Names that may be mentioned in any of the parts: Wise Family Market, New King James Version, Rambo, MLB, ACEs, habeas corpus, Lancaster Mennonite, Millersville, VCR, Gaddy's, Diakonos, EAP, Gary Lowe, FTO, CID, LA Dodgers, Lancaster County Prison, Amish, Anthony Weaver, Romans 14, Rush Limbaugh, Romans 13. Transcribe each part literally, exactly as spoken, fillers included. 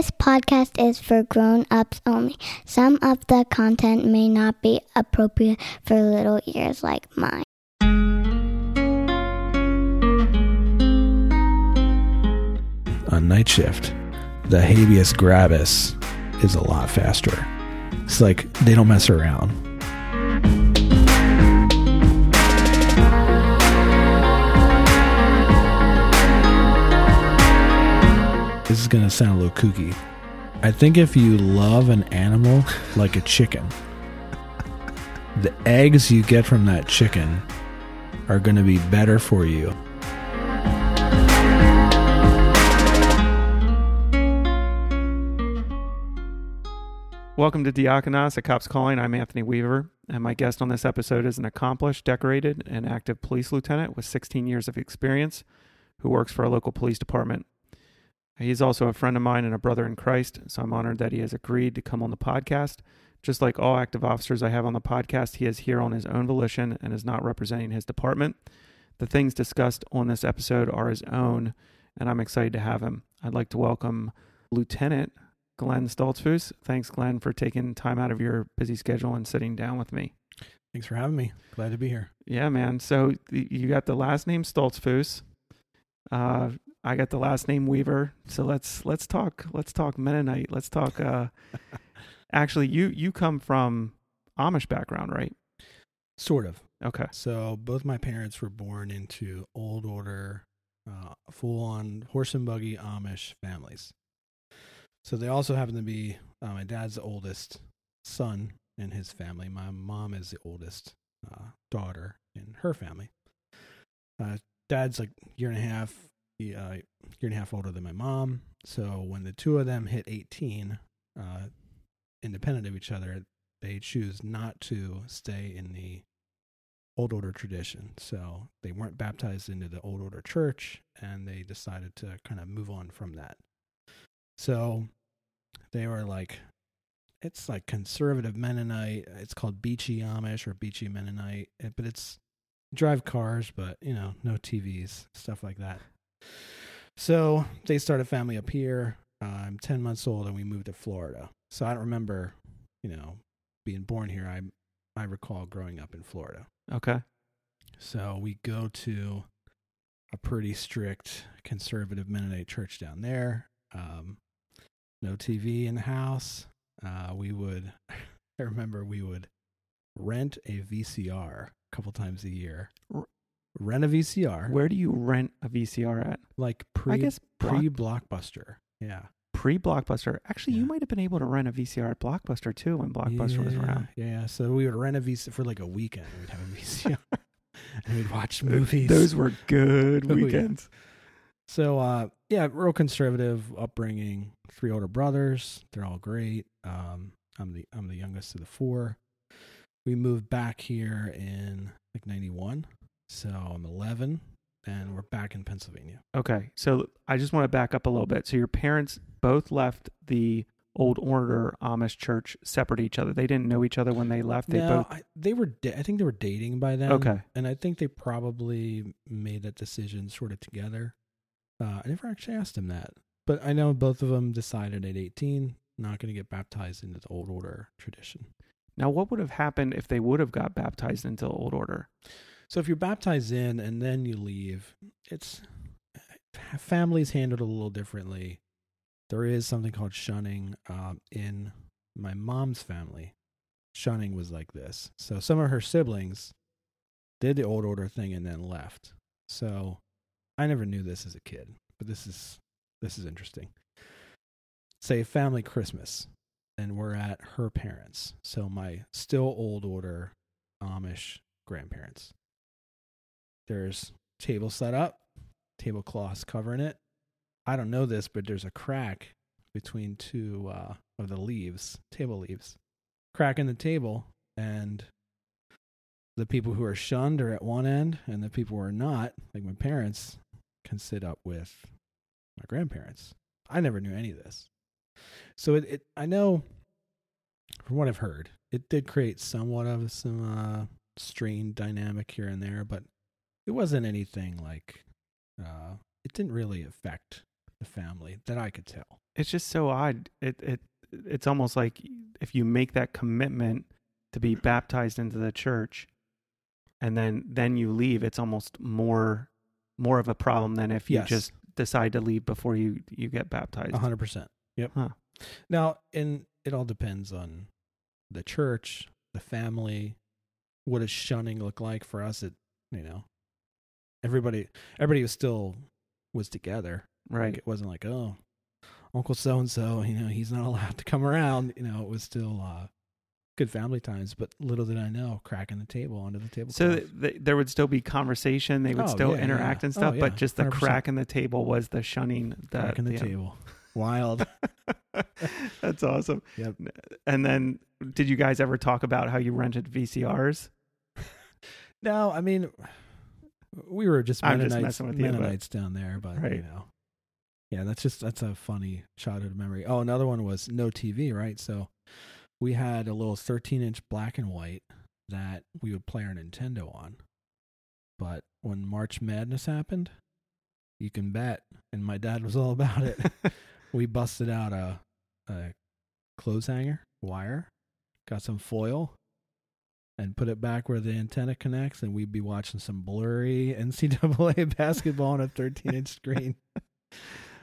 This podcast is for grown-ups only. Some of the content may not be appropriate for little ears like mine. On night shift, the habeas corpus is a lot faster. It's like they don't mess around. This is going to sound a little kooky. I think if you love an animal like a chicken, the eggs you get from that chicken are going to be better for you. Welcome to Diakonos, A Cop's Calling. I'm Anthony Weaver, and my guest on this episode is an accomplished, decorated, and active police lieutenant with sixteen years of experience who works for a local police department. He's also a friend of mine and a brother in Christ, so I'm honored that he has agreed to come on the podcast. Just like all active officers I have on the podcast, he is here on his own volition and is not representing his department. The things discussed on this episode are his own, and I'm excited to have him. I'd like to welcome Lieutenant Glenn Stoltzfus. Thanks, Glenn, for taking time out of your busy schedule and sitting down with me. Thanks for having me. Glad to be here. Yeah, man. So you got the last name Stoltzfus. Uh I got the last name Weaver, so let's let's talk let's talk Mennonite. Let's talk. Uh, actually, you you come from Amish background, right? Sort of. Okay. So both my parents were born into old order, uh, full on horse and buggy Amish families. So they also happen to be uh, my dad's the oldest son in his family. My mom is the oldest uh, daughter in her family. Uh, dad's like year and a half. Uh, year and a half older than my mom. So when the two of them hit eighteen, uh, independent of each other, they choose not to stay in the old order tradition. So they weren't baptized into the old order church, and they decided to kind of move on from that. So they were like, it's like conservative Mennonite. It's called beachy Amish or beachy Mennonite, but it's drive cars, but you know, no T Vs, stuff like that. So they started a family up here. Uh, I'm ten months old, and we moved to Florida. So I don't remember, you know, being born here. I I recall growing up in Florida. Okay. So we go to a pretty strict conservative Mennonite church down there. Um, no T V in the house. Uh, we would, I remember we would rent a V C R a couple times a year. R- Rent a V C R. Where do you rent a V C R at? Like pre, I guess pre block, Blockbuster. Yeah. Pre Blockbuster. Actually, yeah. You might have been able to rent a V C R at Blockbuster too when Blockbuster yeah, was around. Yeah. So we would rent a V C R for like a weekend. We'd have a V C R and we'd watch movies. Those were good weekends. Oh, yeah. So, uh, yeah, real conservative upbringing. Three older brothers. They're all great. Um, I'm the I'm the youngest of the four. We moved back here in like ninety-one. So I'm eleven, and we're back in Pennsylvania. Okay, so I just want to back up a little bit. So your parents both left the old order Amish church separate each other. They didn't know each other when they left. They no, both I, they were. Da- I think they were dating by then. Okay, and I think they probably made that decision sort of together. Uh, I never actually asked them that, but I know both of them decided at eighteen not going to get baptized into the old order tradition. Now, what would have happened if they would have got baptized into the old order? So if you're baptized in and then you leave, it's families handled a little differently. There is something called shunning. Um, in my mom's family, shunning was like this. So some of her siblings did the old order thing and then left. So I never knew this as a kid, but this is this is interesting. Say family Christmas, and we're at her parents'. So my still old order Amish grandparents. There's table set up, tablecloths covering it. I don't know this, but there's a crack between two uh, of the leaves, table leaves. Crack in the table, and the people who are shunned are at one end, and the people who are not, like my parents, can sit up with my grandparents. I never knew any of this. So it, it I know, from what I've heard, it did create somewhat of some uh, strained dynamic here and there, but it wasn't anything like, uh, it didn't really affect the family that I could tell. It's just so odd. It it it's almost like if you make that commitment to be baptized into the church and then then you leave, it's almost more more of a problem than if you yes. just decide to leave before you, you get baptized. one hundred percent. Yep. Huh. Now, and it all depends on the church, the family. What does shunning look like for us? It, you know, everybody everybody was still was together. Right. Like it wasn't like, oh, Uncle so-and-so, you know, he's not allowed to come around. You know, it was still uh, good family times, but little did I know, cracking the table under the table. So th- th- there would still be conversation. They would oh, still yeah, interact yeah. and stuff, oh, yeah. but just the one hundred percent. Crack in the table was the shunning. The, cracking the, the table. Wild. That's awesome. Yep. And then did you guys ever talk about how you rented V C Rs? No, I mean, we were just Mennonites, just Mennonites you, but... down there, but right. you know. Yeah, that's just, that's a funny childhood memory. Oh, another one was no T V, right? So we had a little thirteen inch black and white that we would play our Nintendo on. But when March Madness happened, you can bet, and my dad was all about it, we busted out a, a clothes hanger, wire, got some foil, and put it back where the antenna connects, and we'd be watching some blurry N C double A basketball on a thirteen inch screen.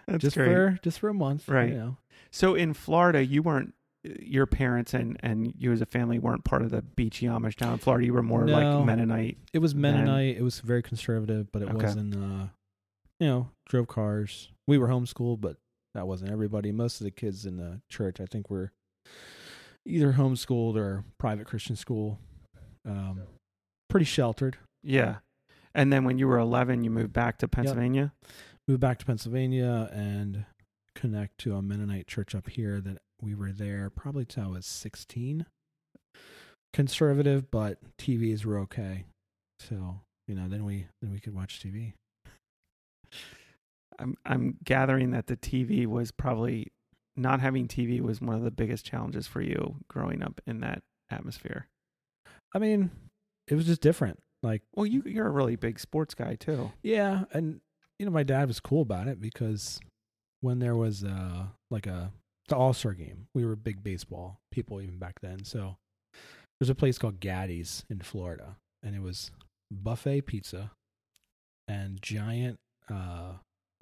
That's just great. for just for a month, right? You know. So in Florida, you weren't your parents and, and you as a family weren't part of the beachy Amish down in Florida. You were more no, like Mennonite. It was Mennonite. Then. It was very conservative, but it okay. wasn't. Uh, you know, drove cars. We were homeschooled, but that wasn't everybody. Most of the kids in the church, I think, were either homeschooled or private Christian school. Um, pretty sheltered. Yeah, and then when you were eleven, you moved back to Pennsylvania. Yep. Moved back to Pennsylvania and connect to a Mennonite church up here that we were there probably till I was sixteen. Conservative, but T Vs were okay. So, you know, then we then we could watch T V. I'm I'm gathering that the T V was probably, not having T V was one of the biggest challenges for you growing up in that atmosphere. I mean, it was just different. Like, well, you you're a really big sports guy too. Yeah, and you know, my dad was cool about it because when there was uh like a the All-Star game, we were big baseball people even back then. So there's a place called Gaddy's in Florida, and it was buffet pizza and giant. Uh,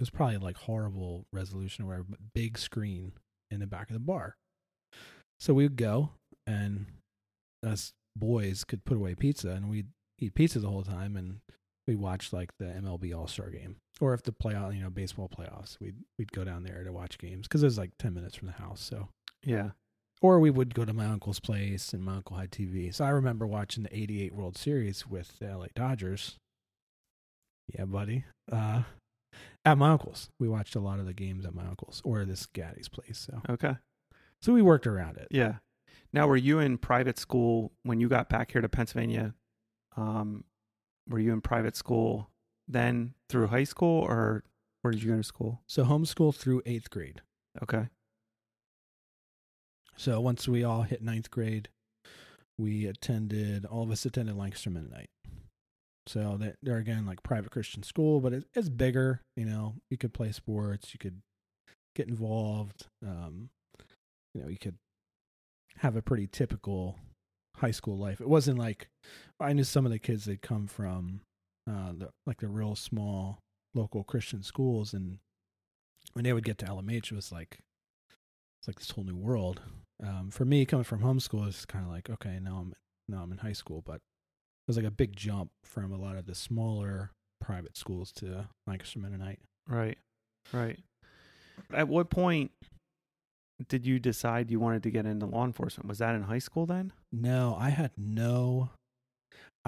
it was probably like horrible resolution or whatever, but big screen in the back of the bar. So we would go, and us boys could put away pizza, and we'd eat pizza the whole time, and we watched like the M L B All-Star game. Or if the playoff, you know, baseball playoffs, we'd we'd go down there to watch games because it was like ten minutes from the house. So yeah, or we would go to my uncle's place, and my uncle had T V. So I remember watching the eighty-eight World Series with the L A Dodgers. Yeah, buddy. Uh, at my uncle's, we watched a lot of the games at my uncle's or this Gaddy's place. So okay, so we worked around it. Yeah. Now, were you in private school when you got back here to Pennsylvania? Um, were you in private school? Then through high school, or where did you go to school? So homeschool through eighth grade. Okay. So once we all hit ninth grade, we attended, all of us attended Lancaster Mennonite. So that, they're again like private Christian school, but it, it's bigger, you know, you could play sports, you could get involved, um, you know, you could have a pretty typical high school life. It wasn't like, I knew some of the kids that come from, Uh, the, like the real small local Christian schools, and when they would get to L M H, it was like it's like this whole new world. Um, for me, coming from homeschool, it's kind of like okay, now I'm now I'm in high school, but it was like a big jump from a lot of the smaller private schools to Lancaster Mennonite. Right, right. At what point did you decide you wanted to get into law enforcement? Was that in high school then? No, I had no.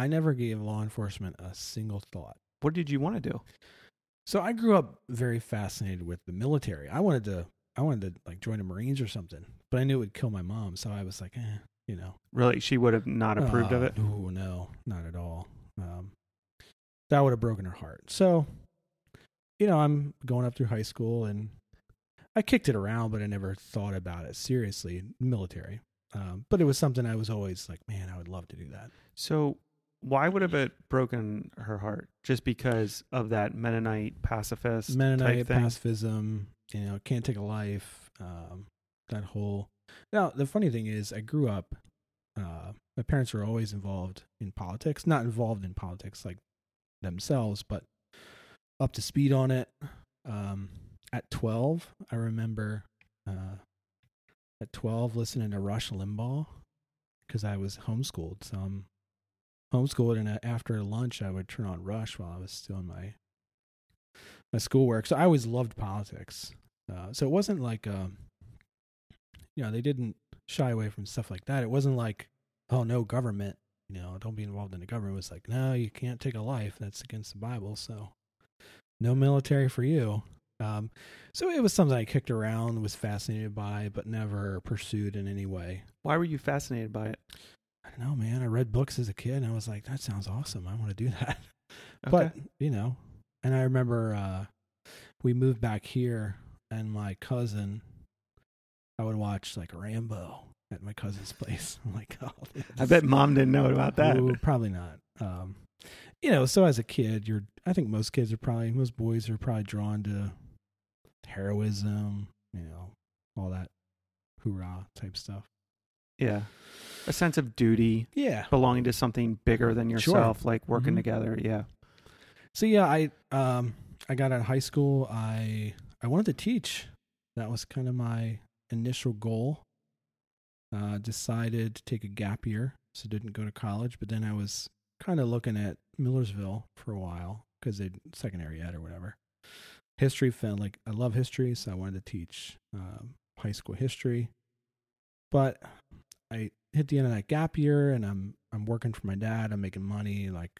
I never gave law enforcement a single thought. What did you want to do? So I grew up very fascinated with the military. I wanted to, I wanted to like join the Marines or something, but I knew it would kill my mom. So I was like, eh, you know. Really? She would have not approved uh, of it? Oh, no, not at all. Um, that would have broken her heart. So, you know, I'm going up through high school and I kicked it around, but I never thought about it seriously, military. Um, but it was something I was always like, man, I would love to do that. So why would have it broken her heart? Just because of that Mennonite pacifist Mennonite type thing? Pacifism, you know, can't take a life, um, that whole. Now, the funny thing is I grew up, uh, my parents were always involved in politics, not involved in politics like themselves, but up to speed on it. Um, at twelve, I remember, uh, at twelve listening to Rush Limbaugh because I was homeschooled. So I'm homeschooled, and after lunch I would turn on Rush while I was still in my, my schoolwork. So I always loved politics. Uh, so it wasn't like, um, you know, they didn't shy away from stuff like that. It wasn't like, oh, no government, you know, don't be involved in the government. It was like, no, you can't take a life. That's against the Bible. So no military for you. Um, so it was something I kicked around, was fascinated by, but never pursued in any way. Why were you fascinated by it? I don't know, man. I read books as a kid and I was like, that sounds awesome. I want to do that. Okay. But, you know, and I remember, uh, we moved back here and my cousin, I would watch like Rambo at my cousin's place. I'm like, oh, this, I bet mom didn't know about that. Ooh, probably not. Um, you know, so as a kid, you're, I think most kids are probably, most boys are probably drawn to heroism, you know, all that hoorah type stuff. Yeah. A sense of duty. Yeah. Belonging to something bigger than yourself, sure. Like working mm-hmm. together. Yeah. So yeah, I, um, I got out of high school. I, I wanted to teach. That was kind of my initial goal. Uh, decided to take a gap year. So didn't go to college, but then I was kind of looking at Millersville for a while because they'd secondary ed or whatever. History felt like I love history, so I wanted to teach um, high school history. But I hit the end of that gap year, and I'm I'm working for my dad. I'm making money, like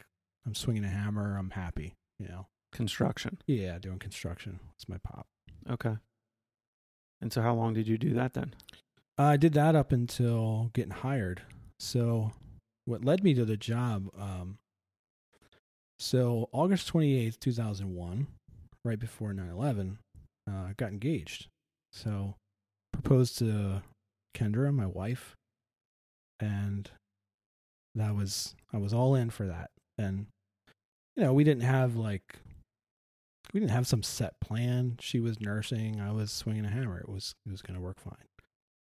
I'm swinging a hammer. I'm happy, you know. Construction. Yeah, doing construction. It's my pop. Okay. And so, how long did you do that then? Uh, I did that up until getting hired. So, what led me to the job? Um, so August twenty-eighth, two thousand one. Right before nine eleven, uh, I got engaged. So proposed to Kendra, my wife, and that was, I was all in for that. And, you know, we didn't have like, we didn't have some set plan. She was nursing. I was swinging a hammer. It was, it was going to work fine.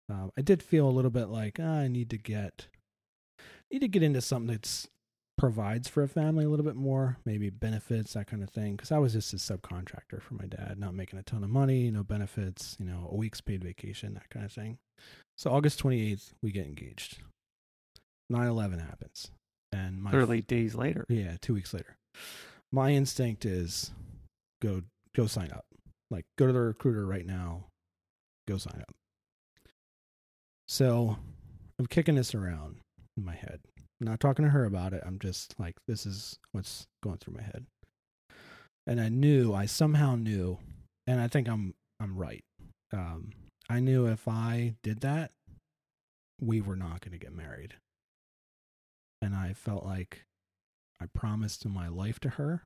Um, I did feel a little bit like, oh, I need to get, need to get into something that's, provides for a family a little bit more, maybe benefits, that kind of thing. Because I was just a subcontractor for my dad, not making a ton of money, no benefits, you know, a week's paid vacation, that kind of thing. So August twenty-eighth, we get engaged. nine eleven happens. And my Early f- days later. Yeah, two weeks later. My instinct is go go sign up. Like, go to the recruiter right now. Go sign up. So I'm kicking this around in my head. Not talking to her about it. I'm just like, this is what's going through my head. And I knew, I somehow knew, and I think I'm, I'm right. Um, I knew if I did that, we were not going to get married. And I felt like I promised my life to her.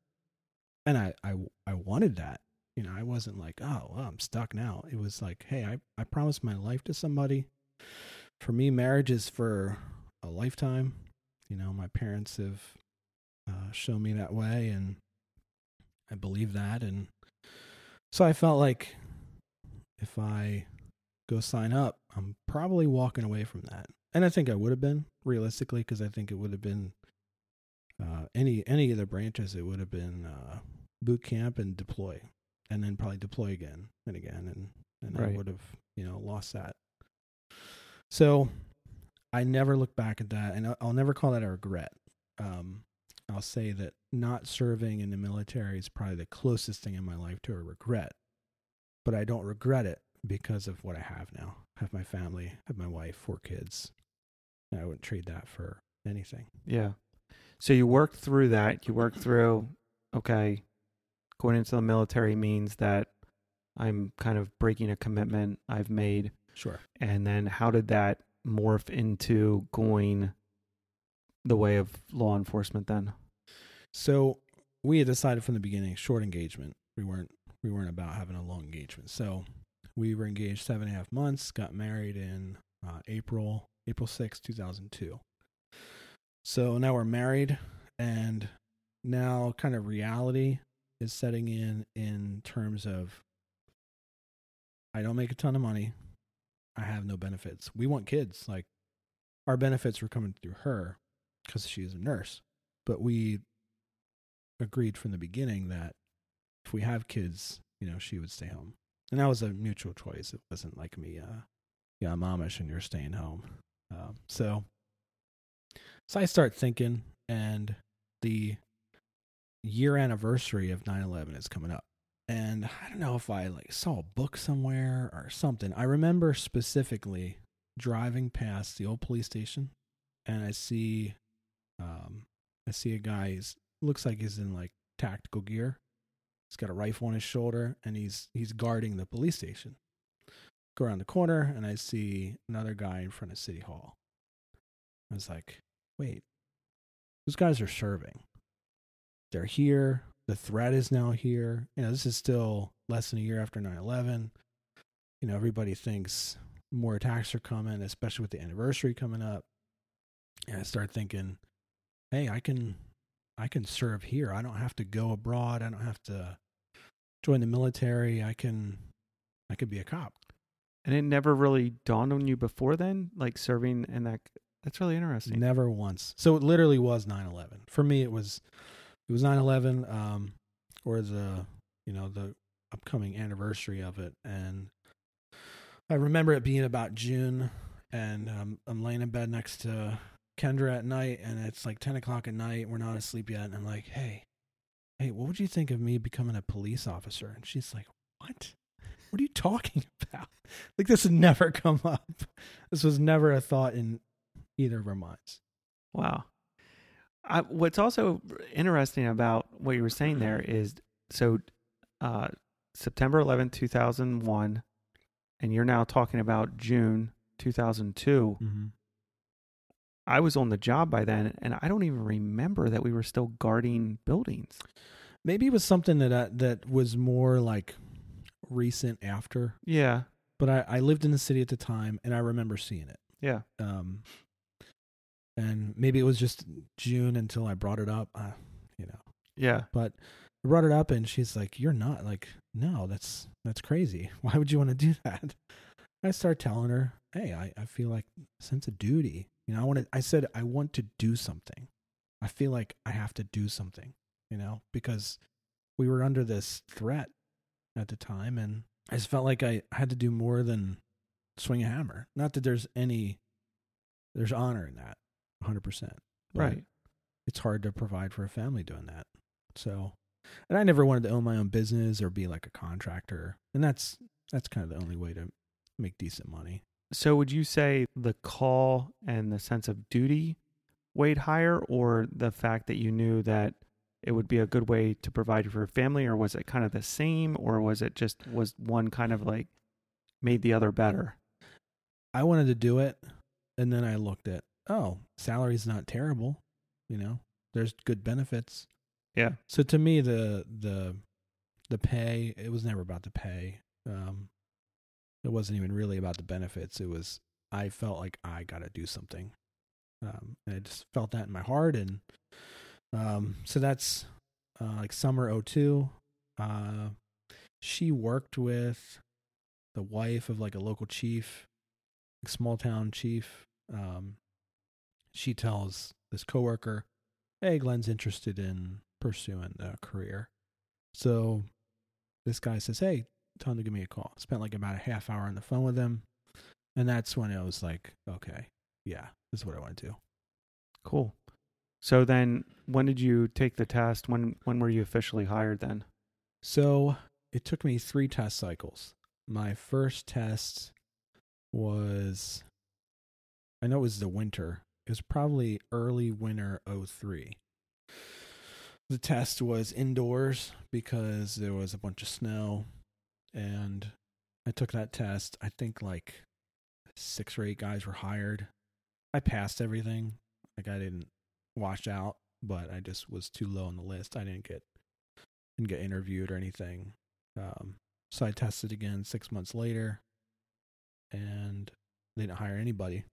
And I, I, I wanted that, you know, I wasn't like, oh, well, I'm stuck now. It was like, hey, I, I promised my life to somebody. For me, marriage is for a lifetime. You know, my parents have uh, shown me that way, and I believe that. And so I felt like if I go sign up, I'm probably walking away from that. And I think I would have been, realistically, because I think it would have been uh, any any of the branches. It would have been uh, boot camp and deploy, and then probably deploy again and again, and and right. I would have, you know, lost that. So I never look back at that, and I'll never call that a regret. Um, I'll say that not serving in the military is probably the closest thing in my life to a regret, but I don't regret it because of what I have now. I have my family, I have my wife, four kids, and I wouldn't trade that for anything. Yeah. So you worked through that. You worked through, okay, going into the military means that I'm kind of breaking a commitment I've made. Sure. And then how did that morph into going the way of law enforcement then? So we had decided from the beginning, short engagement. We weren't we weren't about having a long engagement. So we were engaged seven and a half months, got married in uh, April, April sixth, two thousand two. So now we're married, and now kind of reality is setting in in terms of I don't make a ton of money. I have no benefits. We want kids. Like, our benefits were coming through her because she is a nurse. But we agreed from the beginning that if we have kids, you know, she would stay home. And that was a mutual choice. It wasn't like me, uh, yeah, I'm Amish and you're staying home. Um, so, so I start thinking, and the year anniversary of nine eleven is coming up. And I don't know if I like saw a book somewhere or something. I remember specifically driving past the old police station, and I see, um, I see a guy. He's looks like he's in like tactical gear. He's got a rifle on his shoulder, and he's he's guarding the police station. Go around the corner, and I see another guy in front of City Hall. I was like, wait, those guys are serving. They're here. The threat is now here. You know, this is still less than a year after nine eleven. You know, everybody thinks more attacks are coming, especially with the anniversary coming up. And I start thinking, hey, I can I can serve here. I don't have to go abroad. I don't have to join the military. I can I could be a cop. And it never really dawned on you before then? Like serving in that? That's really interesting. Never once. So it literally was nine eleven. For me, it was... It was nine eleven, um, or the, you know, the upcoming anniversary of it. And I remember it being about June, and um, I'm laying in bed next to Kendra at night, and it's like ten o'clock at night. We're not asleep yet. And I'm like, hey, hey, what would you think of me becoming a police officer? And she's like, what? What are you talking about? Like, this had never come up. This was never a thought in either of our minds. Wow. I, what's also interesting about what you were saying there is, so uh, September eleventh, two thousand one, and you're now talking about June two thousand two. Mm-hmm. I was on the job by then, and I don't even remember that we were still guarding buildings. Maybe it was something that I, that was more like recent after. Yeah. But I, I lived in the city at the time, and I remember seeing it. Yeah. Um. And maybe it was just June until I brought it up, uh, you know. Yeah. But I brought it up, and she's like, you're not. Like, no, that's that's crazy. Why would you want to do that? And I start telling her, hey, I, I feel like a sense of duty. You know, I want to, I said, I want to do something. I feel like I have to do something, you know, because we were under this threat at the time. And I just felt like I had to do more than swing a hammer. Not that there's any, there's honor in that. one hundred percent. Right. It's hard to provide for a family doing that. So, and I never wanted to own my own business or be like a contractor. And that's, that's kind of the only way to make decent money. So would you say the call and the sense of duty weighed higher, or the fact that you knew that it would be a good way to provide for a family? Or was it kind of the same, or was it just, was one kind of like made the other better? I wanted to do it. And then I looked at, oh, salary's not terrible, you know. There's good benefits. Yeah. So to me, the the the pay, it was never about the pay. Um, it wasn't even really about the benefits. It was, I felt like I got to do something. Um, and I just felt that in my heart, and um, so that's uh, like summer oh two. Uh, she worked with the wife of like a local chief, like small town chief. Um. She tells this coworker, hey, Glenn's interested in pursuing a career. So this guy says, hey, tell him to give me a call. Spent like about a half hour on the phone with him. And that's when I was like, okay, yeah, this is what I want to do. Cool. So then when did you take the test? When when were you officially hired then? So it took me three test cycles. My first test was, I know it was the winter. It was probably early winter oh three. The test was indoors because there was a bunch of snow, and I took that test. I think like six or eight guys were hired. I passed everything. Like, I didn't wash out, but I just was too low on the list. I didn't get didn't get interviewed or anything. Um, so I tested again six months later, and they didn't hire anybody.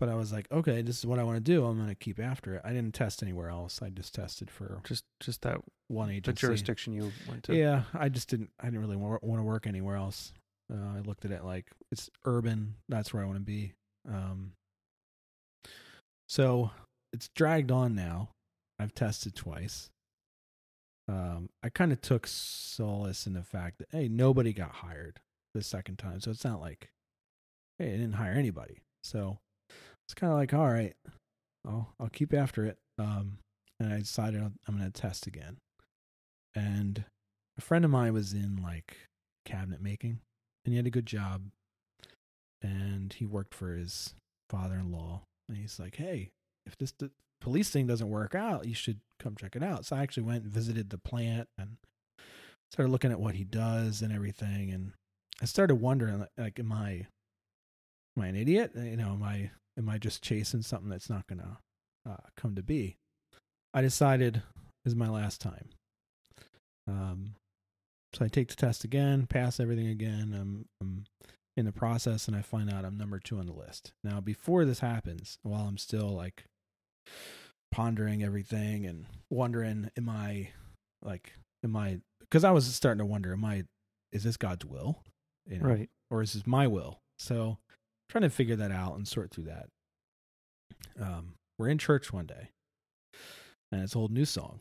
But I was like, okay, this is what I want to do. I'm going to keep after it. I didn't test anywhere else. I just tested for just just that one agency. The jurisdiction you went to. Yeah, I just didn't. I didn't really want to work anywhere else. Uh, I looked at it like it's urban. That's where I want to be. Um, so it's dragged on now. I've tested twice. Um, I kind of took solace in the fact that, hey, nobody got hired the second time. So it's not like, hey, I didn't hire anybody. So it's kind of like, all right, I'll, I'll keep after it. Um, and I decided I'm going to test again. And a friend of mine was in like cabinet making, and he had a good job, and he worked for his father-in-law. And he's like, hey, if this the police thing doesn't work out, you should come check it out. So I actually went and visited the plant and started looking at what he does and everything. And I started wondering, like, am I, am I an idiot? You know, am I, am I just chasing something that's not going to uh, come to be? I decided this is my last time. Um, so I take the test again, pass everything again. I'm, I'm in the process, and I find out I'm number two on the list. Now, before this happens, while I'm still like pondering everything and wondering, am I like, am I, cause I was starting to wonder, am I, is this God's will? You know, right. Or is this my will? So I'm trying to figure that out and sort through that. Um, we're in church one day, and it's an old new song.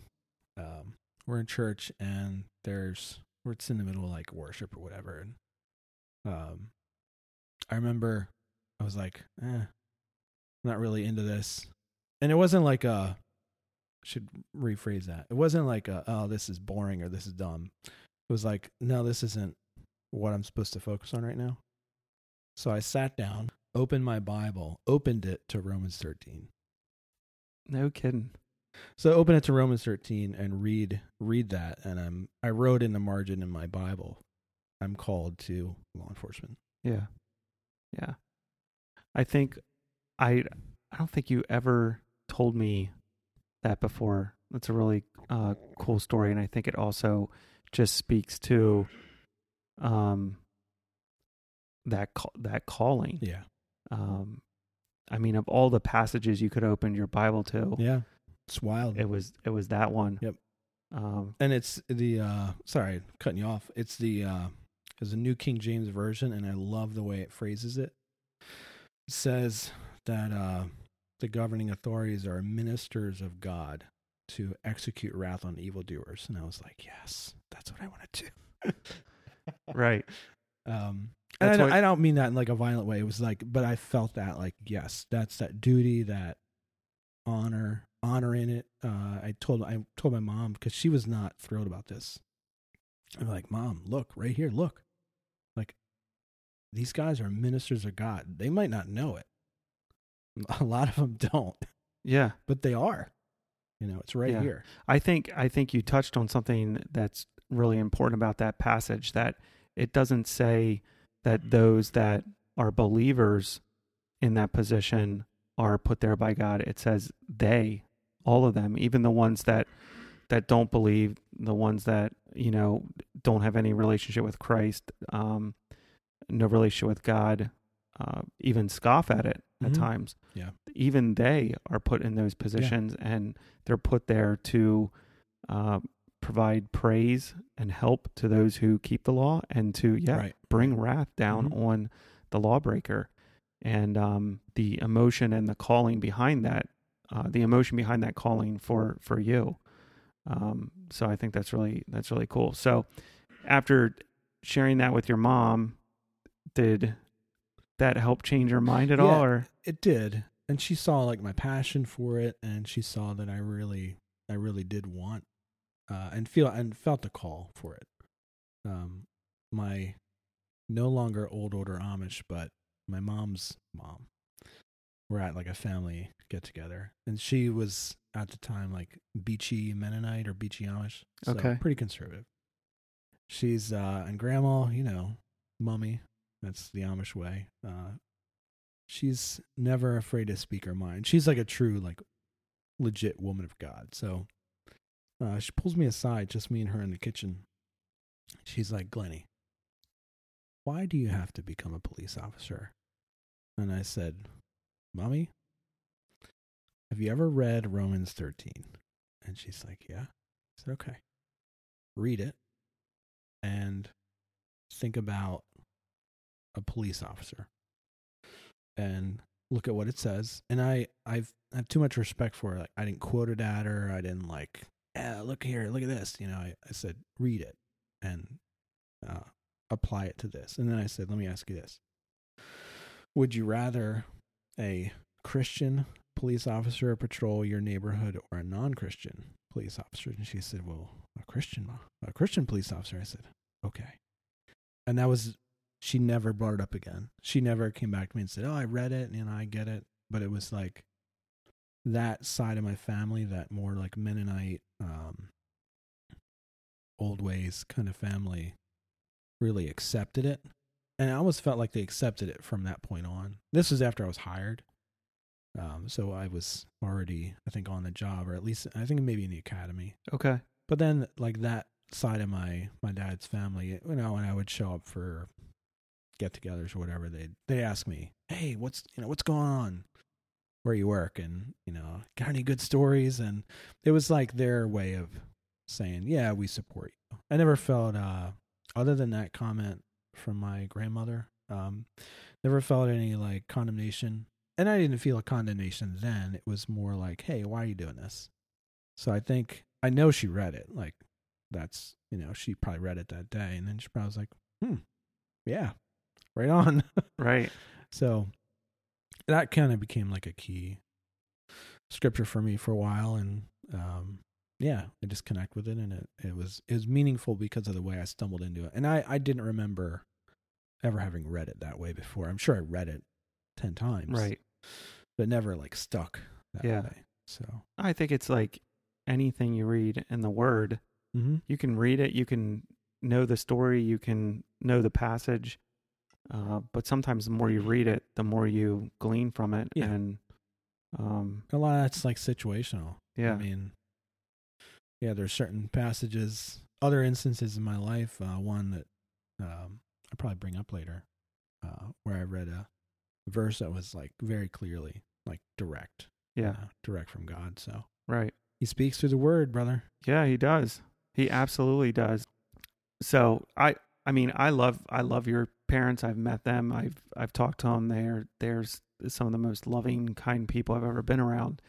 Um, We're in church, and there's we're it's in the middle of like worship or whatever. And um, I remember I was like, eh, I'm not really into this. And it wasn't like a, I should rephrase that. It wasn't like a, oh, this is boring or this is dumb. It was like, no, this isn't what I'm supposed to focus on right now. So I sat down, opened my Bible, opened it to Romans thirteen. No kidding. So open it to Romans thirteen and read read that, and I'm I wrote in the margin in my Bible, I'm called to law enforcement. Yeah, yeah. I think I I don't think you ever told me that before. That's a really uh, cool story, and I think it also just speaks to um that call, that calling. Yeah. Um, I mean, of all the passages you could open your Bible to, yeah. It's wild. It was it was that one. Yep. Um, and it's the uh, sorry, cutting you off. It's the uh, it's the New King James Version, and I love the way it phrases it. It says that uh, the governing authorities are ministers of God to execute wrath on evildoers, and I was like, yes, that's what I want to do. Right. Um, and I don't, I don't mean that in like a violent way. It was like, but I felt that like, yes, that's that duty, that honor. honor in it. Uh, I told, I told my mom, cause she was not thrilled about this. I'm like, Mom, look right here. Look, like these guys are ministers of God. They might not know it. A lot of them don't. Yeah. But they are, you know, it's right yeah. here. I think, I think you touched on something that's really important about that passage, that it doesn't say that those that are believers in that position are put there by God. It says they, all of them, even the ones that that don't believe, the ones that, you know, don't have any relationship with Christ, um, no relationship with God, uh, even scoff at it mm-hmm. at times. Yeah, even they are put in those positions, yeah. and they're put there to uh, provide praise and help to those who keep the law, and to yeah right. bring wrath down mm-hmm. on the lawbreaker. And um, the emotion and the calling behind that, uh, the emotion behind that calling for for you. Um, so I think that's really that's really cool. So after sharing that with your mom, did that help change her mind at yeah, all? Or it did, and she saw like my passion for it, and she saw that I really, I really did want uh, and feel and felt the call for it. Um, my no longer old older Amish, but my mom's mom, we're at like a family get together, and she was at the time like beachy Mennonite or beachy Amish. So okay. Pretty conservative. She's, uh, and grandma, you know, mummy, that's the Amish way. Uh, she's never afraid to speak her mind. She's like a true, like legit woman of God. So, uh, she pulls me aside, just me and her in the kitchen. She's like, Glennie, why do you have to become a police officer? And I said, Mommy, have you ever read Romans thirteen? And she's like, yeah. I said, okay. Read it and think about a police officer. And look at what it says. And I, I've, I have too much respect for her. Like, I didn't quote it at her. I didn't like, eh, look here, look at this. You know, I, I said, read it and uh, apply it to this. And then I said, let me ask you this. Would you rather a Christian police officer patrol your neighborhood or a non-Christian police officer? And she said, well, a Christian, a Christian police officer. I said, okay. And that was, she never brought it up again. She never came back to me and said, oh, I read it and you know, I get it. But it was like that side of my family, that more like Mennonite, um, old ways kind of family really accepted it. And I almost felt like they accepted it from that point on. This was after I was hired. Um, so I was already, I think, on the job, or at least I think maybe in the academy. Okay. But then like that side of my, my dad's family, you know, when I would show up for get-togethers or whatever, they they ask me, hey, what's, you know, what's going on where you work? And, you know, got any good stories? And it was like their way of saying, yeah, we support you. I never felt, uh, other than that comment from my grandmother, um, never felt any like condemnation. And I didn't feel a condemnation then. It was more like, hey, why are you doing this? So I think, I know she read it. Like that's, you know, she probably read it that day. And then she probably was like, hmm, yeah, right on. Right. So that kind of became like a key scripture for me for a while. And um, yeah, I just connect with it. And it, it was, it was meaningful because of the way I stumbled into it. And I, I didn't remember ever having read it that way before. I'm sure I read it ten times. Right. But never like stuck that yeah. way. So I think it's like anything you read in the Word, mm-hmm. you can read it, you can know the story, you can know the passage, uh, but sometimes the more you read it, the more you glean from it. Yeah. And um, a lot of that's like situational. Yeah. I mean, yeah, there's certain passages, other instances in my life, uh, one that um, I'll probably bring up later, uh, where I read a verse that was like very clearly like direct, yeah, you know, direct from God. So right, he speaks through the Word, brother. Yeah, he does. He absolutely does. So I, I mean, I love, I love your parents. I've met them. I've, I've talked to them. They're, they're some of the most loving, kind people I've ever been around.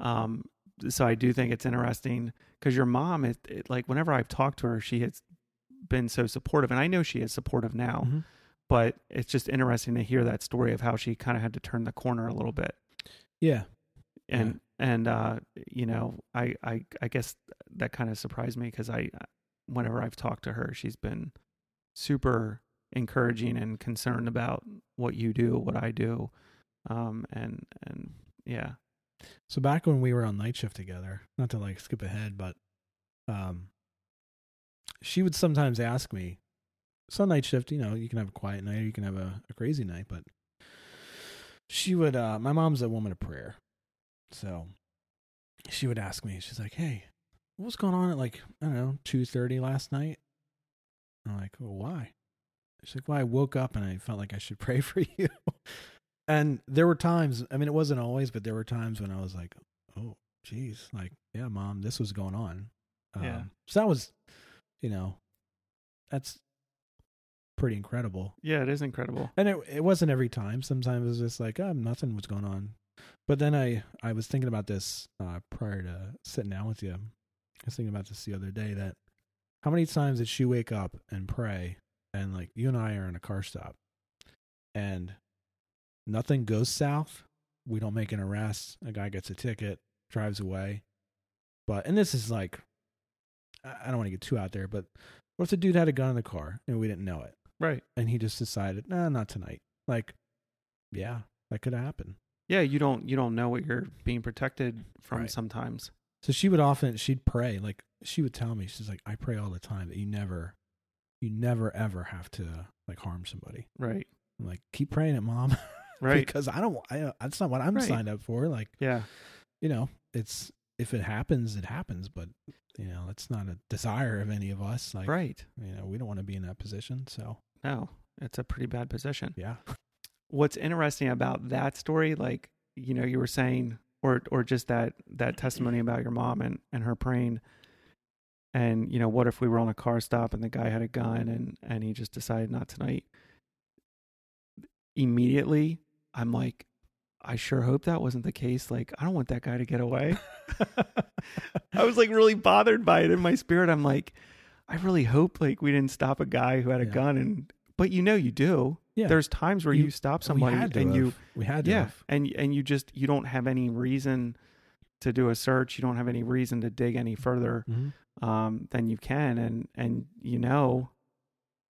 Um, so I do think it's interesting because your mom is it, like, whenever I've talked to her, she has been so supportive, and I know she is supportive now. Mm-hmm. But it's just interesting to hear that story of how she kind of had to turn the corner a little bit. Yeah. And, yeah. and, uh, you know, I, I, I guess that kind of surprised me because I, whenever I've talked to her, she's been super encouraging and concerned about what you do, what I do. Um, and, and yeah. So back when we were on night shift together, not to like skip ahead, but, um, she would sometimes ask me, so night shift, you know, you can have a quiet night or you can have a, a crazy night, but she would, uh, my mom's a woman of prayer. So she would ask me, she's like, hey, what was going on at like, I don't know, two thirty last night? And I'm like, well, why? She's like, well, I woke up and I felt like I should pray for you. And there were times, I mean, it wasn't always, but there were times when I was like, oh, geez, like, yeah, mom, this was going on. Yeah. Um, so that was, you know, that's pretty incredible. Yeah, it is incredible. And it it wasn't every time. Sometimes it was just like, oh, nothing was going on. But then I, I was thinking about this uh, prior to sitting down with you. I was thinking about this the other day, that how many times did she wake up and pray, and like you and I are in a car stop and nothing goes south. We don't make an arrest. A guy gets a ticket, drives away. But, and this is like, I don't want to get too out there, but what if the dude had a gun in the car and we didn't know it? Right. And he just decided, nah, not tonight. Like, yeah, that could happen. Yeah, you don't you don't know what you're being protected from right. sometimes. So she would often, she'd pray. Like, she would tell me, she's like, I pray all the time that you never, you never ever have to, like, harm somebody. Right. I'm like, keep praying it, mom. Right. Because I don't, I, that's not what I'm right. signed up for. Like, yeah, you know, it's, if it happens, it happens, but, you know, it's not a desire of any of us. Like, right. You know, we don't want to be in that position, so. No, it's a pretty bad position. Yeah. What's interesting about that story, like, you know, you were saying, or or just that, that testimony about your mom and, and her praying, and, you know, what if we were on a car stop and the guy had a gun and, and he just decided not tonight? immediately I'm like, I sure hope that wasn't the case. Like, I don't want that guy to get away. I was like really bothered by it in my spirit. I'm like, I really hope like we didn't stop a guy who had a yeah. gun. And but you know you do. Yeah. There's times where you, you stop somebody and have. you we had to yeah, have. and and you just you don't have any reason to do a search. You don't have any reason to dig any further mm-hmm. um, than you can. And and you know,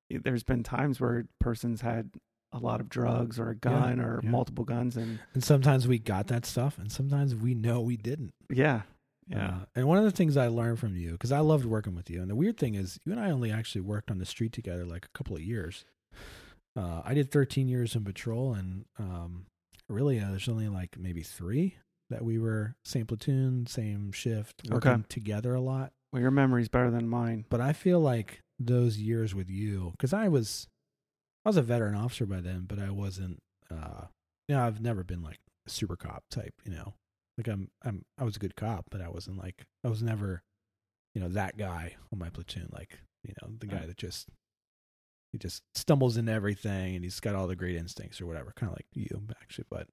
there's been times where persons had a lot of drugs or a gun yeah, or yeah. multiple guns. And, and sometimes we got that stuff and sometimes we know we didn't. Yeah. Yeah. Uh, and one of the things I learned from you, because I loved working with you. And the weird thing is you and I only actually worked on the street together like a couple of years. Uh, I did thirteen years in patrol and um, really uh, there's only like maybe three that we were same platoon, same shift, working okay. together a lot. Well, your memory's better than mine. But I feel like those years with you, because I was... I was a veteran officer by then, but I wasn't, uh, you know, I've never been like a super cop type, you know, like I'm, I'm, I was a good cop, but I wasn't like, I was never, you know, that guy on my platoon. Like, you know, the guy that just, he just stumbles into everything and he's got all the great instincts or whatever, kind of like you actually, but,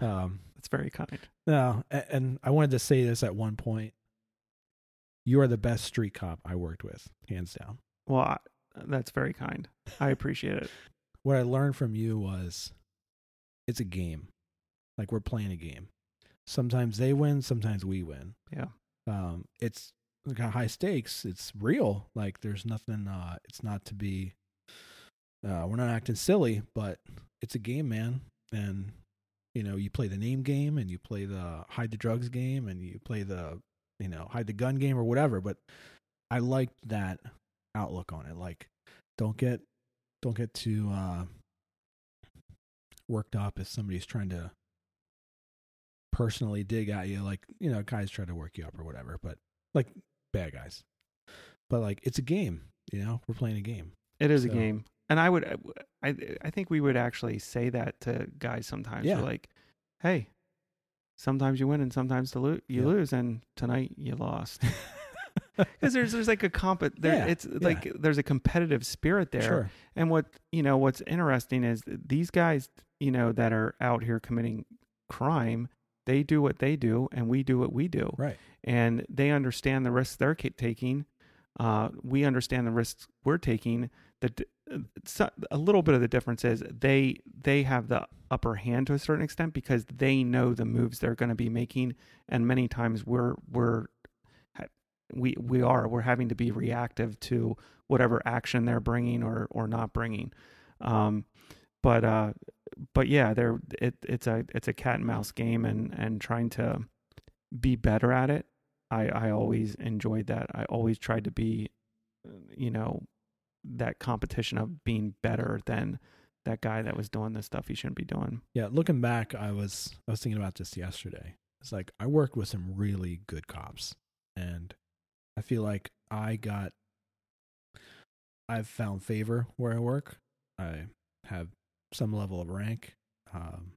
um, that's very kind. No. And, and I wanted to say this at one point, you are the best street cop I worked with, hands down. Well, I, That's very kind. I appreciate it. What I learned from you was it's a game. Like we're playing a game. Sometimes they win, sometimes we win. Yeah. Um, it's got high stakes. It's real. Like there's nothing, uh, it's not to be, uh, we're not acting silly, but it's a game, man. And, you know, you play the name game and you play the hide the drugs game and you play the, you know, hide the gun game or whatever. But I liked that outlook on it. Like don't get don't get too uh worked up if somebody's trying to personally dig at you, like, you know, guys try to work you up or whatever, but like bad guys, but like it's a game, you know, we're playing a game. It is so, a game. And I would I I think we would actually say that to guys sometimes. Yeah. We're like, hey, sometimes you win and sometimes to lo- you yeah. lose, and tonight you lost. Because there's there's like a comp there, yeah, it's like yeah. there's a competitive spirit there, sure. And what you know what's interesting is these guys, you know, that are out here committing crime, they do what they do, and we do what we do, right? And they understand the risks they're taking. Uh, we understand the risks we're taking. That a little bit of the difference is they they have the upper hand to a certain extent because they know the moves they're going to be making, and many times we're we're we we are we're having to be reactive to whatever action they're bringing or or not bringing, um but uh but yeah there it it's a it's a cat and mouse game, and and trying to be better at it. I i always enjoyed that. I always tried to be, you know, that competition of being better than that guy that was doing the stuff he shouldn't be doing. Yeah, looking back, i was i was thinking about this yesterday. It's like I worked with some really good cops, and I feel like I got, I've found favor where I work. I have some level of rank. Um,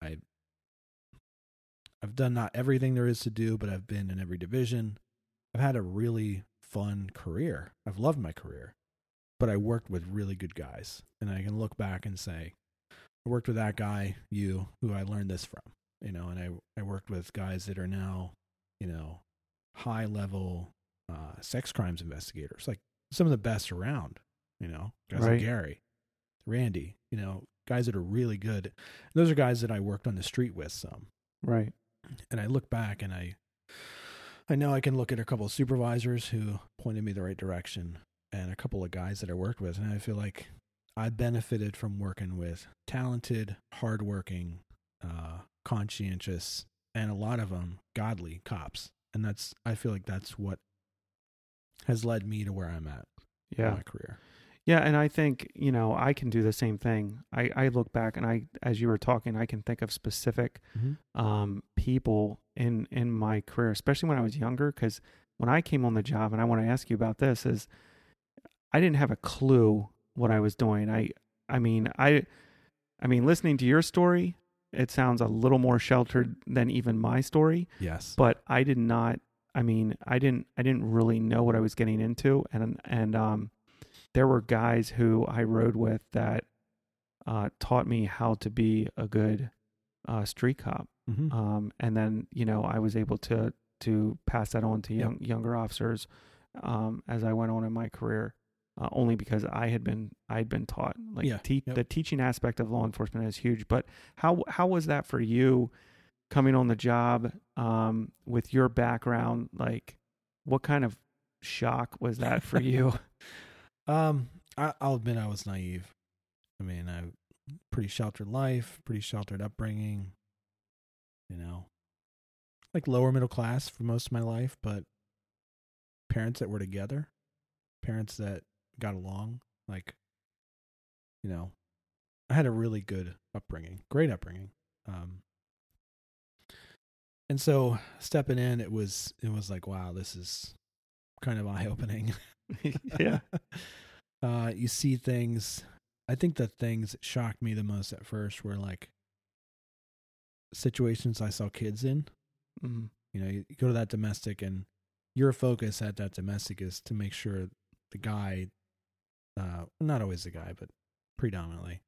I, I've done not everything there is to do, but I've been in every division. I've had a really fun career. I've loved my career, but I worked with really good guys. And I can look back and say, I worked with that guy, you, who I learned this from, you know, and I, I worked with guys that are now, you know, high level uh, sex crimes investigators, like some of the best around, you know, guys right. like Gary, Randy, you know, guys that are really good. And those are guys that I worked on the street with some. Right. And I look back and I, I know I can look at a couple of supervisors who pointed me the right direction and a couple of guys that I worked with. And I feel like I benefited from working with talented, hardworking, uh, conscientious, and a lot of them godly cops. And that's, I feel like that's what has led me to where I'm at yeah. in my career. Yeah. And I think, you know, I can do the same thing. I, I look back and I, as you were talking, I can think of specific mm-hmm. um, people in, in my career, especially when I was younger. Cause when I came on the job, and I want to ask you about this, is I didn't have a clue what I was doing. I, I mean, I, I mean, listening to your story, it sounds a little more sheltered than even my story. Yes. But I did not, I mean, I didn't, I didn't really know what I was getting into. And, and, um, there were guys who I rode with that uh, taught me how to be a good uh, street cop. Mm-hmm. Um, and then, you know, I was able to to pass that on to young, yep. younger officers um, as I went on in my career, uh, only because I had been I'd been taught. Like yeah. te- yep. the teaching aspect of law enforcement is huge. But how how was that for you coming on the job um, with your background? Like, what kind of shock was that for you? um, I, I'll admit I was naive. I mean, I pretty sheltered life, pretty sheltered upbringing. You know, like lower middle class for most of my life, but parents that were together, parents that got along, like, you know, I had a really good upbringing, great upbringing. Um, and so stepping in, it was, it was like, wow, this is kind of eye opening. yeah. Uh, you see things. I think the things that shocked me the most at first were like, situations I saw kids in. Mm-hmm. You know, you go to that domestic and your focus at that domestic is to make sure the guy, uh, not always the guy, but predominantly,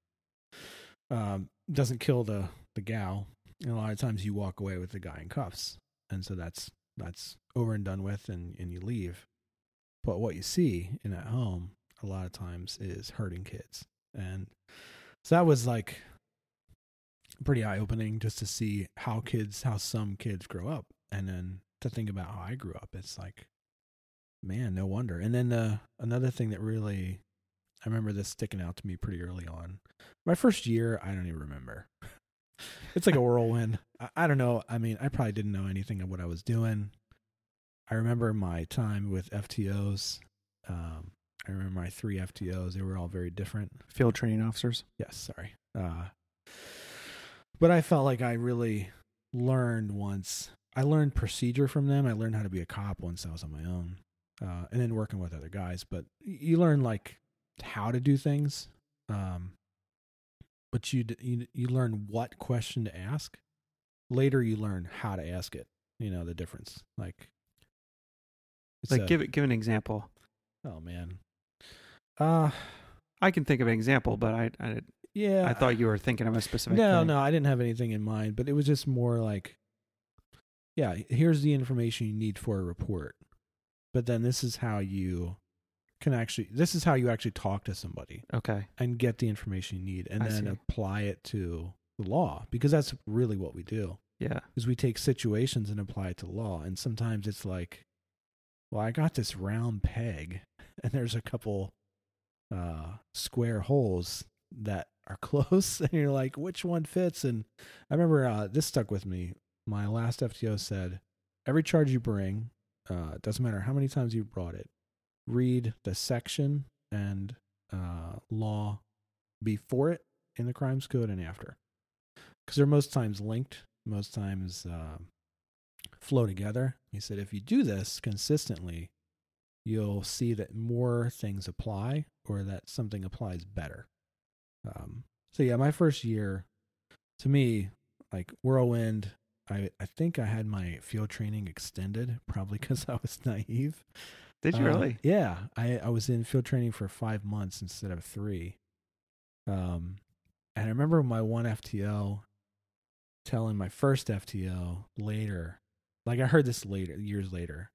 um, doesn't kill the, the gal. And a lot of times you walk away with the guy in cuffs. And so that's, that's over and done with and, and you leave. But what you see in at home a lot of times is hurting kids. And so that was like, pretty eye-opening just to see how kids, how some kids grow up. And then to think about how I grew up, it's like, man, no wonder. And then uh, another thing that really, I remember this sticking out to me pretty early on. My first year, I don't even remember. It's like a whirlwind. I, I don't know. I mean, I probably didn't know anything of what I was doing. I remember my time with F T Os. Um, I remember my three F T Os. They were all very different. Field training officers? Yes, sorry. Uh But I felt like I really learned once. I learned procedure from them. I learned how to be a cop once I was on my own, uh, and then working with other guys. But you learn like how to do things, um, but you, you you learn what question to ask. Later, you learn how to ask it. You know the difference. Like, it's like a, give it give an example. Oh man, uh, I can think of an example, but I. I Yeah. I thought you were thinking of a specific No, thing. No, I didn't have anything in mind, but it was just more like, yeah, here's the information you need for a report. But then this is how you can actually, this is how you actually talk to somebody. Okay. And get the information you need and I then see. Apply it to the law, because that's really what we do. Yeah. Is we take situations and apply it to law. And sometimes it's like, well, I got this round peg and there's a couple uh, square holes that are close, and you're like, which one fits? And I remember uh, this stuck with me. My last F T O said, every charge you bring, uh, doesn't matter how many times you brought it, read the section and uh, law before it in the crimes code and after. Because they're most times linked, most times uh, flow together. He said, if you do this consistently, you'll see that more things apply or that something applies better. Um, so yeah, my first year to me, like whirlwind, I, I think I had my field training extended probably cause I was naive. Did you uh, really? Yeah. I, I was in field training for five months instead of three. Um, and I remember my one F T O telling my first F T O later, like I heard this later, years later,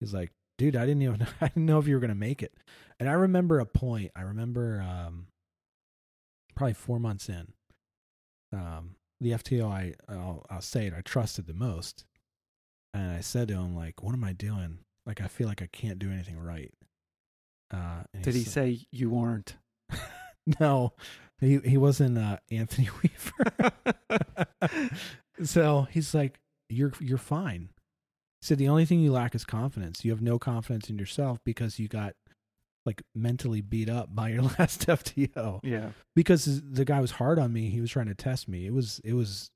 he's like, dude, I didn't even know, I didn't know if you were going to make it. And I remember a point, I remember, um, probably four months in, um, the F T O, I, I'll, I'll say it, I trusted the most. And I said to him, like, what am I doing? Like, I feel like I can't do anything right. Uh, Did he, he said, say you aren't? No, he, he wasn't uh, Anthony Weaver. So he's like, you're, you're fine. He said, the only thing you lack is confidence. You have no confidence in yourself because you got like mentally beat up by your last F T O. Yeah. Because the guy was hard on me. He was trying to test me. It was, it was,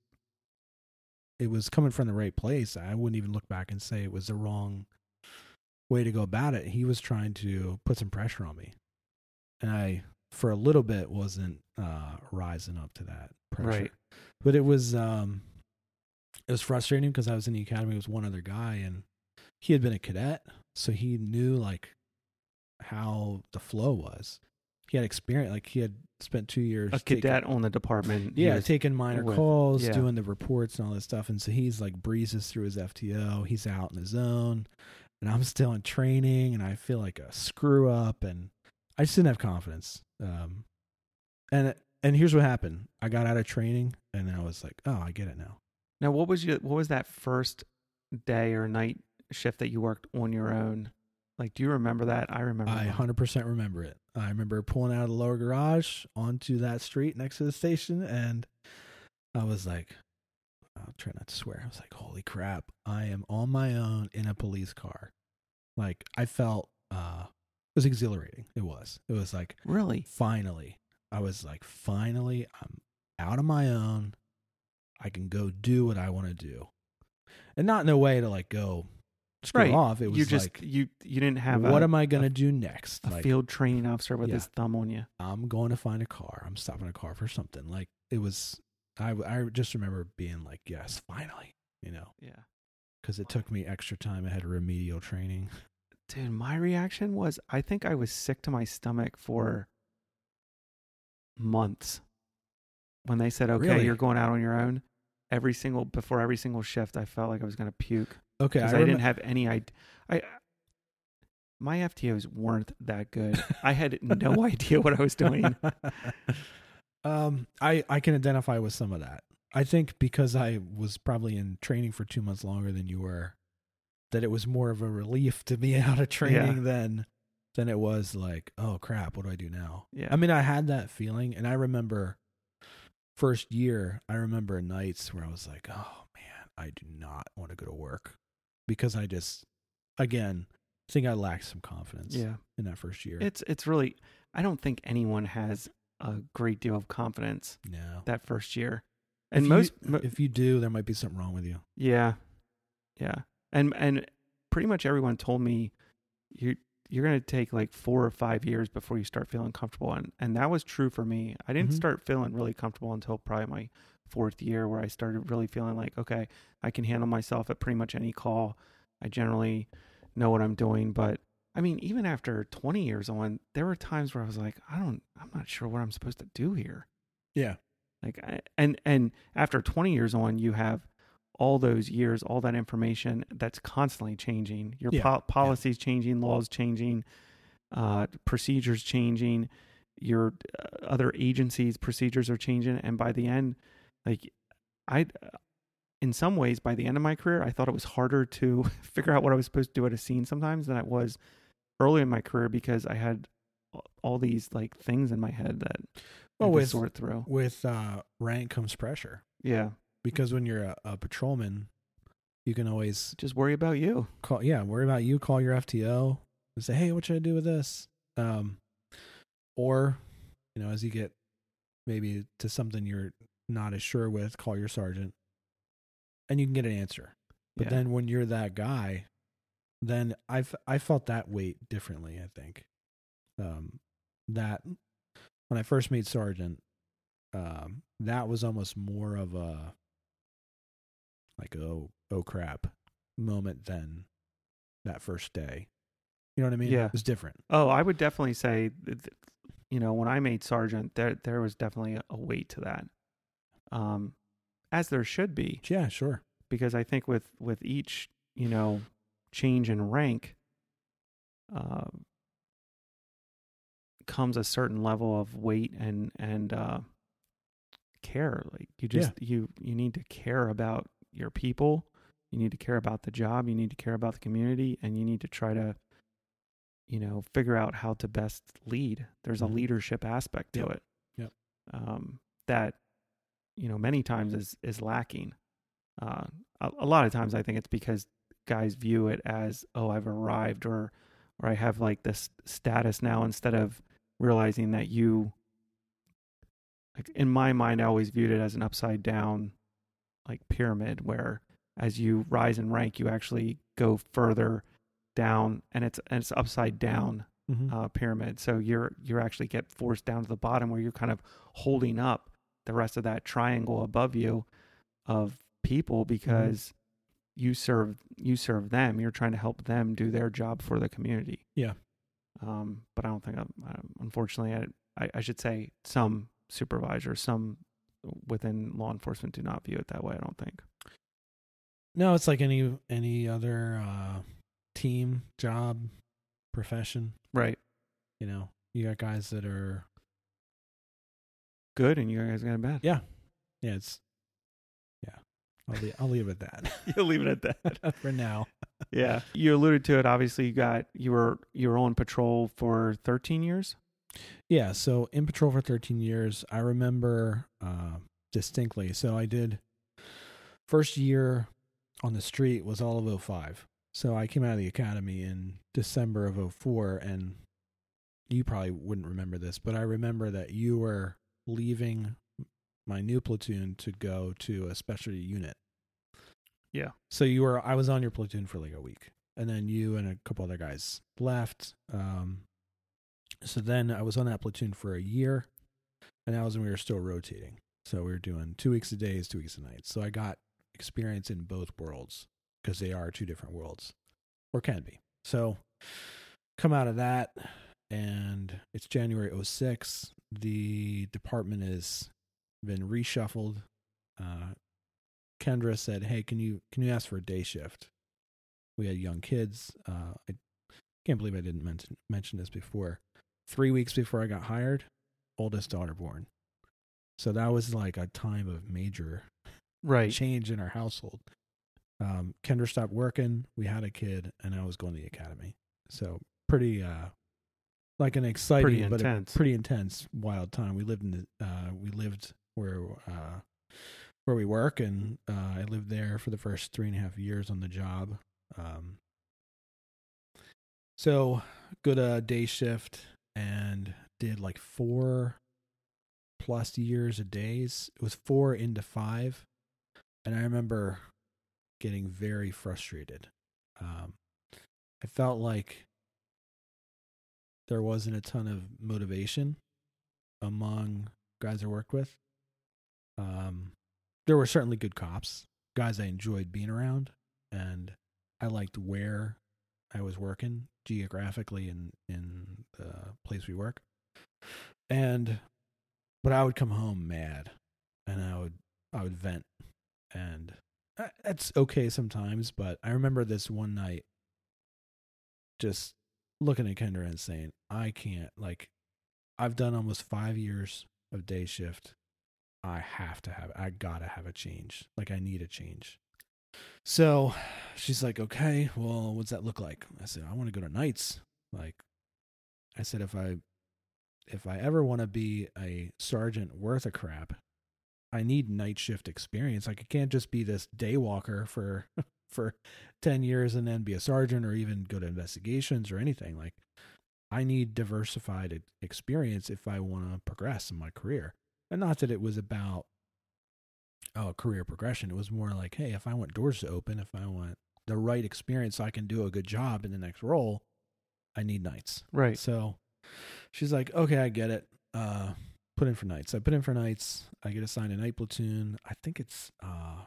it was coming from the right place. I wouldn't even look back and say it was the wrong way to go about it. He was trying to put some pressure on me. And I, for a little bit, wasn't uh, rising up to that pressure. Right. But it was, um, it was frustrating because I was in the academy with one other guy and he had been a cadet. So he knew like, how the flow was. he had experience. Like he had spent two years. A cadet taking, on the department. Yeah, taking minor with, calls, yeah. doing the reports and all this stuff. And so he's like breezes through his F T O. He's out in his zone. And I'm still in training and I feel like a screw up. And I just didn't have confidence. Um, and and here's what happened. I got out of training and I was like, oh, I get it now. Now, what was your, what was that first day or night shift that you worked on your own? Like, do you remember that? I remember I that. one hundred percent remember it. I remember pulling out of the lower garage onto that street next to the station, and I was like, I'll try not to swear. I was like, holy crap, I am on my own in a police car. Like, I felt, uh, it was exhilarating. It was. It was like, really? Finally. I was like, finally, I'm out on my own. I can go do what I want to do. And not in a way to, like, go screw right. off. It was you just, like, you, you didn't have what a, am I going to do next? A like, field training officer with yeah, his thumb on you. I'm going to find a car. I'm stopping a car for something. Like, it was, I, I just remember being like, yes, finally, you know? Yeah. Because it took me extra time. I had remedial training. Dude, my reaction was, I think I was sick to my stomach for months. When they said, okay, really? You're going out on your own, every single, before every single shift, I felt like I was going to puke. Okay. Because I, I didn't have any idea. I, my F T Os weren't that good. I had no idea what I was doing. Um, I, I can identify with some of that. I think because I was probably in training for two months longer than you were, that it was more of a relief to be out of training yeah. than, than it was like, oh crap, what do I do now? Yeah. I mean, I had that feeling. And I remember first year, I remember nights where I was like, oh man, I do not want to go to work because I just, again, think I lacked some confidence yeah. in that first year. It's, it's really, I don't think anyone has a great deal of confidence no. that first year. And if most, you, if you do, there might be something wrong with you. Yeah. Yeah. And, and pretty much everyone told me you, you're going to take like four or five years before you start feeling comfortable. And, and that was true for me. I didn't mm-hmm. start feeling really comfortable until probably my fourth year where I started really feeling like, okay, I can handle myself at pretty much any call. I generally know what I'm doing, but I mean, even after twenty years on, there were times where I was like, I don't, I'm not sure what I'm supposed to do here. Yeah. Like, I, and, and after twenty years on, you have all those years, all that information that's constantly changing. Your yeah. po- policies yeah. changing, laws changing, uh, procedures changing, your uh, other agencies' procedures are changing. And by the end, like I, in some ways, by the end of my career, I thought it was harder to figure out what I was supposed to do at a scene sometimes than it was early in my career because I had all these like things in my head that well, I with, sort through. With uh, rank comes pressure. Yeah. Because when you're a, a patrolman, you can always... Just worry about you. Call, yeah, worry about you, call your F T O and say, hey, what should I do with this? Um, or, you know, as you get maybe to something you're not as sure with, call your sergeant and you can get an answer. But yeah. then when you're that guy... Then I've I felt that weight differently. I think um, that when I first made sergeant, um, that was almost more of a like oh oh crap moment than that first day. You know what I mean? Yeah, it was different. Oh, I would definitely say, you know, when I made sergeant, there there was definitely a weight to that, um, as there should be. Yeah, sure. Because I think with with each, you know. change in rank uh, comes a certain level of weight and and uh, care. Like you just yeah. you you need to care about your people, you need to care about the job, you need to care about the community, and you need to try to you know figure out how to best lead. There's mm-hmm. a leadership aspect to yep. it yep. Um, that you know many times is is lacking. Uh, a, a lot of times, I think it's because guys view it as, oh, I've arrived or or I have like this status now, instead of realizing that you, like in my mind, I always viewed it as an upside down like pyramid where as you rise in rank, you actually go further down and it's and it's upside down mm-hmm. uh, pyramid. So you're you're actually get forced down to the bottom where you're kind of holding up the rest of that triangle above you of people because mm-hmm. You serve, you serve them. You're trying to help them do their job for the community. Yeah. Um, but I don't think, I'm, I, unfortunately, I, I, I should say some supervisors, some within law enforcement do not view it that way, I don't think. No, it's like any any other uh, team, job, profession. Right. You know, you got guys that are good and you guys got bad. Yeah. Yeah, it's, yeah. I'll, leave, I'll leave it at that. You'll leave it at that. For now. Yeah. You alluded to it. Obviously, you got, you were, you were on patrol for thirteen years. Yeah. So in patrol for thirteen years, I remember uh, distinctly. So I did, first year on the street was all of oh five. So I came out of the academy in December of oh four, and you probably wouldn't remember this, but I remember that you were leaving my new platoon to go to a specialty unit. Yeah. So you were, I was on your platoon for like a week, and then you and a couple other guys left. Um, so then I was on that platoon for a year, and that was when we were still rotating. So we were doing two weeks of days, two weeks of nights. So I got experience in both worlds because they are two different worlds, or can be. So come out of that, and it's January oh six. The department has been reshuffled. Uh, Kendra said, "Hey, can you can you ask for a day shift?" We had young kids. Uh, I can't believe I didn't mention mention this before. Three weeks before I got hired, oldest daughter born. So that was like a time of major right change in our household. Um, Kendra stopped working. We had a kid, and I was going to the academy. So pretty. Uh, Like an exciting, but a pretty intense, wild time. We lived in the, uh, we lived where, uh, where we work, and uh, I lived there for the first three and a half years on the job. Um, so good uh, day shift, and did like four plus years of days. It was four into five, and I remember getting very frustrated. Um, I felt like there wasn't a ton of motivation among guys I worked with. Um, there were certainly good cops, guys I enjoyed being around, and I liked where I was working geographically in, in the place we work. And, but I would come home mad, and I would, I would vent, and that's okay sometimes. But I remember this one night just looking at Kendra and saying, I can't, like, I've done almost five years of day shift. I have to have, I gotta have a change. Like, I need a change. So she's like, okay, well, what's that look like? I said, I want to go to nights. Like, I said, if I, if I ever want to be a sergeant worth a crap, I need night shift experience. Like, I can't just be this day walker for for ten years and then be a sergeant or even go to investigations or anything. Like, I need diversified experience if I want to progress in my career. And not that it was about oh, career progression. It was more like, hey, if I want doors to open, if I want the right experience so I can do a good job in the next role, I need nights. Right. So she's like, okay, I get it. Uh, put in for nights. I put in for nights. I get assigned a night platoon. I think it's, uh,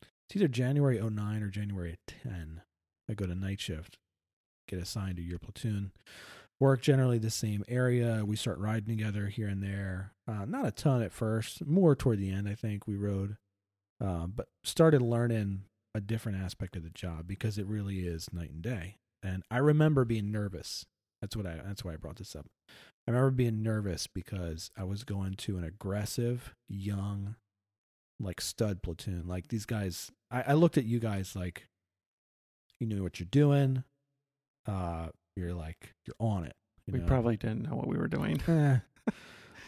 It's either January oh nine or January ten. I go to night shift, get assigned to your platoon, work generally the same area. We start riding together here and there. Uh, not a ton at first, more toward the end, I think we rode, uh, but started learning a different aspect of the job because it really is night and day. And I remember being nervous. That's what I, that's why I brought this up. I remember being nervous because I was going to an aggressive, young, like stud platoon. Like, these guys, I, I looked at you guys like, you knew what you're doing. Uh, you're like, you're on it. You we know? Probably didn't know what we were doing. eh,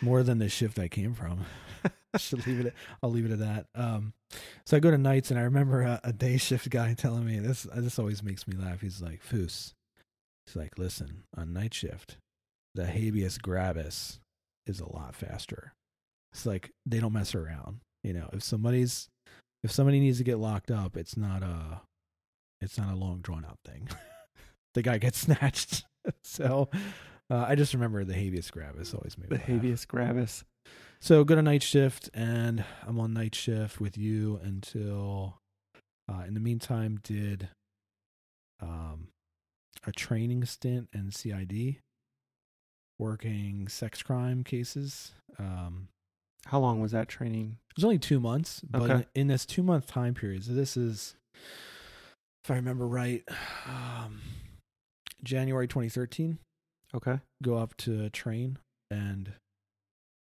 more than the shift I came from. I should leave it. At, I'll leave it at that. Um, so I go to nights, and I remember a, a day shift guy telling me this, this always makes me laugh. He's like, Foos. He's like, listen, on night shift, the habeas grabus is a lot faster. It's like, they don't mess around. You know, if somebody's, if somebody needs to get locked up, it's not a, it's not a long drawn out thing. The guy gets snatched. So uh, I just remember the habeas grabus always made me laugh. The habeas grabus. So go to night shift, and I'm on night shift with you until, uh, in the meantime, did, um, a training stint in C I D, working sex crime cases. Um, How long was that training? It was only two months, but okay. in this two-month time period, so this is, if I remember right, um, January twenty thirteen. Okay. Go up to train, and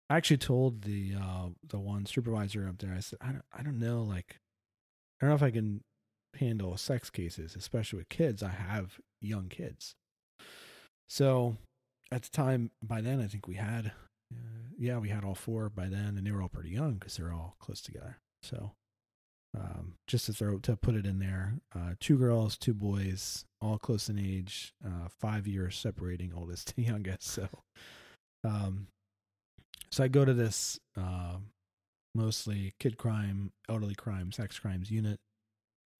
I actually told the uh, the one supervisor up there, I said, I don't, I don't know, like, I don't know if I can handle sex cases, especially with kids. I have young kids. So at the time, by then, I think we had... Yeah, we had all four by then, and they were all pretty young because they're all close together. So um, just to throw to put it in there, uh, two girls, two boys, all close in age, uh, five years separating oldest to youngest. So um, so I go to this uh, mostly kid crime, elderly crime, sex crimes unit,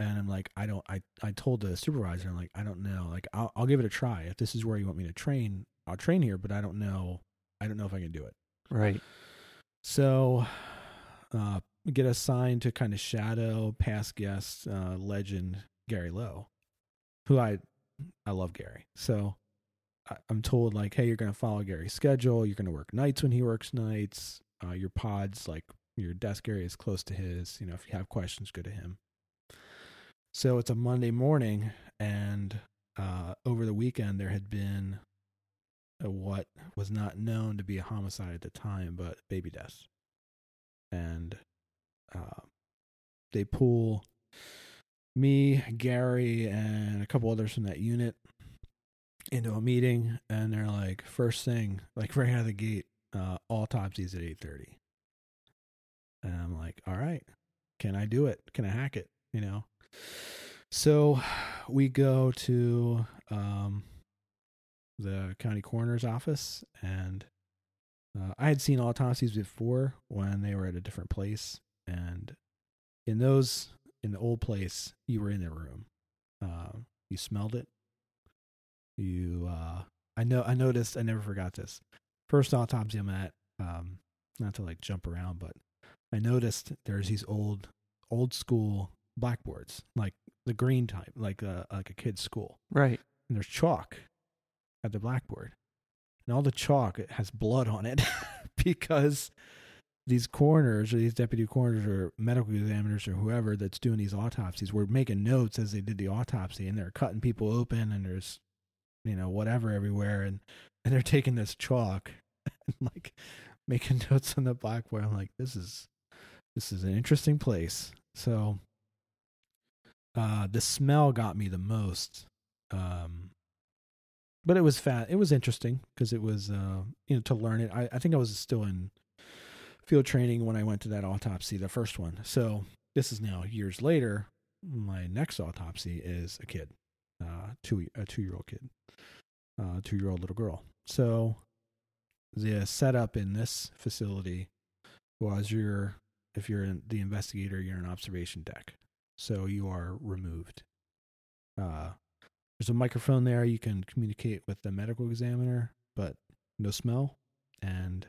and I'm like, I don't, I, I told the supervisor, I'm like, I don't know, like I'll, I'll give it a try. If this is where you want me to train, I'll train here, but I don't know, I don't know if I can do it. Right. So, uh, get assigned to kind of shadow past guest, uh, legend Gary Lowe, who I, I love Gary. So I, I'm told like, hey, you're going to follow Gary's schedule. You're going to work nights when he works nights, uh, your pods, like your desk area is close to his, you know, if you have questions, go to him. So it's a Monday morning, and, uh, over the weekend there had been what was not known to be a homicide at the time, but baby deaths. And uh, they pull me, Gary, and a couple others from that unit into a meeting, and they're like, first thing, like right out of the gate, uh, autopsies at eight thirty. And I'm like, all right, can I do it? Can I hack it? You know? So we go to... um the county coroner's office, and uh, I had seen autopsies before when they were at a different place, and in those, in the old place, you were in the room, uh, you smelled it, you uh I know I noticed I never forgot this first autopsy I'm at, um not to like jump around, but I noticed there's these old old school blackboards, like the green type, like a like a kid's school, right? And there's chalk at the blackboard, and all the chalk, it has blood on it because these coroners or these deputy coroners or medical examiners or whoever that's doing these autopsies were making notes as they did the autopsy, and they're cutting people open, and there's, you know, whatever everywhere. And, and they're taking this chalk and like making notes on the blackboard. I'm like, this is, this is an interesting place. So, uh, the smell got me the most, um, but it was fat. It was interesting because it was, uh, you know, to learn it. I, I think I was still in field training when I went to that autopsy, the first one. So this is now years later. My next autopsy is a kid, uh, two a two-year-old kid, uh, two-year-old little girl. So the setup in this facility was your, if you're in the investigator, you're in an observation deck. So you are removed. Uh, There's a microphone there. You can communicate with the medical examiner, but no smell. And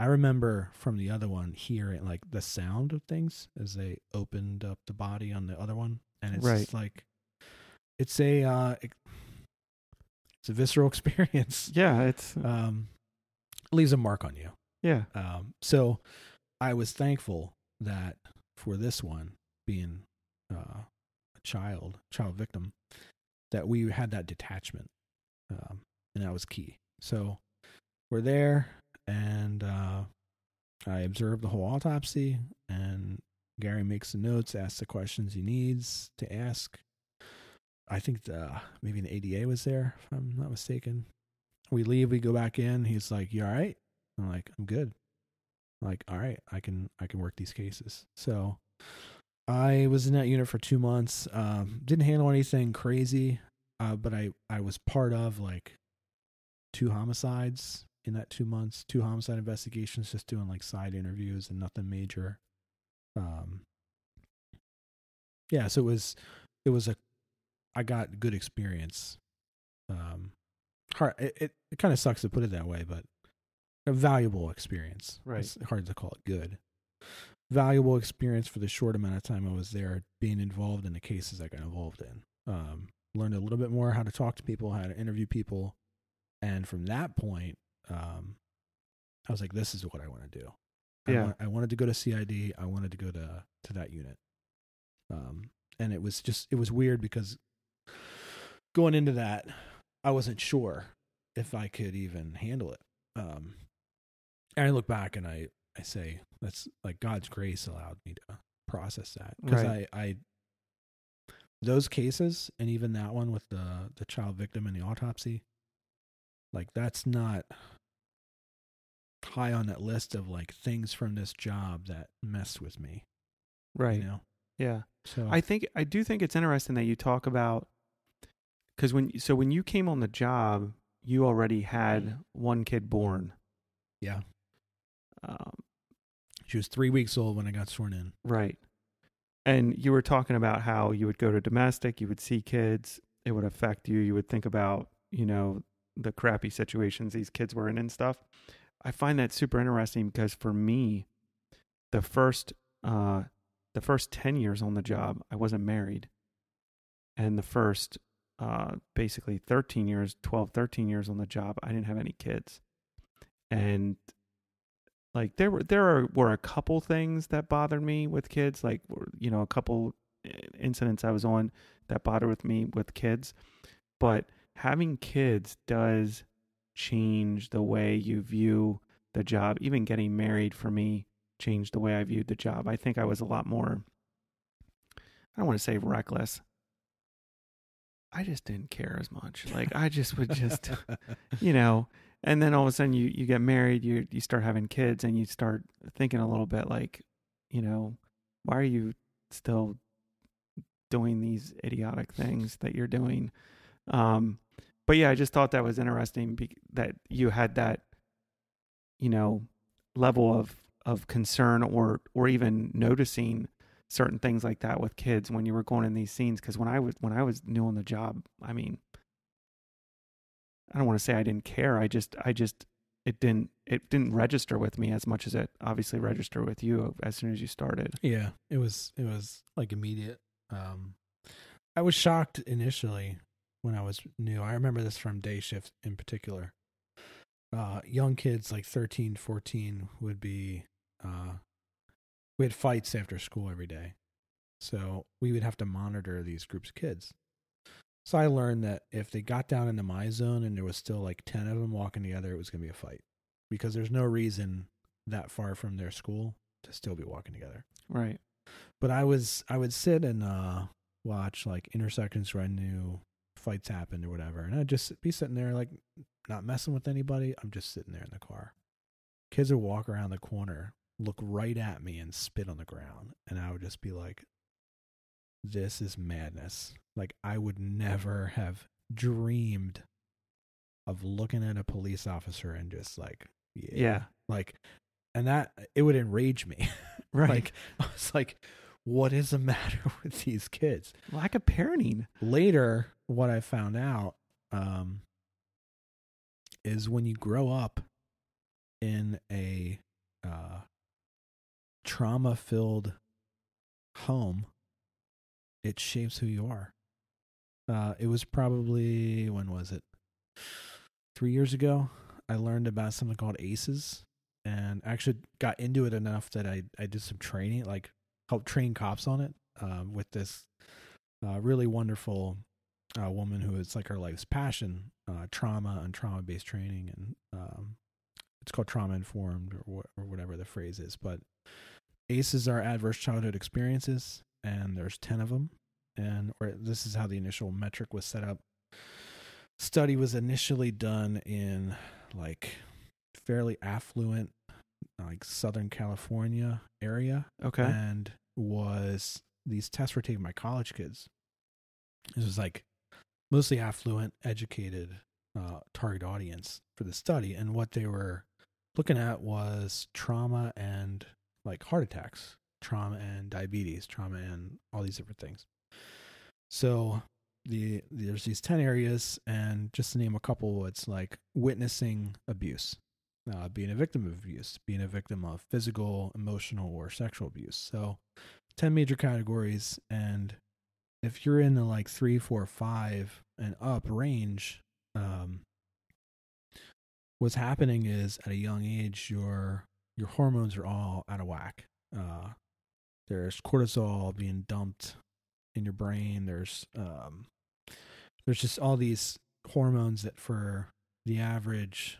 I remember from the other one hearing like the sound of things as they opened up the body on the other one. And it's right. Just like, it's a, uh, it's a visceral experience. Yeah. It's, um, it leaves a mark on you. Yeah. Um, so I was thankful that for this one being, uh, a child, child victim, that we had that detachment, um, and that was key. So we're there, and uh, I observed the whole autopsy, and Gary makes the notes, asks the questions he needs to ask. I think the maybe an A D A was there, if I'm not mistaken. We leave, we go back in. He's like, "You all right?" I'm like, "I'm good." I'm like, all right, I can I can work these cases. So I was in that unit for two months. Um, didn't handle anything crazy, uh, but I, I was part of like two homicides in that two months, two homicide investigations, just doing like side interviews and nothing major. Um, yeah, so it was, it was a, I got good experience. Um, hard, it, it, it kind of sucks to put it that way, but a valuable experience. Right. It's hard to call it good. Valuable experience for the short amount of time I was there, being involved in the cases I got involved in. Um, learned a little bit more how to talk to people, how to interview people. And from that point, um, I was like, this is what I want to do. Yeah. I, wa- I wanted to go to C I D. I wanted to go to, to that unit. Um, and it was just, it was weird because going into that, I wasn't sure if I could even handle it. Um, and I look back and I, I say, that's like God's grace allowed me to process that. Because right. I, I, those cases, and even that one with the, the child victim and the autopsy, like that's not high on that list of like things from this job that messed with me. Right. You know? Yeah. So I think, I do think it's interesting that you talk about, because when, so when you came on the job, you already had one kid born. Yeah. Um, she was three weeks old when I got sworn in. Right. And you were talking about how you would go to domestic, you would see kids, it would affect you. You would think about, you know, the crappy situations these kids were in and stuff. I find that super interesting because for me, the first, uh, the first ten years on the job, I wasn't married. And the first, uh, basically thirteen years, twelve, thirteen years on the job, I didn't have any kids. And like there were there are, were a couple things that bothered me with kids, like you know a couple incidents I was on that bothered with me with kids, but having kids does change the way you view the job. Even getting married for me changed the way I viewed the job. I think I was a lot more, I don't want to say reckless. I just didn't care as much. Like I just would just, you know. And then all of a sudden you, you get married, you you start having kids, and you start thinking a little bit like, you know, why are you still doing these idiotic things that you're doing? Um, but yeah, I just thought that was interesting be- that you had that, you know, level of, of concern or or even noticing certain things like that with kids when you were going in these scenes. Because when I was when I was new on the job, I mean, I don't want to say I didn't care. I just, I just, it didn't, it didn't register with me as much as it obviously registered with you as soon as you started. Yeah, it was, it was like immediate. Um, I was shocked initially when I was new. I remember this from day shift in particular. Uh, young kids like thirteen, fourteen would be, uh, we had fights after school every day. So we would have to monitor these groups of kids. So I learned that if they got down into my zone and there was still like ten of them walking together, it was going to be a fight because there's no reason that far from their school to still be walking together. Right. But I was, I would sit and uh, watch like intersections where I knew fights happened or whatever. And I'd just be sitting there like not messing with anybody. I'm just sitting there in the car. Kids would walk around the corner, look right at me and spit on the ground. And I would just be like, this is madness. Like I would never have dreamed of looking at a police officer and just like, yeah, yeah. like, and that it would enrage me. Right. Like I was like, what is the matter with these kids? Lack of parenting. Later, what I found out, um, is when you grow up in a, uh, trauma filled home, it shapes who you are. Uh, it was probably, when was it? Three years ago, I learned about something called A C Es and actually got into it enough that I, I did some training, like helped train cops on it um, with this uh, really wonderful uh, woman who is like her life's passion, uh, trauma and trauma-based training. And um, it's called trauma-informed or, wh- or whatever the phrase is. But A C Es are adverse childhood experiences. And there's ten of them, and or this is how the initial metric was set up. Study was initially done in like fairly affluent, like Southern California area. Okay, and was these tests were taken by college kids. This was like mostly affluent, educated uh, target audience for the study, and what they were looking at was trauma and like heart attacks. Trauma and diabetes, trauma and all these different things. So the there's these ten areas, and just to name a couple, it's like witnessing abuse, uh, being a victim of abuse, being a victim of physical, emotional, or sexual abuse. So ten major categories, and if you're in the like three, four, five and up range, um, what's happening is at a young age, your, your hormones are all out of whack. Uh, there's cortisol being dumped in your brain. There's, um, there's just all these hormones that for the average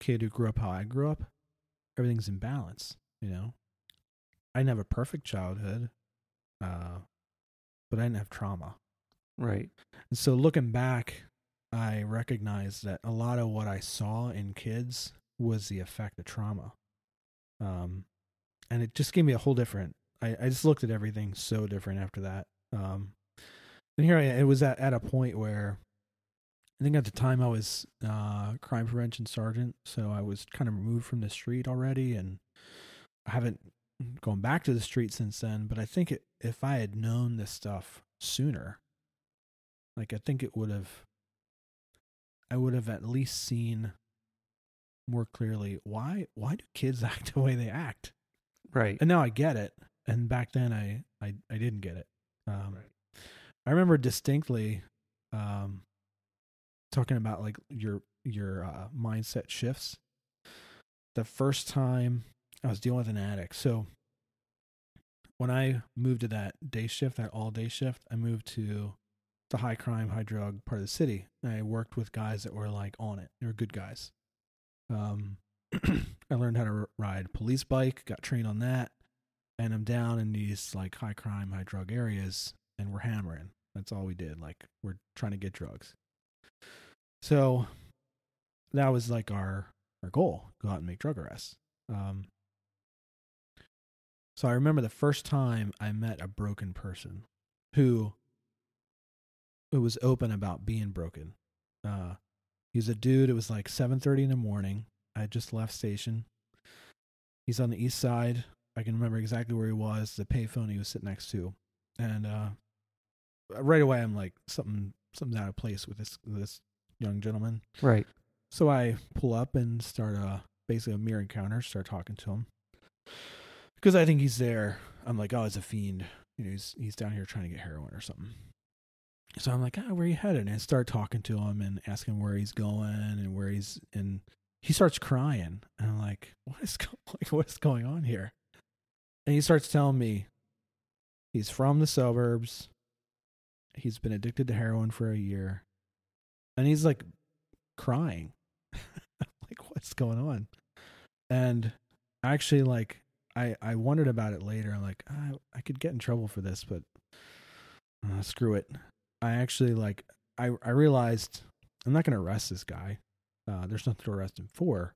kid who grew up how I grew up, everything's in balance. You know, I didn't have a perfect childhood, uh, but I didn't have trauma. Right. And so looking back, I recognized that a lot of what I saw in kids was the effect of trauma. Um, and it just gave me a whole different, I, I just looked at everything so different after that. Um, and here I, it was at, at a point where I think at the time I was, uh, crime prevention sergeant. So I was kind of removed from the street already, and I haven't gone back to the street since then. But I think it, if I had known this stuff sooner, like I think it would have, I would have at least seen more clearly why, why do kids act the way they act? Right. And now I get it. And back then I, I, I didn't get it. Um, right. I remember distinctly, um, talking about like your, your, uh, mindset shifts. The first time I was dealing with an addict. So when I moved to that day shift, that all day shift, I moved to the high crime, high drug part of the city. And I worked with guys that were like on it. They were good guys. Um, I learned how to ride police bike, got trained on that. And I'm down in these like high crime, high drug areas, and we're hammering. That's all we did. Like we're trying to get drugs. So that was like our, our goal, go out and make drug arrests. Um, so I remember the first time I met a broken person who, who was open about being broken. Uh, he's a dude. It was like seven thirty in the morning. I just left station. He's on the east side. I can remember exactly where he was, the payphone he was sitting next to. And uh, right away, I'm like, something something's out of place with this this young gentleman. Right. So I pull up and start a, basically a mirror encounter, start talking to him. Because I think he's there. I'm like, oh, he's a fiend. You know, he's, he's down here trying to get heroin or something. So I'm like, ah, oh, where are you headed? And I start talking to him and asking where he's going and where he's in. He starts crying, and I'm like, "What is go- like what is going on here?" And he starts telling me he's from the suburbs, he's been addicted to heroin for a year, and he's like crying. I'm like, "What's going on?" And actually, like, I I wondered about it later. I'm like, I I could get in trouble for this, but uh, screw it. I actually like I I realized I'm not going to arrest this guy. Uh, there's nothing to arrest him for,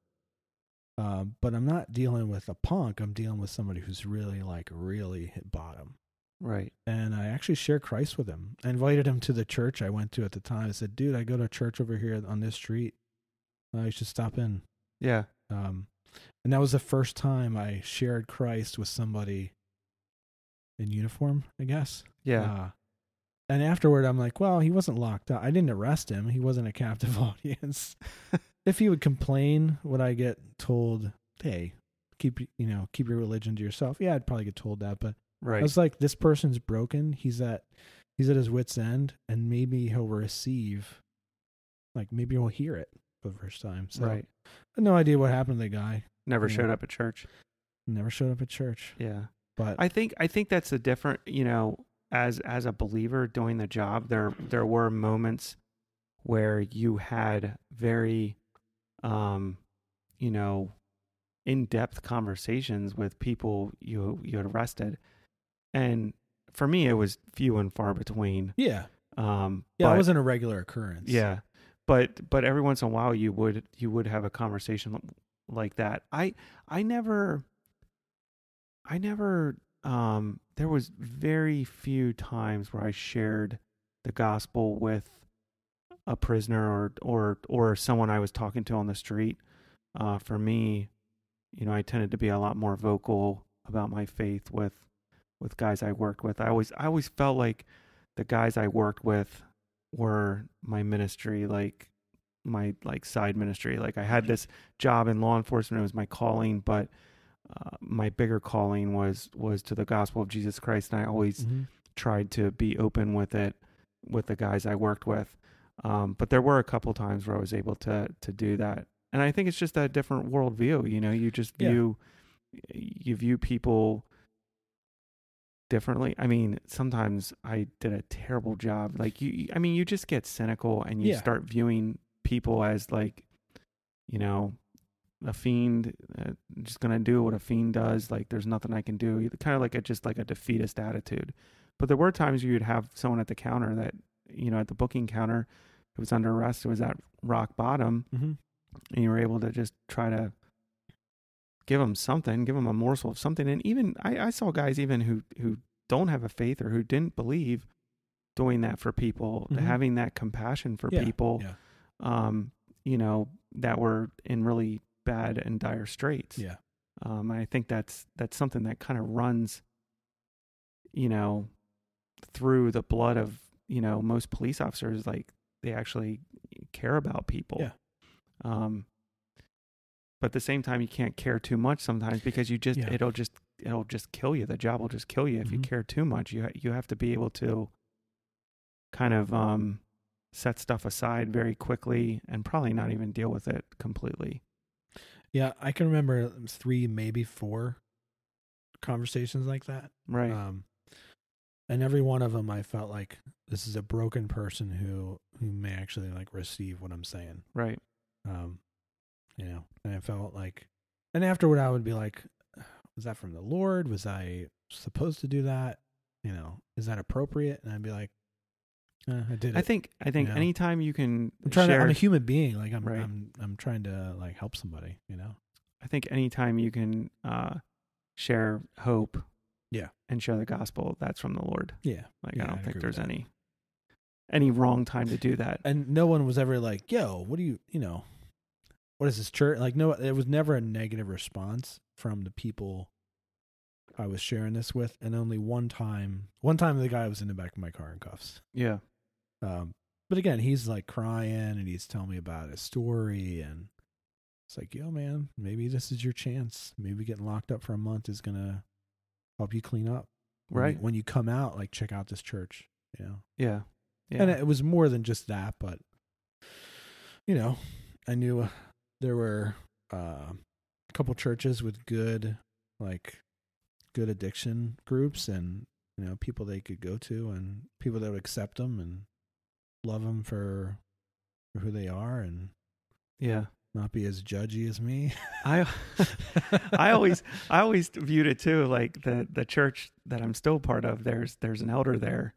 uh, but I'm not dealing with a punk. I'm dealing with somebody who's really like really hit bottom. Right. And I actually shared Christ with him. I invited him to the church I went to at the time. I said, dude, I go to a church over here on this street. Uh, you should stop in. Yeah. Um, and that was the first time I shared Christ with somebody in uniform, I guess. Yeah. Uh, And afterward, I'm like, well, he wasn't locked up. I didn't arrest him. He wasn't a captive audience. If he would complain, would I get told, hey, keep, you know, keep your religion to yourself? Yeah, I'd probably get told that. But right. I was like, this person's broken. He's at, he's at his wit's end, and maybe he'll receive, like maybe he'll hear it for the first time. So right. I had no idea what happened to the guy. Never showed know. up at church. Never showed up at church. Yeah. But I think, I think that's a different, you know, As as a believer doing the job, there there were moments where you had very, um, you know, in-depth conversations with people you you had arrested, and for me it was few and far between. Yeah, um, yeah, but it wasn't a regular occurrence. Yeah, but but every once in a while you would you would have a conversation like that. I I never, I never. Um, there was very few times where I shared the gospel with a prisoner or, or, or someone I was talking to on the street. Uh, for me, you know, I tended to be a lot more vocal about my faith with, with guys I worked with. I always, I always felt like the guys I worked with were my ministry, like my, like side ministry. Like I had this job in law enforcement. It was my calling, but Uh, my bigger calling was was to the gospel of Jesus Christ, and I always mm-hmm. tried to be open with it with the guys I worked with. Um, but there were a couple times where I was able to to do that. And I think it's just that different worldview, you know, you just view, yeah. you view people differently. I mean, sometimes I did a terrible job. Like you, I mean, you just get cynical and you yeah. start viewing people as like, you know, a fiend, uh, just going to do what a fiend does. Like there's nothing I can do. Kind of like a, just like a defeatist attitude. But there were times you'd have someone at the counter that, you know, at the booking counter, it was under arrest. It was at rock bottom. Mm-hmm. And you were able to just try to give them something, give them a morsel of something. And even I, I saw guys even who, who don't have a faith or who didn't believe doing that for people, mm-hmm. having that compassion for yeah. people, yeah. Um, you know, that were in really bad and dire straits. Yeah. Um, I think that's, that's something that kind of runs, you know, through the blood of, you know, most police officers. Like they actually care about people. Yeah. Um, but at the same time, you can't care too much sometimes because you just, yeah. it'll just, it'll just kill you. The job will just kill you if mm-hmm. you care too much. You, you have to be able to kind of, um, set stuff aside very quickly and probably not even deal with it completely. Yeah. I can remember three, maybe four conversations like that. Right. Um, and every one of them, I felt like this is a broken person who, who may actually like receive what I'm saying. Right. Um, you know, and I felt like, and afterward I would be like, was that from the Lord? Was I supposed to do that? You know, is that appropriate? And I'd be like, uh, I did. I it. think, I think you know? Anytime you can, I'm trying share, to, I'm a human being. Like I'm, right. I'm, I'm trying to like help somebody, you know, I think anytime you can, uh, share hope yeah, and share the gospel, that's from the Lord. Yeah. Like, yeah, I don't I think there's any, any wrong time to do that. And no one was ever like, yo, what do you, you know, what is this church? Like, no, it was never a negative response from the people I was sharing this with. And only one time, one time the guy was in the back of my car in cuffs. Yeah. Um, but again, he's like crying and he's telling me about his story. And it's like, yo, man, maybe this is your chance. Maybe getting locked up for a month is going to help you clean up. Right. When, when you come out, like check out this church, you know? Yeah. Yeah. And it was more than just that, but, you know, I knew uh, there were uh, a couple churches with good, like, good addiction groups and, you know, people they could go to and people that would accept them and love them for, for who they are and yeah, not be as judgy as me. I I always I always viewed it, too, like the, the church that I'm still part of, there's there's an elder there.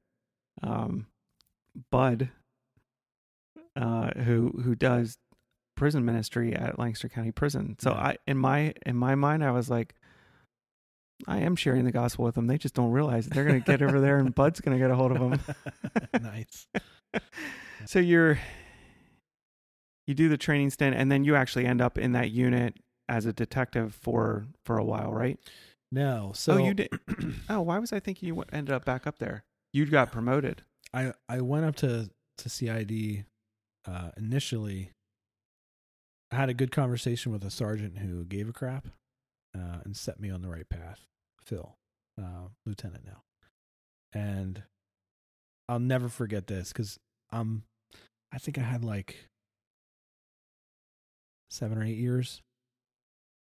Um Bud, uh, who who does prison ministry at Lancaster County Prison. So I, in my in my mind, I was like, I am sharing the gospel with them. They just don't realize it. They're going to get over there, and Bud's going to get a hold of them. Nice. So you're you do the training stint, and then you actually end up in that unit as a detective for for a while, right? No. So oh, you did. Oh, why was I thinking you ended up back up there? You got promoted. I, I went up to, to C I D uh, initially. I had a good conversation with a sergeant who gave a crap uh, and set me on the right path, Phil, uh, lieutenant now. And I'll never forget this because um, I think I had like seven or eight years.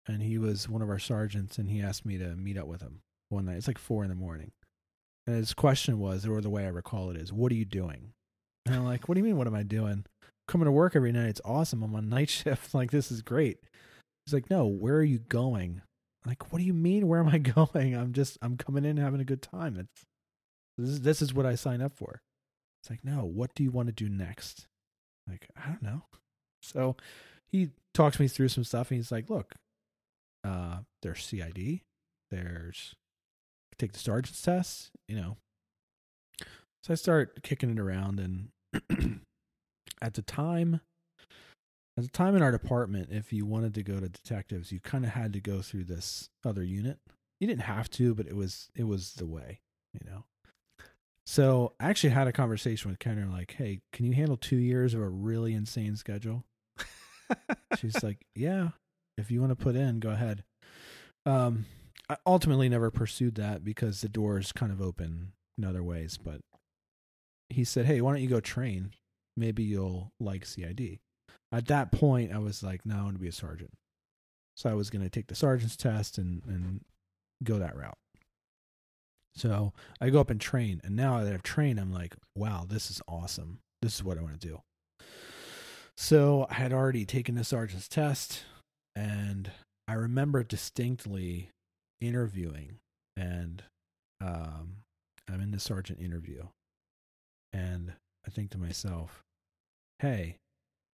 And he was one of our sergeants and he asked me to meet up with him one night. It's like four in the morning. And his question was, or the way I recall it is, what are you doing? And I'm like, what do you mean, what am I doing? Coming to work every night, it's awesome. I'm on night shift. Like, this is great. He's like, no, where are you going? I'm like, what do you mean, where am I going? I'm just, I'm coming in having a good time. It's, this is, this is what I signed up for. It's like, no, what do you want to do next? I'm like, I don't know. So he talks me through some stuff and he's like, look, uh, there's C I D, there's take the sergeant's test, you know. So I start kicking it around, and at the time, at the time in our department, if you wanted to go to detectives, you kind of had to go through this other unit. You didn't have to, but it was it was the way, you know. So I actually had a conversation with Kendra, like, "Hey, can you handle two years of a really insane schedule?" She's like, "Yeah, if you want to put in, go ahead." Um. I ultimately never pursued that because the door is kind of open in other ways, but he said, hey, why don't you go train? Maybe you'll like C I D. At that point, I was like, no, I want to be a sergeant. So I was going to take the sergeant's test and, and go that route. So I go up and train. And now that I've trained, I'm like, wow, this is awesome. This is what I want to do. So I had already taken the sergeant's test, and I remember distinctly interviewing, and um, I'm in the sergeant interview, and I think to myself, hey,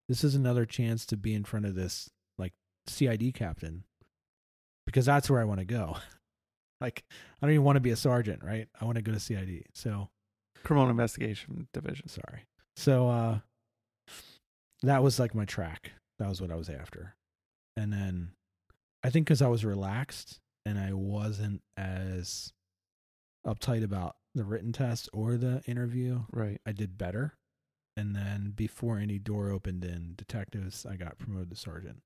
this is another chance to be in front of this like C I D captain, because that's where I want to go. Like, I don't even want to be a sergeant, right? I want to go to C I D. So Criminal Investigation Division. Sorry. So uh, that was like my track. That was what I was after. And then I think because I was relaxed and I wasn't as uptight about the written test or the interview, right, I did better. And then before any door opened in detectives, I got promoted to sergeant.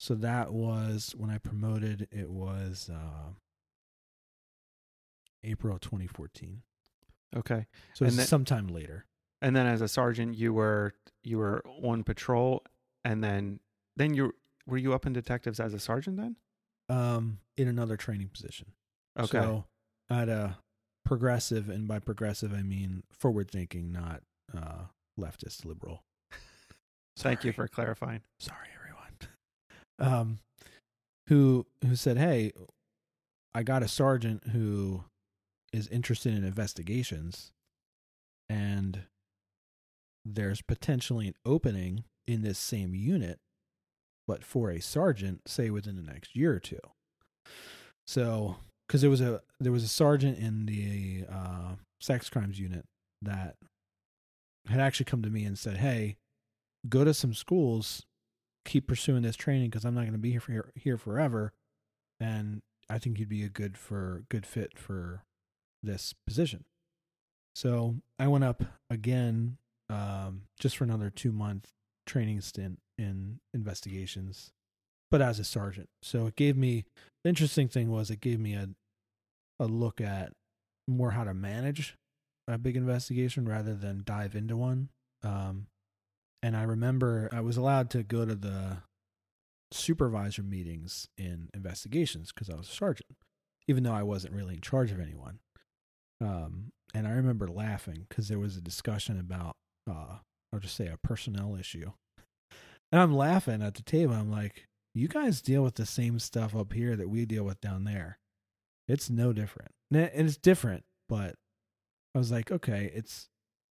So that was when I promoted. It was uh, April twenty fourteen. Okay, so it's sometime later. And then as a sergeant, you were you were on patrol, and then then you were you up in detectives as a sergeant then? Um, in another training position. Okay, so at a progressive, and by progressive I mean forward thinking, not uh, leftist liberal. Thank you for clarifying. Sorry, everyone. Um, who who said, "Hey, I got a sergeant who is interested in investigations, and there's potentially an opening in this same unit, but for a sergeant, say within the next year or two." So, because there was a there was a sergeant in the uh, sex crimes unit that had actually come to me and said, "Hey, go to some schools, keep pursuing this training because I'm not going to be here for, here forever, and I think you'd be a good for good fit for this position." So I went up again, um, just for another two month training stint in investigations, but as a sergeant. So it gave me, the interesting thing was it gave me a a look at more how to manage a big investigation rather than dive into one. Um, and I remember I was allowed to go to the supervisor meetings in investigations because I was a sergeant, even though I wasn't really in charge of anyone. Um, and I remember laughing because there was a discussion about, uh, I'll just say a personnel issue. And I'm laughing at the table. I'm like, you guys deal with the same stuff up here that we deal with down there. It's no different. And it's different, but I was like, okay, it's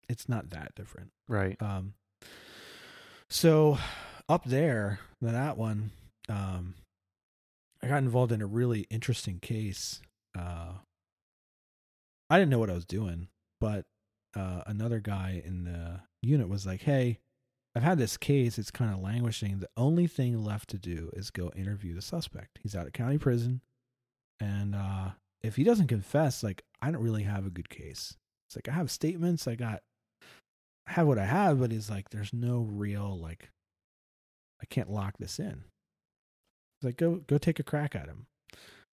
it's not that different. Right. Um, so up there, that one, um, I got involved in a really interesting case. Uh, I didn't know what I was doing, but uh, another guy in the unit was like, "Hey, I've had this case. It's kind of languishing. The only thing left to do is go interview the suspect. He's out of county prison. And uh, if he doesn't confess, like, I don't really have a good case." It's like, I have statements. I got, I have what I have, but it's like, there's no real, like, I can't lock this in. It's like, go, go take a crack at him.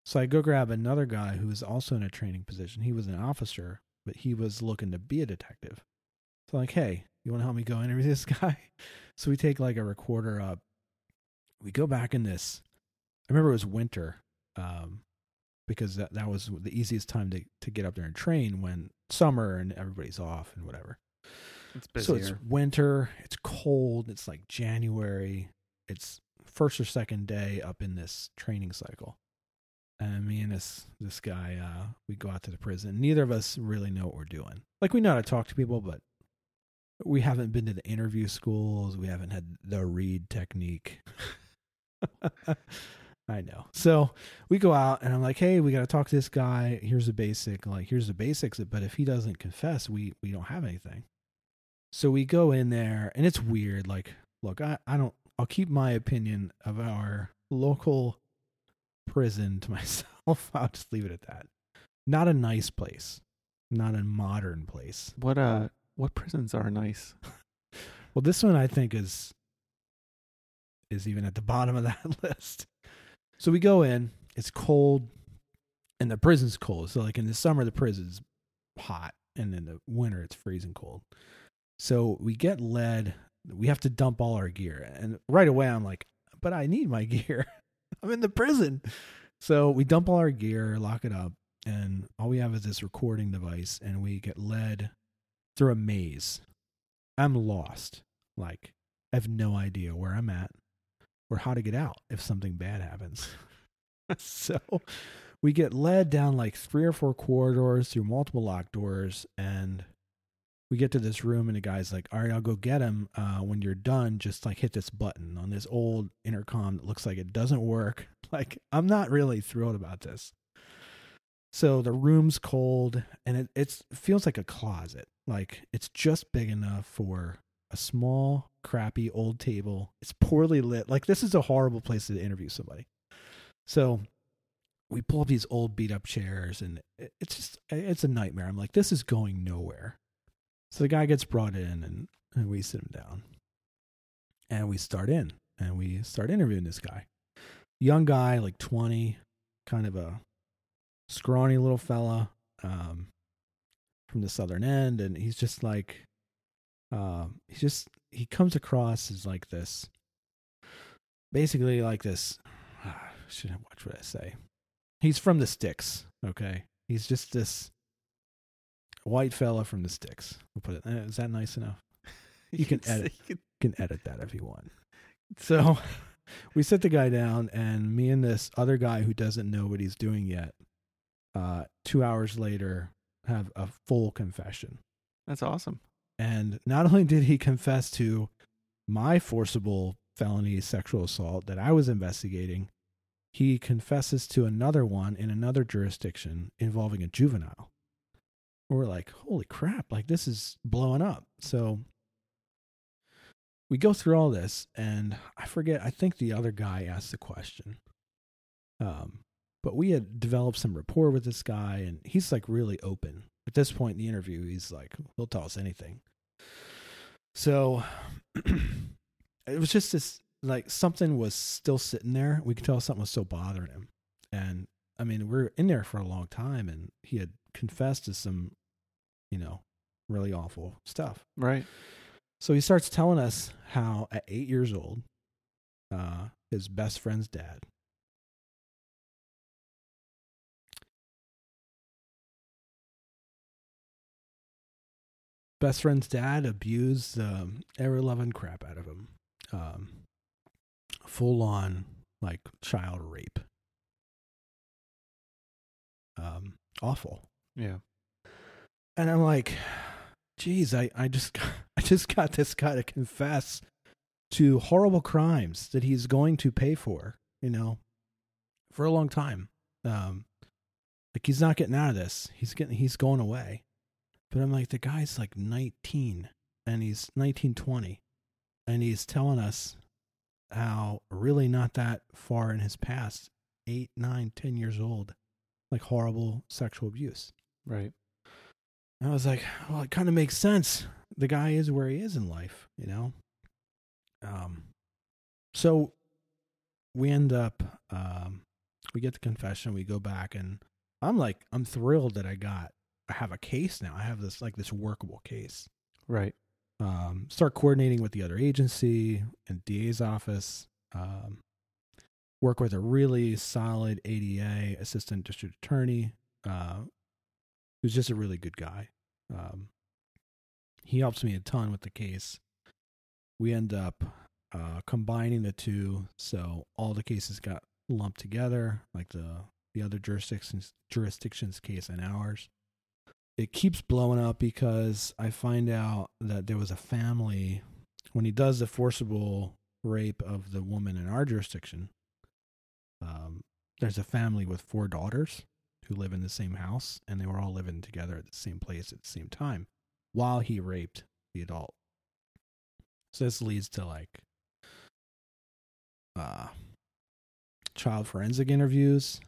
So I go grab another guy who was also in a training position. He was an officer, but he was looking to be a detective. So I'm like, "Hey, you want to help me go interview this guy?" So we take like a recorder up. We go back in this. I remember it was winter. Um, because that, that was the easiest time to, to get up there and train when summer and everybody's off and whatever. It's busier. So it's winter, it's cold, it's like January, it's first or second day up in this training cycle. And me and this, this guy, uh, we go out to the prison. Neither of us really know what we're doing. Like, we know how to talk to people, but we haven't been to the interview schools. We haven't had the read technique. I know. So we go out and I'm like, "Hey, we got to talk to this guy. Here's the basic, like here's the basics. But if he doesn't confess, we, we don't have anything." So we go in there and it's weird. Like, look, I, I don't, I'll keep my opinion of our local prison to myself. I'll just leave it at that. Not a nice place, not a modern place. What, uh, what prisons are nice? Well, this one I think is, is even at the bottom of that list. So we go in, it's cold, and the prison's cold. So like in the summer, the prison's hot, and in the winter it's freezing cold. So we get lead. We have to dump all our gear. And right away I'm like, but I need my gear. I'm in the prison. So we dump all our gear, lock it up, and all we have is this recording device, and we get led through a maze. I'm lost. Like, I have no idea where I'm at or how to get out if something bad happens. So we get led down like three or four corridors through multiple locked doors, and we get to this room, and the guy's like, all right, I'll go get him. Uh, when you're done, just like hit this button on this old intercom that looks like it doesn't work. Like, I'm not really thrilled about this. So the room's cold, and it it's, feels like a closet. Like, it's just big enough for a small, crappy old table. It's poorly lit. Like, this is a horrible place to interview somebody. So we pull up these old beat up chairs, and it, it's just, it's a nightmare. I'm like, this is going nowhere. So the guy gets brought in, and, and we sit him down, and we start in and we start interviewing this guy, young guy, like twenty, kind of a scrawny little fella, um, from the southern end. And he's just like, um, he's just, he comes across as like this, basically like this, ah, should I watch what I say? He's from the sticks. Okay. He's just this white fella from the sticks. We'll put it. Is that nice enough? You can edit. You can edit that if you want. So we sit the guy down, and me and this other guy who doesn't know what he's doing yet, uh, two hours later, have a full confession. That's awesome. And not only did he confess to my forcible felony sexual assault that I was investigating, he confesses to another one in another jurisdiction involving a juvenile. We're like, holy crap, like this is blowing up. So we go through all this, and I forget, I think the other guy asked the question. Um, but we had developed some rapport with this guy, and he's like really open. At this point in the interview, he's like, he'll tell us anything. So it was just this, like something was still sitting there. We could tell something was still bothering him. And I mean, we were in there for a long time, and he had confessed to some, you know, really awful stuff. Right. So he starts telling us how at eight years old, uh, his best friend's dad best friend's dad abused the um, ever-loving crap out of him. Um, full-on, like, child rape. Um, awful. Yeah. And I'm like, geez, I, I just got, I just got this guy to confess to horrible crimes that he's going to pay for, you know, for a long time. Um, like he's not getting out of this. He's getting, he's going away. But I'm like, the guy's like nineteen, and he's nineteen, twenty, and he's telling us how really not that far in his past, eight, nine, ten years old, like horrible sexual abuse. Right. And I was like, well, it kind of makes sense. The guy is where he is in life, you know? Um, so we end up, um, we get the confession, we go back, and I'm like, I'm thrilled that I got, I have a case now. I have this, like this workable case. Right. Um, start coordinating with the other agency and D A's office, um, work with a really solid A D A assistant district attorney, uh, who's just a really good guy. Um, he helps me a ton with the case. We end up uh, combining the two, so all the cases got lumped together, like the the other jurisdictions jurisdictions case and ours. It keeps blowing up because I find out that there was a family when he does the forcible rape of the woman in our jurisdiction. Um, there's a family with four daughters who live in the same house, and they were all living together at the same place at the same time while he raped the adult. So this leads to like, uh, child forensic interviews.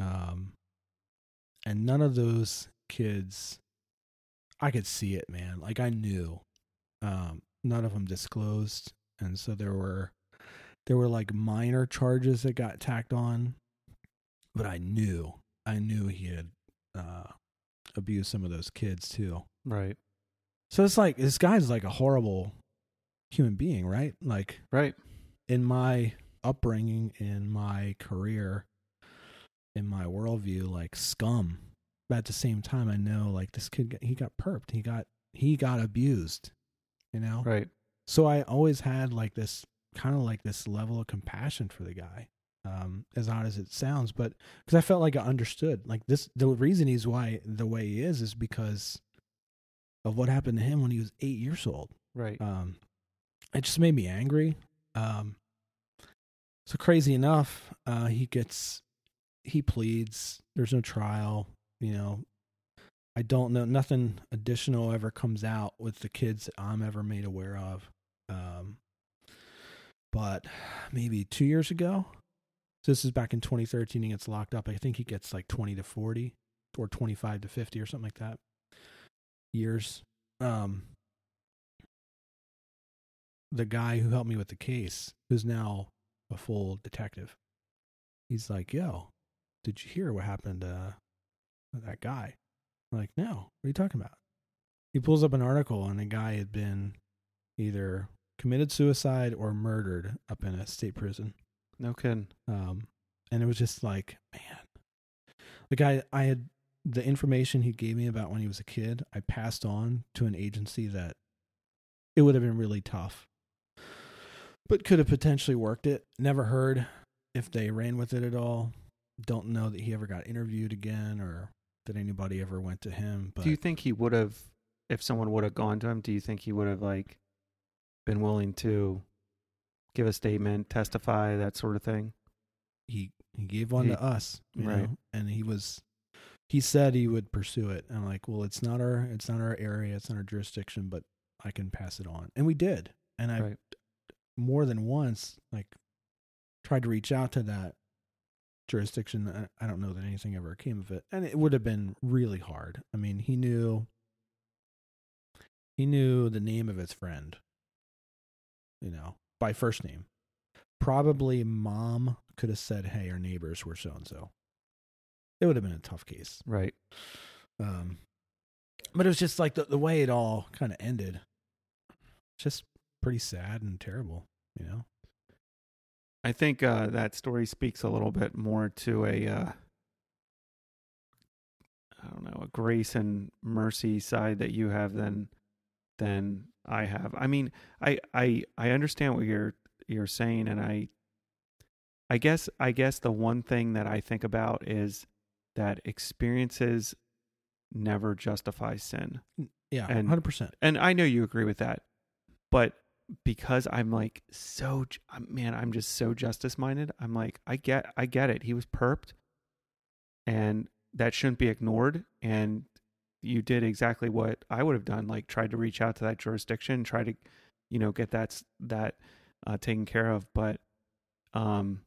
Um, and none of those kids, I could see it, man. Like I knew, um, none of them disclosed. And so there were, There were like minor charges that got tacked on, but I knew, I knew he had uh, abuse some of those kids too. Right. So it's like, this guy's like a horrible human being, right? Like, right. In my upbringing, in my career, in my worldview, like scum. But at the same time, I know like this kid, he got perped. He got, he got abused, you know? Right. So I always had like this kind of like this level of compassion for the guy. Um, as odd as it sounds, but because I felt like I understood, like this, the reason he's why the way he is is because of what happened to him when he was eight years old. Right. Um, it just made me angry. Um, so crazy enough, uh, he gets, he pleads. There's no trial. You know, I don't know. Nothing additional ever comes out with the kids that I'm ever made aware of. Um, but maybe two years ago. So this is back in twenty thirteen, he gets locked up. I think he gets like twenty to forty or twenty-five to fifty or something like that years. Um, the guy who helped me with the case, who's now a full detective, he's like, yo, did you hear what happened to that guy? I'm like, no, what are you talking about? He pulls up an article and the guy had been either committed suicide or murdered up in a state prison. No kidding. Um, and it was just like, man, like I, I had the information he gave me about when he was a kid, I passed on to an agency that it would have been really tough, but could have potentially worked it. Never heard if they ran with it at all. Don't know that he ever got interviewed again or that anybody ever went to him. But do you think he would have, if someone would have gone to him, do you think he would have like been willing to give a statement, testify, that sort of thing? He he gave one he, to us, you right? Know? And he was he said he would pursue it. And I'm like, well, it's not our it's not our area, it's not our jurisdiction, but I can pass it on, and we did. And I right. more than once like tried to reach out to that jurisdiction. I, I don't know that anything ever came of it, and it would have been really hard. I mean, he knew he knew the name of his friend, you know. By first name. Probably mom could have said, hey, our neighbors were so-and-so. It would have been a tough case. Right. Um, but it was just like the, the way it all kind of ended. Just pretty sad and terrible, you know? I think uh, that story speaks a little bit more to a, uh, I don't know, a grace and mercy side that you have than than... I have. I mean, I, I, I understand what you're, you're saying. And I, I guess, I guess the one thing that I think about is that experiences never justify sin. Yeah. A hundred percent. And I know you agree with that, but because I'm like, so, man, I'm just so justice minded. I'm like, I get, I get it. He was perped and that shouldn't be ignored. And you did exactly what I would have done, like tried to reach out to that jurisdiction, try to, you know, get that that uh, taken care of. But um,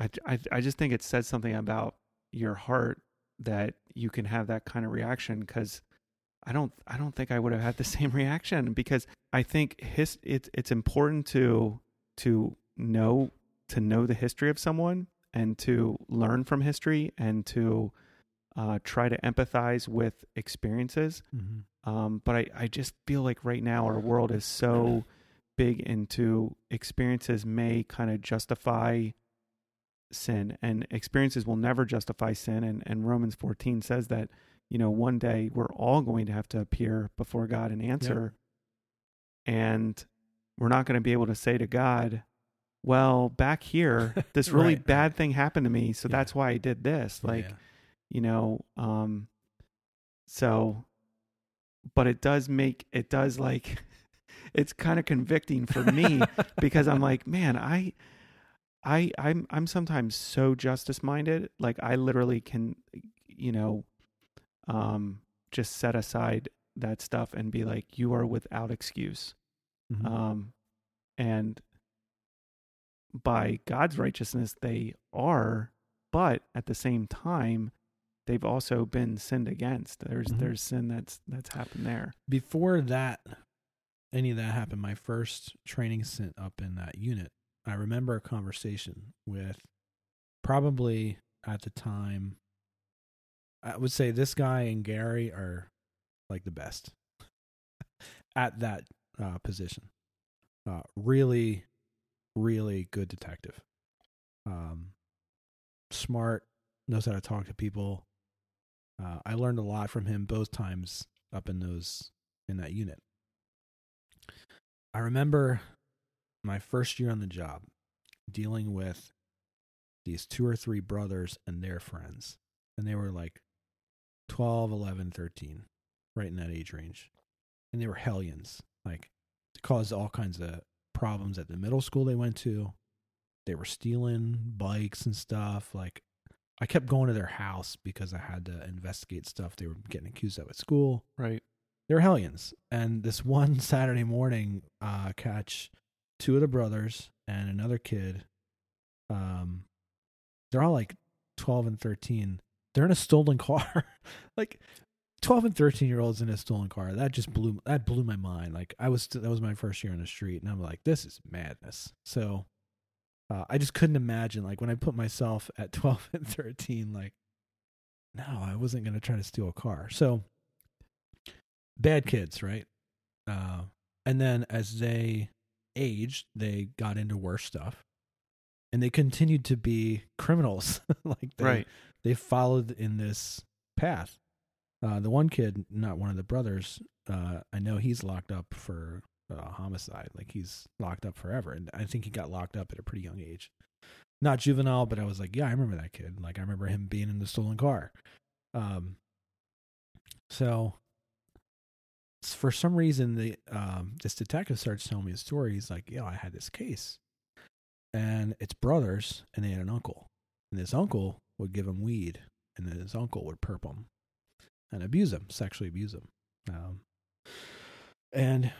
I, I I just think it says something about your heart that you can have that kind of reaction, because I don't I don't think I would have had the same reaction, because I think his it's it's important to to know to know the history of someone and to learn from history and to. Uh, try to empathize with experiences. Mm-hmm. Um, but I, I just feel like right now our world is so big into experiences may kind of justify sin, and experiences will never justify sin. And, and Romans fourteen says that, you know, one day we're all going to have to appear before God and answer. Yep. And we're not going to be able to say to God, well, back here, this really right, bad right. thing happened to me. So yeah. that's why I did this. Like, yeah. You know, um, so, but it does make, it does like, it's kind of convicting for me because I'm like, man, I, I, I'm, I'm sometimes so justice minded. Like I literally can, you know, um, just set aside that stuff and be like, you are without excuse. Mm-hmm. Um, and by God's righteousness, they are, but at the same time, they've also been sinned against. There's mm-hmm. there's sin that's that's happened there. Before that, any of that happened, my first training stint up in that unit, I remember a conversation with probably at the time I would say this guy and Gary are like the best at that uh, position. Uh, really, really good detective. Um, smart, knows how to talk to people. Uh, I learned a lot from him both times up in those in that unit. I remember my first year on the job dealing with these two or three brothers and their friends. And they were like twelve, eleven, thirteen, right in that age range. And they were hellions. Like, they caused all kinds of problems at the middle school they went to. They were stealing bikes and stuff. Like, I kept going to their house because I had to investigate stuff they were getting accused of at school. Right. They were hellions. And this one Saturday morning, uh, catch two of the brothers and another kid. Um, they're all like twelve and thirteen. They're in a stolen car. Like twelve and thirteen year olds in a stolen car. That just blew, that blew my mind. Like I was, that was my first year on the street and I'm like, this is madness. So, uh, I just couldn't imagine like when I put myself at twelve and thirteen, like, no, I wasn't going to try to steal a car. So bad kids. Right. Uh, and then as they aged, they got into worse stuff. And they continued to be criminals. Like they, right. they followed in this path. Uh, the one kid, not one of the brothers, uh, I know he's locked up for uh, homicide. Like he's locked up forever. And I think he got locked up at a pretty young age. Not juvenile, but I was like, yeah, I remember that kid. Like I remember him being in the stolen car. Um, so for some reason, the um, this detective starts telling me a story. He's like, yeah, I had this case. And it's brothers, and they had an uncle. And his uncle would give him weed, and then his uncle would perp him and abuse him, sexually abuse him. Um, and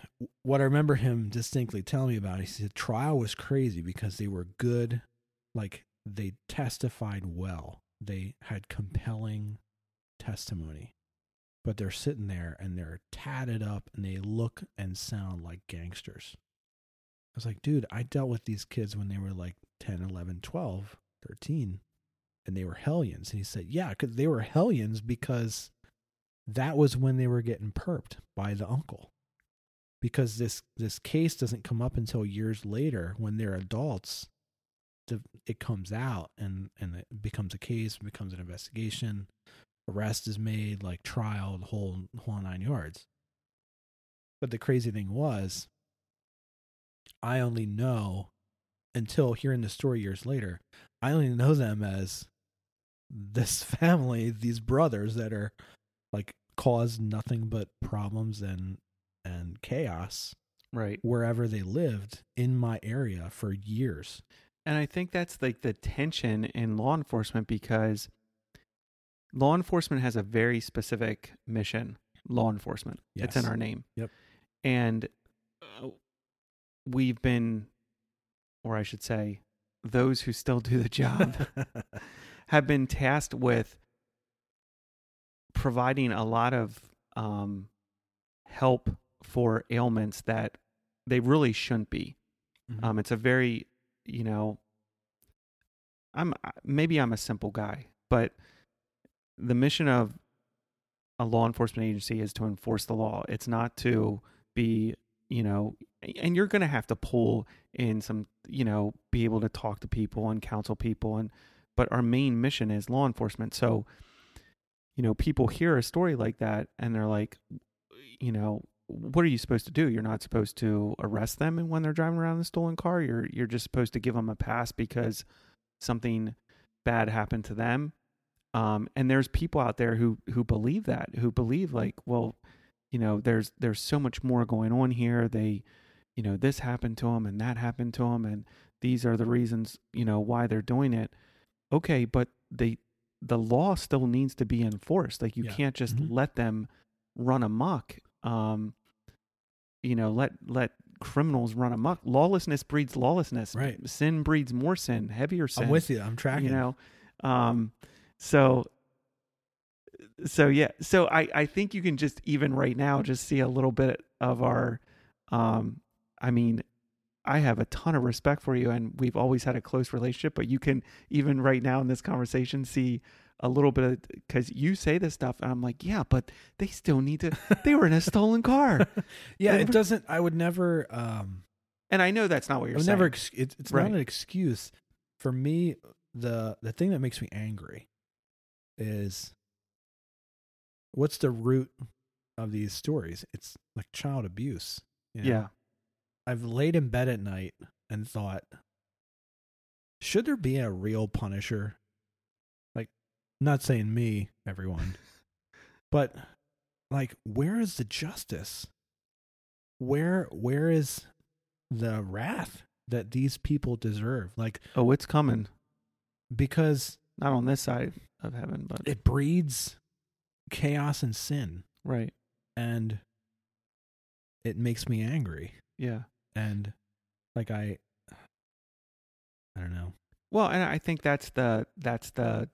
what I remember him distinctly telling me about, he said, the trial was crazy because they were good, like they testified well. They had compelling testimony. But they're sitting there, and they're tatted up, and they look and sound like gangsters. I was like, dude, I dealt with these kids when they were like ten, eleven, twelve, thirteen, and they were hellions. And he said, yeah, because they were hellions because that was when they were getting perped by the uncle. Because this this case doesn't come up until years later when they're adults. The, it comes out and, and it becomes a case, becomes an investigation. Arrest is made, like trial, the whole, whole nine yards. But the crazy thing was, I only know until hearing the story years later, I only know them as this family, these brothers that are like cause nothing but problems and, and chaos right wherever they lived in my area for years. And I think that's like the tension in law enforcement because law enforcement has a very specific mission, law enforcement. Yes. It's in our name. Yep. And uh, we've been, or I should say, those who still do the job have been tasked with providing a lot of um, help for ailments that they really shouldn't be. Mm-hmm. Um, it's a very, you know, I'm maybe I'm a simple guy, but the mission of a law enforcement agency is to enforce the law. It's not to be, you know, and you're going to have to pull in some, you know, be able to talk to people and counsel people. And, but our main mission is law enforcement. So, you know, people hear a story like that and they're like, you know, what are you supposed to do? You're not supposed to arrest them. And when they're driving around in a stolen car, you're, you're just supposed to give them a pass because something bad happened to them. Um, and there's people out there who, who believe that, who believe like, well, you know, there's there's so much more going on here. They, you know, this happened to them and that happened to them, and these are the reasons, you know, why they're doing it. Okay, but they the law still needs to be enforced. Like you yeah. can't just mm-hmm. let them run amok. Um, you know, let let criminals run amok. Lawlessness breeds lawlessness. Right. Sin breeds more sin, heavier sin. I'm with you. I'm tracking. You know, um, so. So, yeah. So I, I think you can just even right now just see a little bit of our, um, I mean, I have a ton of respect for you and we've always had a close relationship, but you can even right now in this conversation see a little bit of, because you say this stuff and I'm like, yeah, but they still need to, they were in a stolen car. Yeah, it doesn't, I would never. Um, and I know that's not what you're I would saying. Never, it's it's right. not an excuse. For me, the the thing that makes me angry is what's the root of these stories? It's like child abuse. You know? Yeah. I've laid in bed at night and thought, should there be a real punisher? Not saying me, everyone, but like, where is the justice? Where, where is the wrath that these people deserve? Like, oh, it's coming, because not on this side of heaven, but it breeds chaos and sin, right? And it makes me angry. Yeah, and like I, I don't know. Well, and I think that's the that's the.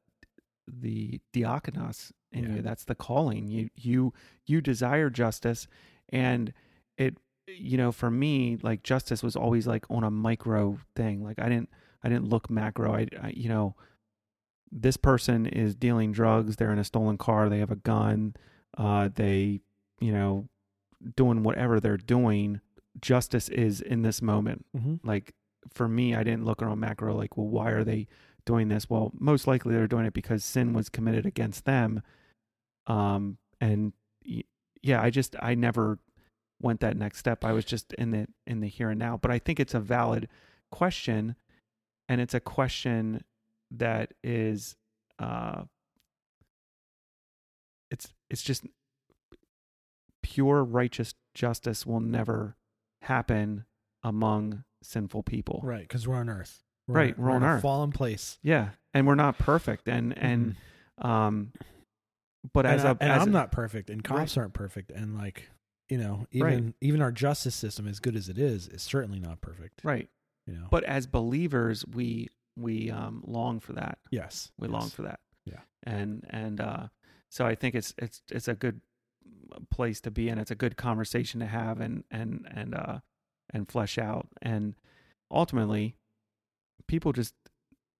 the diakonos in yeah. you. That's the calling. You, you, you desire justice. And it, you know, for me, like justice was always like on a micro thing. Like I didn't, I didn't look macro. I, I, you know, this person is dealing drugs. They're in a stolen car. They have a gun. Uh, they, you know, doing whatever they're doing. Justice is in this moment. Mm-hmm. Like for me, I didn't look on a macro, like, well, why are they doing this? Well, most likely they're doing it because sin was committed against them. Um, and yeah, I just, I never went that next step. I was just in the, in the here and now, but I think it's a valid question, and it's a question that is, uh, it's, it's just pure righteous justice will never happen among sinful people. Right. 'Cause we're on earth. We're, right, we're on earth, fallen place. Yeah, and we're not perfect, and and um, but as and I, a and as I'm a, not perfect, and cops right. aren't perfect, and like you know, even right. even our justice system, as good as it is, is certainly not perfect. Right. You know, but as believers, we we um long for that. Yes, we yes. long for that. Yeah, and and uh, so I think it's it's it's a good place to be in. It's a good conversation to have, and and and uh, and flesh out, and ultimately. People just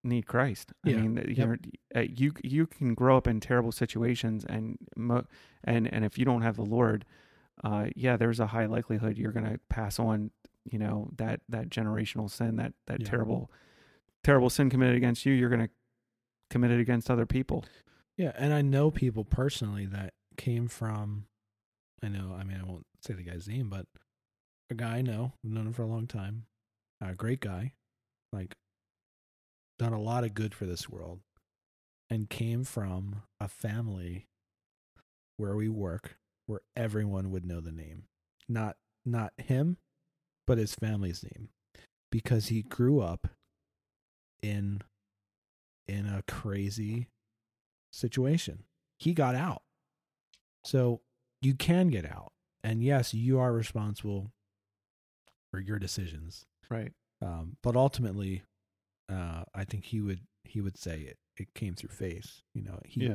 need Christ. I yeah. mean, you're, yep. you you can grow up in terrible situations, and mo- and and if you don't have the Lord, uh, yeah, there's a high likelihood you're going to pass on, you know, that that generational sin, that that yeah. terrible, terrible sin committed against you. You're going to commit it against other people. Yeah, and I know people personally that came from. I know. I mean, I won't say the guy's name, but a guy I know, I've known him for a long time, a great guy, like. Done a lot of good for this world, and came from a family where we work, where everyone would know the name, not not him, but his family's name, because he grew up in in a crazy situation. He got out. So you can get out, and yes, you are responsible for your decisions, right? Um, but ultimately. Uh, I think he would he would say it, it came through faith. You know, he yeah.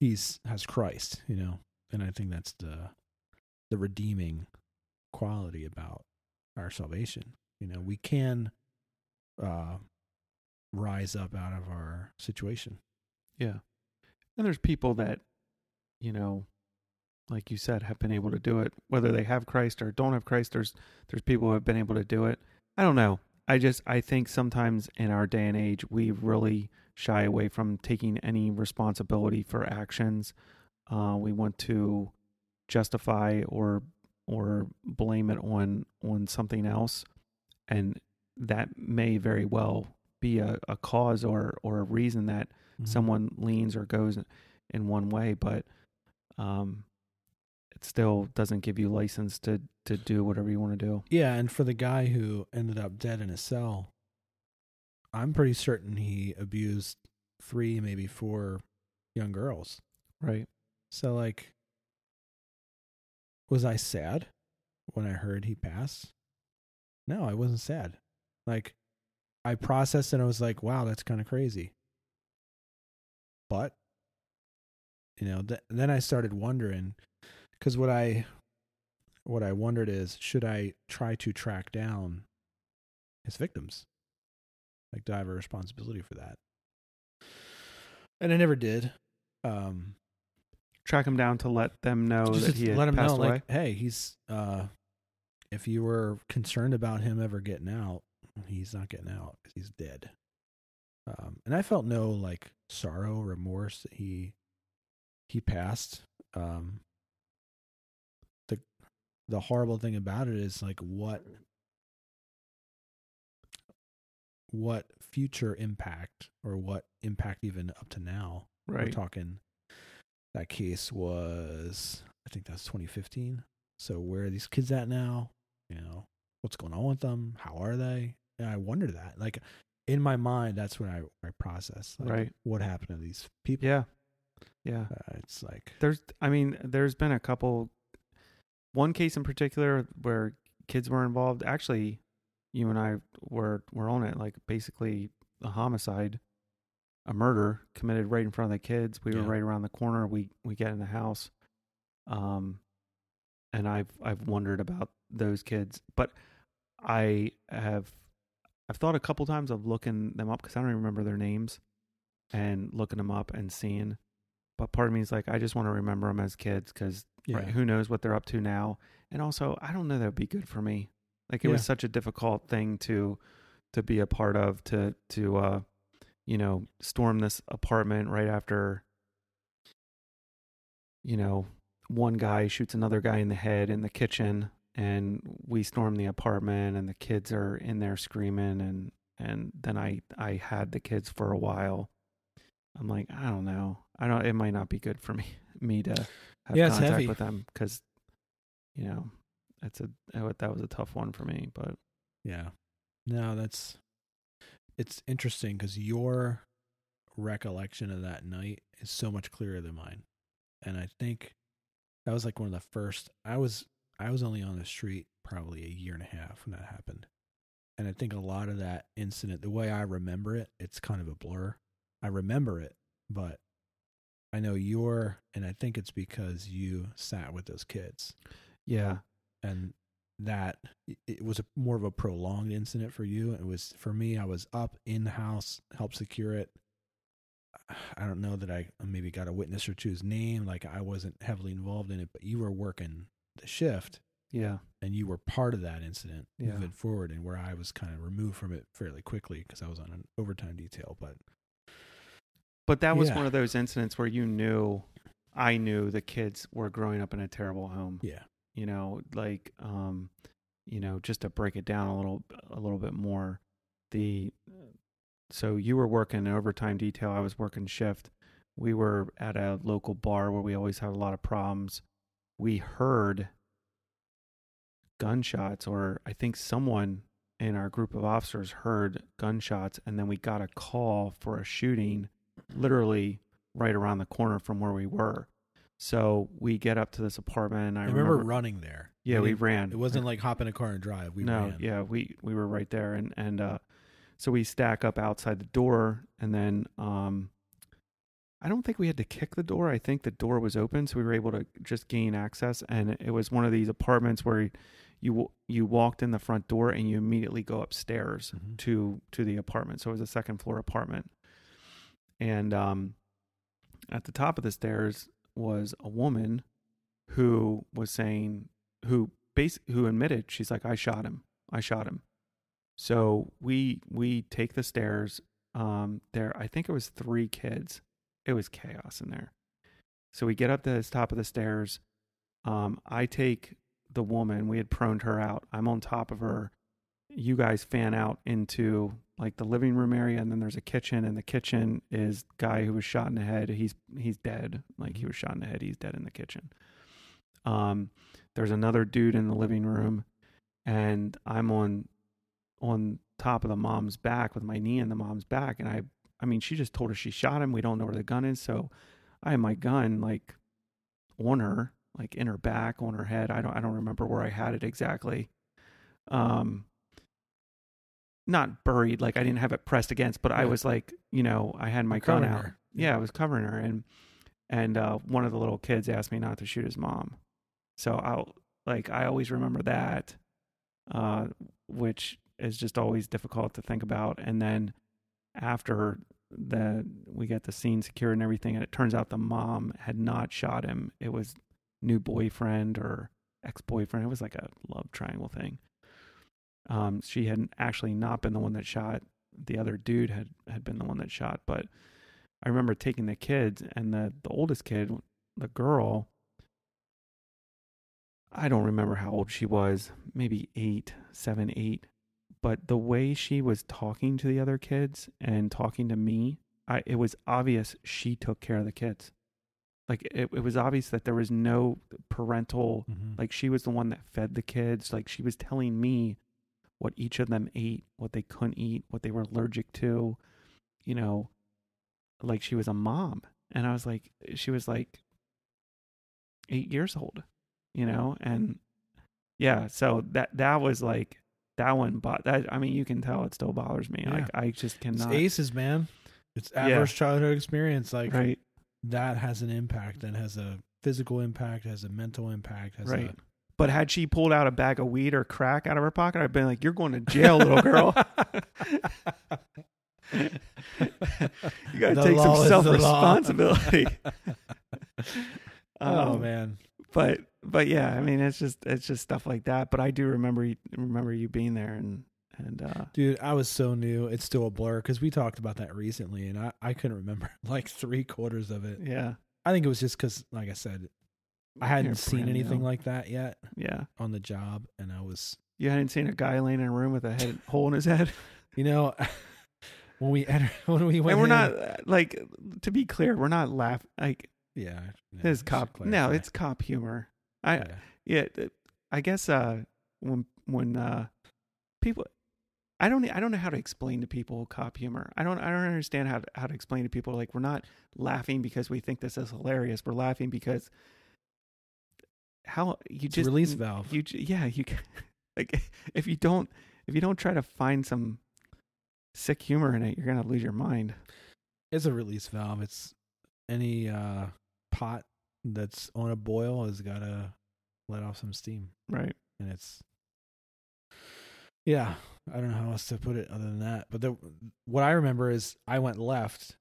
he's has Christ, you know. And I think that's the the redeeming quality about our salvation. You know, we can uh, rise up out of our situation. Yeah. And there's people that, you know, like you said, have been able to do it, whether they have Christ or don't have Christ, there's there's people who have been able to do it. I don't know. I just, I think sometimes in our day and age, we really shy away from taking any responsibility for actions. Uh, we want to justify or or blame it on on something else. And that may very well be a, a cause or, or a reason that mm-hmm. someone leans or goes in one way, but um, it still doesn't give you license to to do whatever you want to do. Yeah, and for the guy who ended up dead in his cell, I'm pretty certain he abused three, maybe four young girls. Right. So, like, was I sad when I heard he passed? No, I wasn't sad. Like, I processed and I was like, wow, that's kind of crazy. But, you know, th- then I started wondering, because what I... What I wondered is, should I try to track down his victims? Like, do I have a responsibility for that? and I never did. Um, Track him down to let them know that he had let him passed know, away. Like, hey, he's. Uh, if you were concerned about him ever getting out, he's not getting out because he's dead. Um, and I felt no like sorrow, remorse that he he passed. Um, the the horrible thing about it is like what what future impact or what impact even up to now. Right. We're talking that case was I think that's twenty fifteen. So where are these kids at now? You know, what's going on with them? How are they? And I wonder that. Like in my mind, that's when I, I process. Like, right. What happened to these people? Yeah. Yeah. Uh, it's like there's, I mean, there's been a couple, one case in particular where kids were involved. Actually, you and I were, were on it, like basically a homicide, a murder committed right in front of the kids. We yeah. were right around the corner. We, we get in the house. Um, And I've I've wondered about those kids, but I have I've thought a couple times of looking them up because I don't even remember their names, and looking them up and seeing. But part of me is like, I just want to remember them as kids because yeah. right, who knows what they're up to now. And also, I don't know that would be good for me. Like it yeah. was such a difficult thing to to be a part of to to uh, you know storm this apartment right after you know. One guy shoots another guy in the head in the kitchen and we storm the apartment and the kids are in there screaming. And, and then I, I had the kids for a while. I'm like, I don't know. I don't, it might not be good for me, me to have yeah, contact with them. Cause you know, that's a, that was a tough one for me, but yeah, no, that's, it's interesting cause your recollection of that night is so much clearer than mine. And I think, that was like one of the first, I was, I was only on the street probably a year and a half when that happened. And I think a lot of that incident, the way I remember it, it's kind of a blur. I remember it, but I know you're, and I think it's because you sat with those kids. Yeah. And that it was a more of a prolonged incident for you. It was for me, I was up in the house, helped secure it. I don't know that I maybe got a witness or two's name. Like I wasn't heavily involved in it, but you were working the shift. Yeah. And you were part of that incident yeah. moving forward and where I was kind of removed from it fairly quickly because I was on an overtime detail. But, but that was yeah. one of those incidents where you knew, I knew the kids were growing up in a terrible home. Yeah. You know, like, um, you know, just to break it down a little, a little bit more, the, so you were working an overtime detail. I was working shift. We were at a local bar where we always had a lot of problems. We heard gunshots, or I think someone in our group of officers heard gunshots, and then we got a call for a shooting literally right around the corner from where we were. So we get up to this apartment, and I, I remember, remember running there. Yeah, we, we ran. It wasn't like hop in a car and drive. We no, ran. Yeah, we, we were right there, and, and uh, so we stack up outside the door, and then um, I don't think we had to kick the door. I think the door was open, so we were able to just gain access. And it was one of these apartments where you you walked in the front door and you immediately go upstairs mm-hmm. to to the apartment. So it was a second floor apartment, and um, at the top of the stairs was a woman who was saying who bas- who admitted she's like I shot him, I shot him. So we we take the stairs. Um, there, I think it was three kids. It was chaos in there. So we get up to the top of the stairs. Um, I take the woman. We had proned her out. I'm on top of her. You guys fan out into like the living room area, and then there's a kitchen. And the kitchen is guy who was shot in the head. He's he's dead. Like he was shot in the head. He's dead in the kitchen. Um, there's another dude in the living room, and I'm on. on top of the mom's back with my knee in the mom's back. And I, I mean, she just told us she shot him. We don't know where the gun is. So I had my gun like on her, like in her back, on her head. I don't, I don't remember where I had it exactly. Um, not buried. Like I didn't have it pressed against, but I was like, you know, I had my gun out. Yeah. I was covering her. And, and, uh, one of the little kids asked me not to shoot his mom. So I'll like, I always remember that, uh, which, is just always difficult to think about. And then after that we got the scene secured and everything, and it turns out the mom had not shot him. It was new boyfriend or ex-boyfriend. It was like a love triangle thing. Um, she had actually not been the one that shot. The other dude had, had been the one that shot. But I remember taking the kids, and the, the oldest kid, the girl, I don't remember how old she was, maybe eight, seven, eight. But the way she was talking to the other kids and talking to me, I, it was obvious she took care of the kids. Like, it, it was obvious that there was no parental, mm-hmm. like, she was the one that fed the kids. Like, she was telling me what each of them ate, what they couldn't eat, what they were allergic to, you know, like she was a mom. And I was like, she was like eight years old, you know? And yeah, so that, that was like, that one, but that, I mean, you can tell it still bothers me. Yeah. Like, I just cannot. It's ACEs, man. It's adverse yeah. childhood experience. Like, right. that has an impact, and has a physical impact, has a mental impact. Has right. A, But had she pulled out a bag of weed or crack out of her pocket, I'd been like, "You're going to jail, little girl." You got to take some self-responsibility. um, oh man! But but yeah, I mean, it's just it's just stuff like that. But I do remember you, remember you being there, and and uh, dude, I was so new. It's still a blur because we talked about that recently, and I, I couldn't remember like three quarters of it. Yeah, I think it was just because, like I said, I hadn't seen anything like that yet. Yeah, on the job, and I was. You hadn't seen a guy laying in a room with a head hole in his head. You know, when we entered, when we went, and we're in, not like, to be clear, we're not laughing. Like, yeah, no, it's cop. No, it's cop humor. I yeah, yeah it, I guess uh, when when uh, people, I don't I don't know how to explain to people cop humor. I don't I don't understand how to, how to explain to people, like, we're not laughing because we think this is hilarious. We're laughing because. How you it's just release valve? You yeah you like if you don't if you don't try to find some sick humor in it, you're gonna lose your mind. It's a release valve. It's any uh, pot that's on a boil has gotta let off some steam, right? And it's yeah, I don't know how else to put it other than that. But the, what I remember is I went left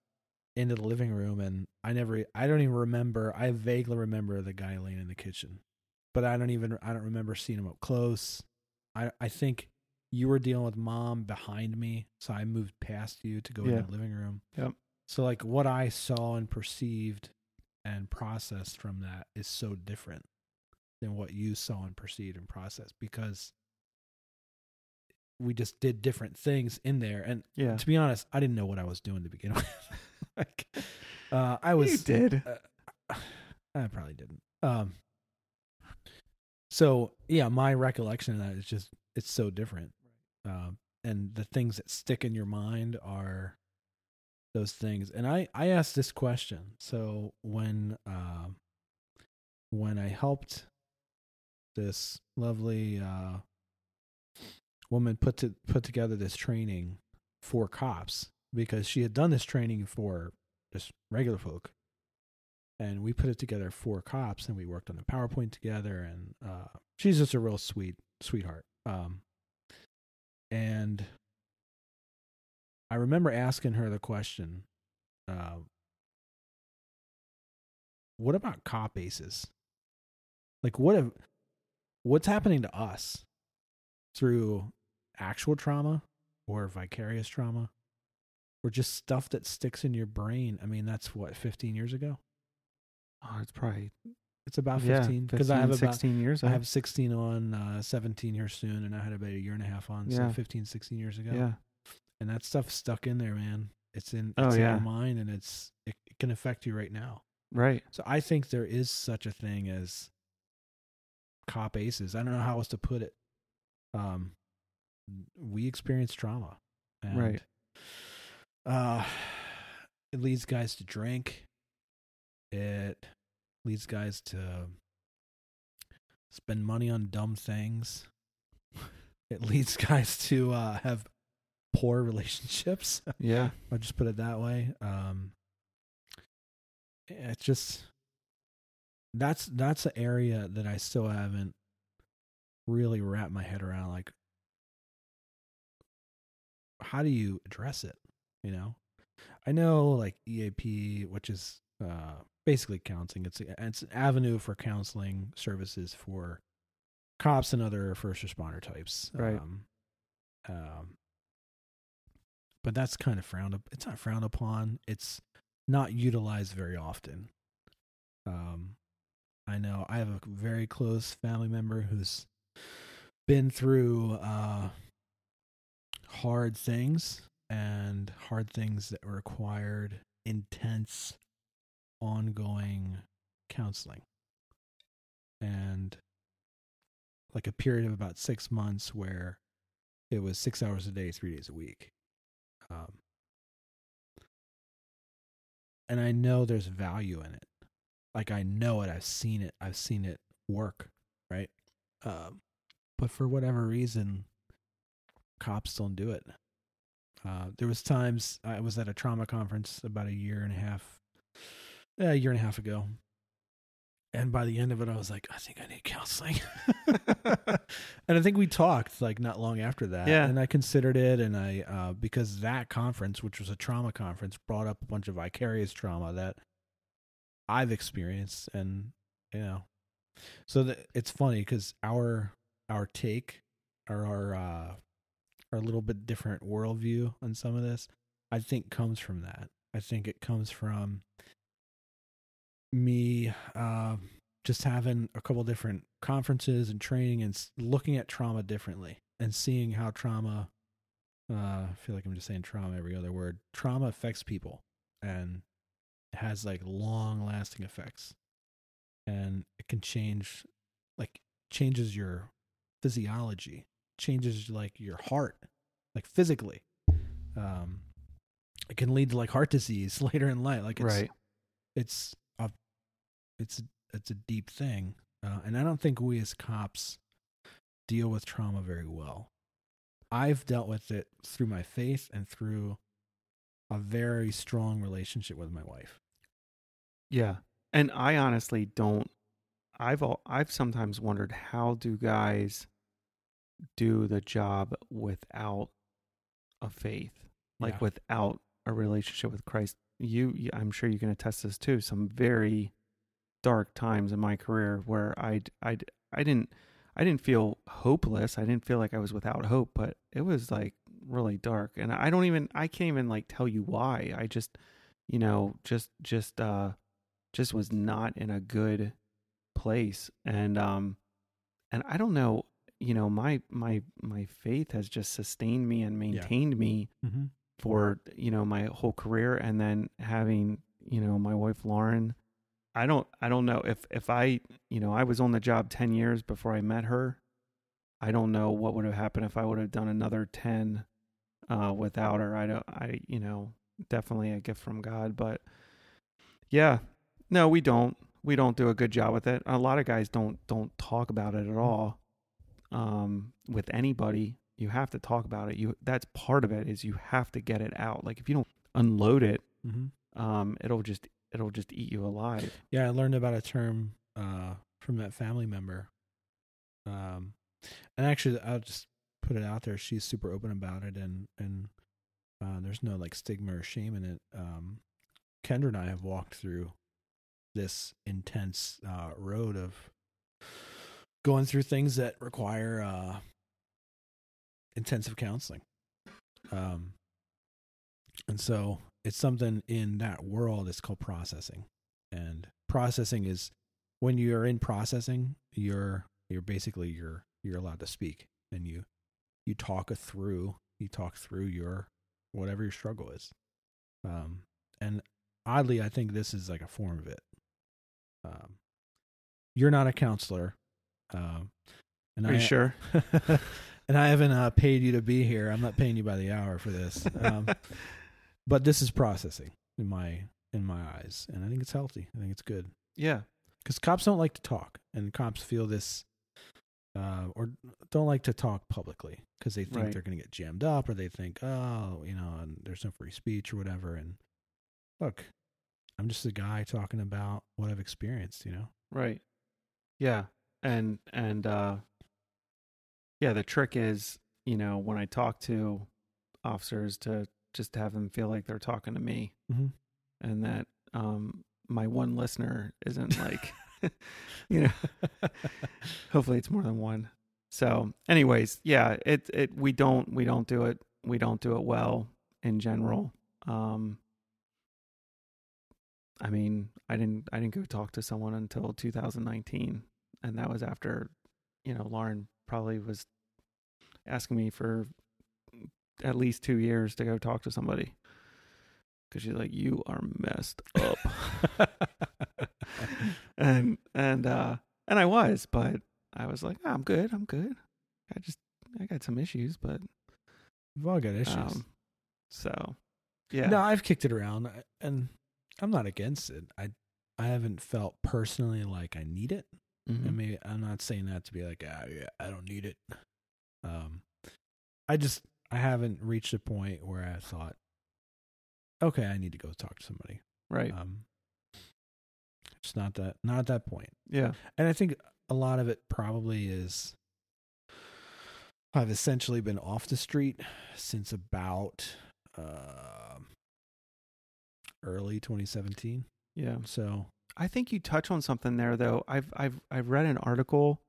into the living room, and I never I don't even remember. I vaguely remember the guy laying in the kitchen. But I don't even, I don't remember seeing him up close. I I think you were dealing with mom behind me, so I moved past you to go yeah. in the living room. Yep. So like what I saw and perceived and processed from that is so different than what you saw and perceived and processed, because we just did different things in there. And yeah. to be honest, I didn't know what I was doing to begin with. like, uh, I was. You did. Uh, I probably didn't. Um. So yeah, my recollection of that is just, it's so different. Um, uh, and the things that stick in your mind are those things. And I, I asked this question. So when, um, uh, when I helped this lovely, uh, woman put to put together this training for cops, because she had done this training for just regular folk. And we put it together for cops, and we worked on the PowerPoint together. And uh, she's just a real sweet sweetheart. Um, and I remember asking her the question, uh, "What about cop A C Es? Like, what have what's happening to us through actual trauma or vicarious trauma, or just stuff that sticks in your brain?" I mean, that's what fifteen years ago. Oh, it's probably it's about fifteen because yeah, I have about sixteen years. I have sixteen on uh, seventeen here soon, and I had about a year and a half on, yeah. so fifteen, sixteen years ago. Yeah, and that stuff stuck in there, man. It's in it's oh, in yeah. your mind, and it's it, it can affect you right now. Right. So I think there is such a thing as cop A C Es. I don't know how else to put it. Um, we experience trauma, and, right? Uh, it leads guys to drink. It leads guys to spend money on dumb things. It leads guys to uh, have poor relationships. Yeah. I'll just put it that way. Um, it's just, that's, that's an area that I still haven't really wrapped my head around. Like, how do you address it? You know, I know like E A P, which is uh, basically counseling. It's a, it's an avenue for counseling services for cops and other first responder types. Right. Um, um, but that's kind of frowned up. It's not frowned upon. It's not utilized very often. Um, I know I have a very close family member who's been through uh, hard things and hard things that required intense, ongoing counseling. And like a period of about six months where it was six hours a day, three days a week. Um, and I know there's value in it. Like I know it, I've seen it, I've seen it work, right? Um, but for whatever reason, cops don't do it. Uh, there was times I was at a trauma conference about a year and a half, a year and a half ago. And by the end of it, I was like, I think I need counseling. And I think we talked like not long after that. Yeah. And I considered it. And I, uh, because that conference, which was a trauma conference, brought up a bunch of vicarious trauma that I've experienced. And, you know, so that it's funny because our, our take or our, uh, our little bit different worldview on some of this, I think comes from that. I think it comes from me uh, just having a couple different conferences and training and looking at trauma differently and seeing how trauma, uh, I feel like I'm just saying trauma every other word, trauma affects people and has like long lasting effects, and it can change, like changes your physiology, changes like your heart, like physically. Um, it can lead to like heart disease later in life. Like it's, right. it's, a, it's, it's a deep thing. Uh, and I don't think we as cops deal with trauma very well. I've dealt with it through my faith and through a very strong relationship with my wife. Yeah. And I honestly don't, I've, all, I've sometimes wondered, how do guys do the job without a faith, like yeah. without a relationship with Christ? You, you, I'm sure you can attest this too. Some very dark times in my career where I, I, I didn't, I didn't feel hopeless. I didn't feel like I was without hope, but it was like really dark. And I don't even, I can't even like tell you why. I just, you know, just, just, uh, just was not in a good place. And, um, and I don't know, you know, my, my, my faith has just sustained me and maintained yeah. me mm-hmm. for, you know, my whole career. And then having, you know, my wife, Lauren, I don't, I don't know if, if I, you know, I was on the job ten years before I met her. I don't know what would have happened if I would have done another ten, uh, without her. I don't, I, you know, definitely a gift from God, but yeah, no, we don't, we don't do a good job with it. A lot of guys don't, don't talk about it at all. Um, with anybody, you have to talk about it. You, that's part of it, is you have to get it out. Like if you don't unload it, mm-hmm. um, it'll just, it'll just eat you alive. Yeah. I learned about a term, uh, from that family member. Um, and actually I'll just put it out there. She's super open about it, and, and, uh, there's no like stigma or shame in it. Um, Kendra and I have walked through this intense, uh, road of going through things that require uh, intensive counseling. Um, and so it's something in that world, it's called processing. And processing is when you're in processing, you're you're basically you're you're allowed to speak, and you you talk through you talk through your whatever your struggle is. Um, and oddly, I think this is like a form of it. Um, you're not a counselor. Um, and Are I, you sure? And I haven't uh, paid you to be here. I'm not paying you by the hour for this. Um, but this is processing in my, in my eyes. And I think it's healthy. I think it's good. Yeah. Cause cops don't like to talk, and cops feel this, uh, or don't like to talk publicly cause they think right. they're going to get jammed up, or they think, oh, you know, and there's no free speech or whatever. And look, I'm just a guy talking about what I've experienced, you know? Right. Yeah. And, and, uh, yeah, the trick is, you know, when I talk to officers to just to have them feel like they're talking to me, mm-hmm. and that um, my one listener isn't like, you know, hopefully it's more than one. So anyways, yeah, it, it, we don't, we don't do it. We don't do it well in general. Um, I mean, I didn't, I didn't go talk to someone until two thousand nineteen. And that was after, you know, Lauren probably was asking me for at least two years to go talk to somebody. Cause she's like, you are messed up. and, and, uh, and I was, but I was like, oh, I'm good. I'm good. I just, I got some issues, but we've all got issues. Um, so yeah, no, I've kicked it around and I'm not against it. I, I haven't felt personally like I need it. Mm-hmm. I mean, I'm not saying that to be like, ah, oh, yeah, I don't need it. Um, I just, I haven't reached a point where I thought, okay, I need to go talk to somebody. Right. Um, it's not that, not at that point. Yeah. And I think a lot of it probably is I've essentially been off the street since about, uh, early twenty seventeen. Yeah. So I think you touch on something there though. I've, I've, I've read an article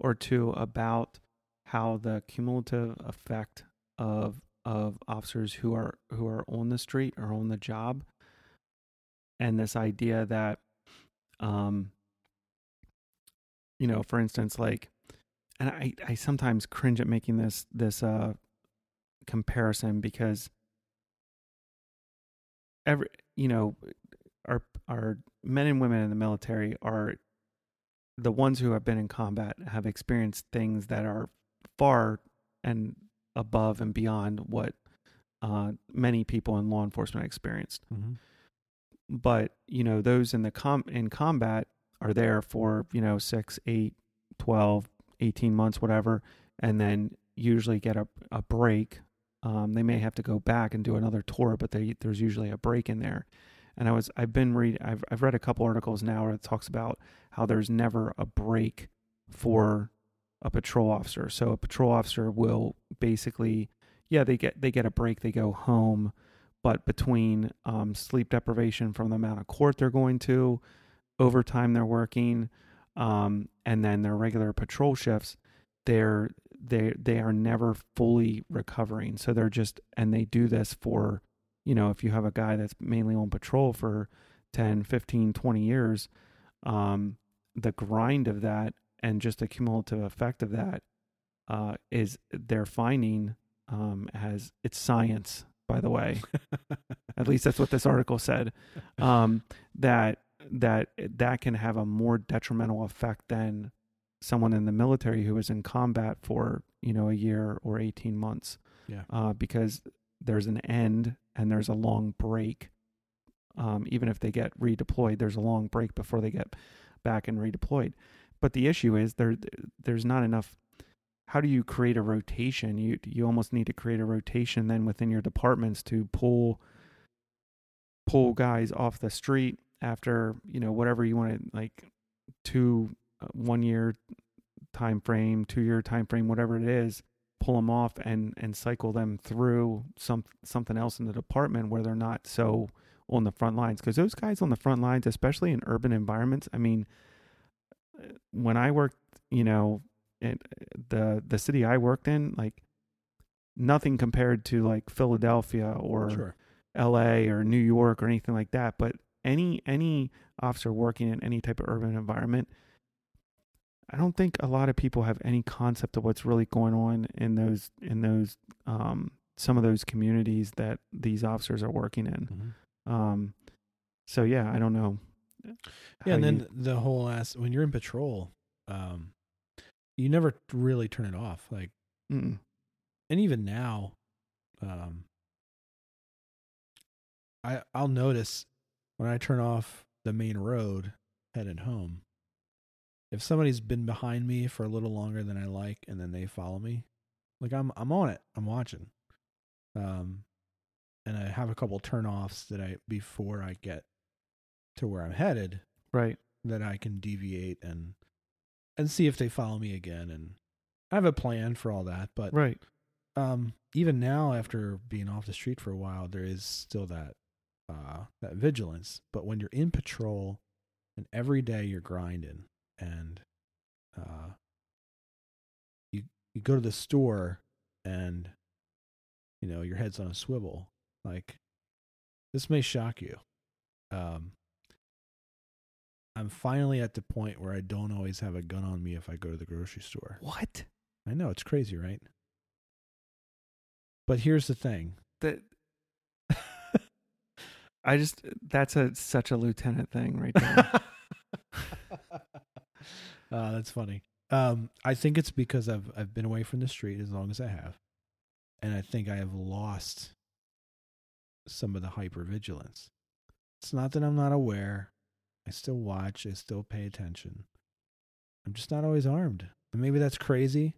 or two about how the cumulative effect of, of officers who are, who are on the street or on the job. And this idea that, um, you know, for instance, like, and I, I sometimes cringe at making this, this, uh, comparison because every, you know, our, our men and women in the military are the ones who have been in combat, have experienced things that are far and above and beyond what uh, many people in law enforcement experienced. Mm-hmm. But, you know, those in the com- in combat are there for, you know, six, eight, twelve, eighteen months, whatever, and then usually get a, a break. Um, they may have to go back and do another tour, but they, there's usually a break in there. And I was, I've been read, I've, I've read a couple articles now where it talks about how there's never a break for a patrol officer. So a patrol officer will basically, yeah, they get, they get a break, they go home, but between, um, sleep deprivation from the amount of court they're going to, overtime they're working, um, and then their regular patrol shifts, they're, they, they are never fully recovering. So they're just, and they do this for, you know, if you have a guy that's mainly on patrol for ten, fifteen, twenty years, um, the grind of that, and just the cumulative effect of that uh, is they're finding um, has it's science, by the way, at least that's what this article said, um, that that that can have a more detrimental effect than someone in the military who is in combat for, you know, a year or eighteen months. Yeah, uh, because there's an end and there's a long break. Um, even if they get redeployed, there's a long break before they get back and redeployed. But the issue is there, there's not enough. How do you create a rotation? You, you almost need to create a rotation then within your departments to pull, pull guys off the street after, you know, whatever you want to, like two, uh, one year time frame, two year time frame, whatever it is, pull them off and, and cycle them through some, something else in the department where they're not so on the front lines. Cause those guys on the front lines, especially in urban environments, I mean, when I worked, you know, in the, the city I worked in, like nothing compared to like Philadelphia or sure. L A or New York or anything like that. But any, any officer working in any type of urban environment, I don't think a lot of people have any concept of what's really going on in those, in those, um, some of those communities that these officers are working in. Mm-hmm. Um, so yeah, I don't know. Yeah, and then you, the whole ass when you're in patrol, um, you never really turn it off. Like, mm-mm. And even now, um, I I'll notice when I turn off the main road headed home, if somebody's been behind me for a little longer than I like, and then they follow me, like I'm I'm on it, I'm watching, um, and I have a couple turnoffs that I before I get to where I'm headed, right? That I can deviate and and see if they follow me again. And I have a plan for all that, but right. um, even now, after being off the street for a while, there is still that uh, that vigilance. But when you're in patrol, and every day you're grinding, and uh, you you go to the store, and you know your head's on a swivel. Like, this may shock you. Um, I'm finally at the point where I don't always have a gun on me if I go to the grocery store. What? I know, it's crazy, right? But here's the thing. That I just that's a such a lieutenant thing right there. uh, that's funny. Um, I think it's because I've I've been away from the street as long as I have. And I think I have lost some of the hypervigilance. It's not that I'm not aware. I still watch. I still pay attention. I'm just not always armed. And maybe that's crazy,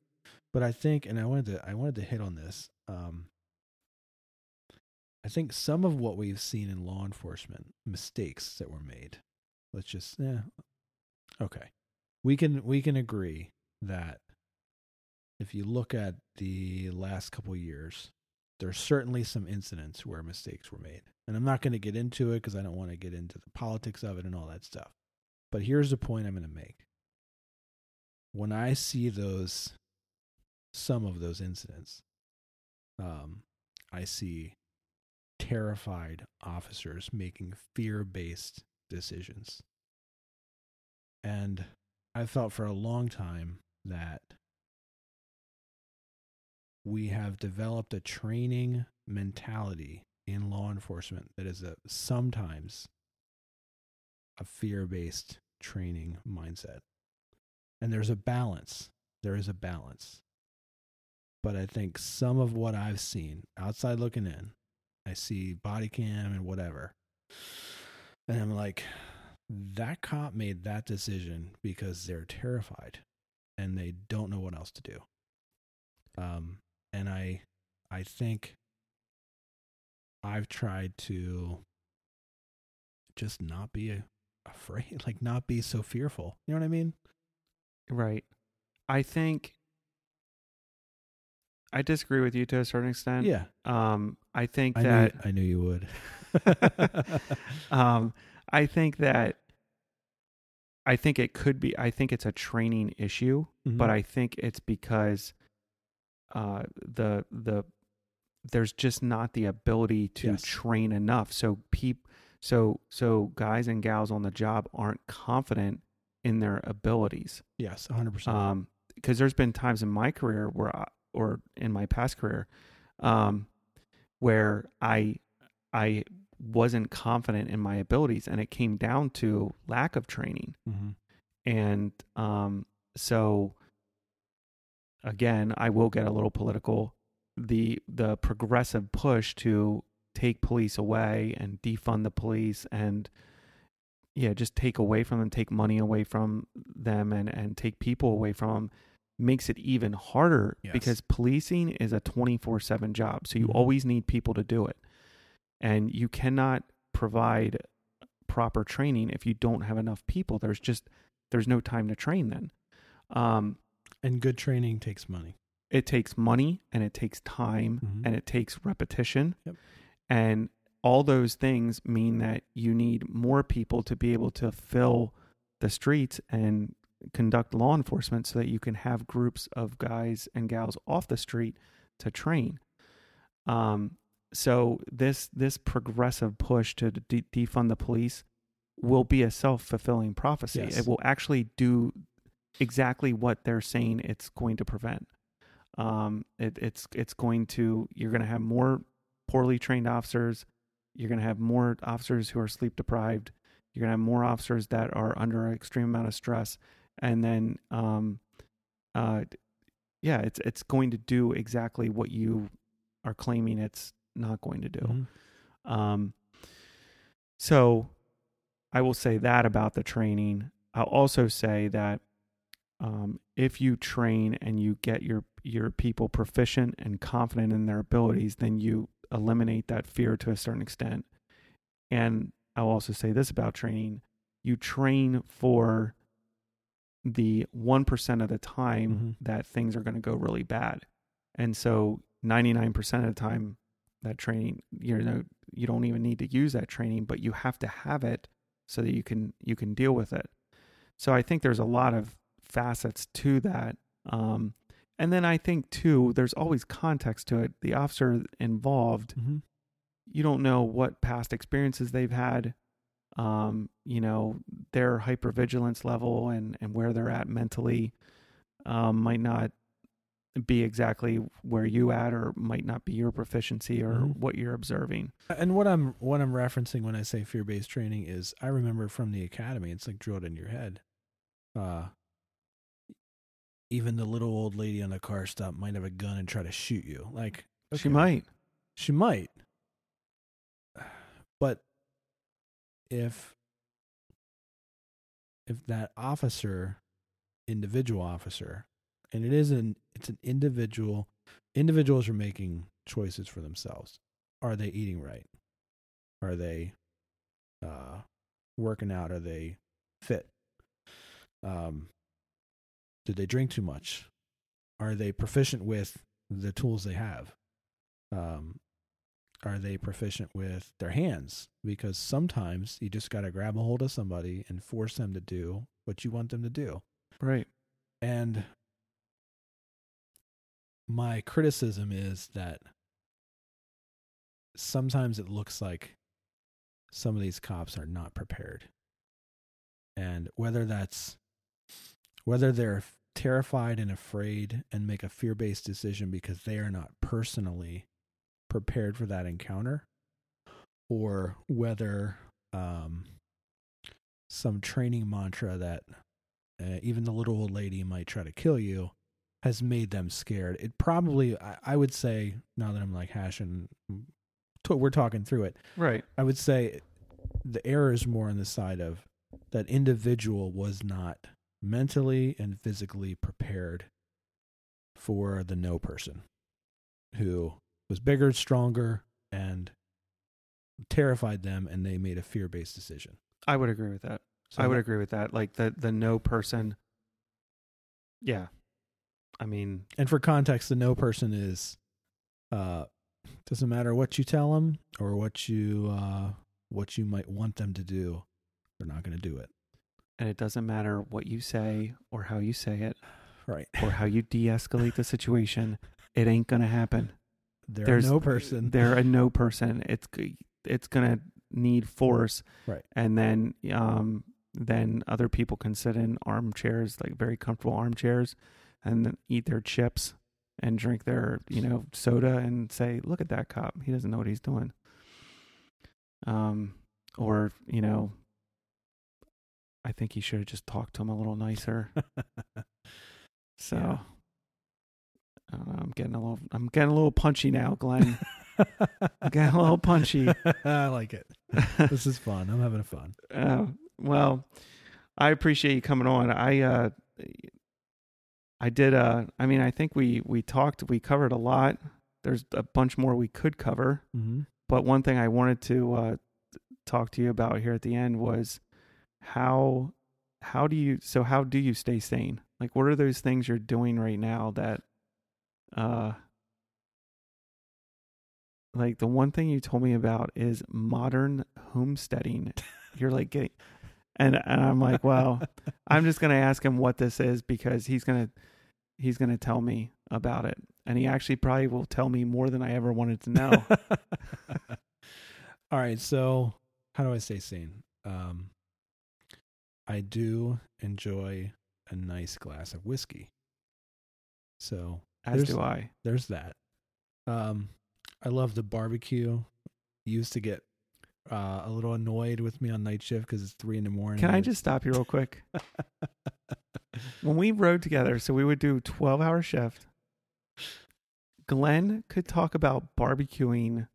but I think, and I wanted to, I wanted to hit on this. Um, I think some of what we've seen in law enforcement, mistakes that were made. Let's just, yeah, okay. We can we can agree that if you look at the last couple of years, there's certainly some incidents where mistakes were made. And I'm not going to get into it because I don't want to get into the politics of it and all that stuff. But here's the point I'm going to make. When I see those, some of those incidents, um, I see terrified officers making fear-based decisions. And I felt for a long time that we have developed a training mentality in law enforcement that is a sometimes a fear-based training mindset. And there's a balance. There is a balance. But I think some of what I've seen, outside looking in, I see body cam and whatever. And I'm like, that cop made that decision because they're terrified and they don't know what else to do. Um, and I, I think I've tried to just not be afraid, like not be so fearful. You know what I mean? Right. I think I disagree with you to a certain extent. Yeah. Um, I think I that knew, I knew you would. um, I think that I think it could be, I think it's a training issue, mm-hmm. but I think it's because uh, the, the, there's just not the ability to yes. train enough. So peop, so, so guys and gals on the job aren't confident in their abilities. Yes. one hundred percent. Um, cause there's been times in my career where, I, or in my past career, um, where I, I wasn't confident in my abilities, and it came down to lack of training. Mm-hmm. And, um, so again, I will get a little political. The the progressive push to take police away and defund the police and yeah, just take away from them, take money away from them, and, and take people away from them makes it even harder yes. because policing is a twenty-four seven job. So you mm-hmm. always need people to do it. And you cannot provide proper training if you don't have enough people. There's just, there's no time to train then. Um, and good training takes money. It takes money, and it takes time, mm-hmm. and it takes repetition. Yep. And all those things mean that you need more people to be able to fill the streets and conduct law enforcement so that you can have groups of guys and gals off the street to train. Um, so this this progressive push to de- defund the police will be a self-fulfilling prophecy. Yes. It will actually do exactly what they're saying it's going to prevent. Um, it, it's, it's going to, you're going to have more poorly trained officers. You're going to have more officers who are sleep deprived. You're going to have more officers that are under an extreme amount of stress. And then, um, uh, yeah, it's, it's going to do exactly what you are claiming it's not going to do. Mm-hmm. Um, so I will say that about the training. I'll also say that, um, if you train and you get your, your people proficient and confident in their abilities, then you eliminate that fear to a certain extent. And I'll also say this about training. You train for the one percent of the time mm-hmm. that things are going to go really bad. And so ninety-nine percent of the time that training, you know, you don't even need to use that training, but you have to have it so that you can, you can deal with it. So I think there's a lot of facets to that. Um, and then I think too, there's always context to it. The officer involved, mm-hmm. you don't know what past experiences they've had, um, you know, their hypervigilance level and, and where they're at mentally, um, might not be exactly where you at, or might not be your proficiency or mm-hmm. what you're observing. And what I'm, what I'm referencing when I say fear-based training is I remember from the academy, it's like drilled in your head. Uh, even the little old lady on the car stop might have a gun and try to shoot you. Like okay, she might, she might, but if, if that officer, individual officer, and it is an, it's an individual, individuals are making choices for themselves. Are they eating right? Are they, uh, working out? Are they fit? Um, did they drink too much? Are they proficient with the tools they have? Um, are they proficient with their hands? Because sometimes you just got to grab a hold of somebody and force them to do what you want them to do. Right. And my criticism is that sometimes it looks like some of these cops are not prepared. And whether that's, whether they're terrified and afraid and make a fear-based decision because they are not personally prepared for that encounter, or whether um, some training mantra that uh, even the little old lady might try to kill you has made them scared. It probably, I, I would say, now that I'm like hashing, t- we're talking through it. Right. I would say the error is more on the side of that individual was not mentally and physically prepared for the no person who was bigger, stronger, and terrified them, and they made a fear-based decision. I would agree with that. So I would agree with that. Like the, the no person. Yeah. I mean, and for context, the no person is, uh, doesn't matter what you tell them or what you, uh, what you might want them to do. They're not going to do it. And it doesn't matter what you say or how you say it, right? Or how you de-escalate the situation. It ain't going to happen. They're There's, a no person. They're a no person. It's, it's going to need force. Right. And then, um, then other people can sit in armchairs, like very comfortable armchairs, and then eat their chips and drink their, you know, soda and say, look at that cop. He doesn't know what he's doing. Um, or, you know, I think he should have just talked to him a little nicer. So yeah. I don't know, I'm getting a little, I'm getting a little punchy now, Glenn. I'm getting a little punchy. I like it. This is fun. I'm having fun. Uh, well, I appreciate you coming on. I, uh, I did, uh, I mean, I think we, we talked, we covered a lot. There's a bunch more we could cover, mm-hmm. but one thing I wanted to, uh, talk to you about here at the end was how, how do you, so how do you stay sane? Like, what are those things you're doing right now that, uh, like the one thing you told me about is modern homesteading. You're like getting... And, and I'm like, well, I'm just going to ask him what this is because he's going to, he's going to tell me about it. And he actually probably will tell me more than I ever wanted to know. All right. So how do I stay sane? Um, I do enjoy a nice glass of whiskey. So as do I, there's that. Um, I love the barbecue. Used to get Uh, a little annoyed with me on night shift because it's three in the morning. Can I just stop you real quick? When we rode together, so we would do twelve-hour shift. Glenn could talk about barbecuing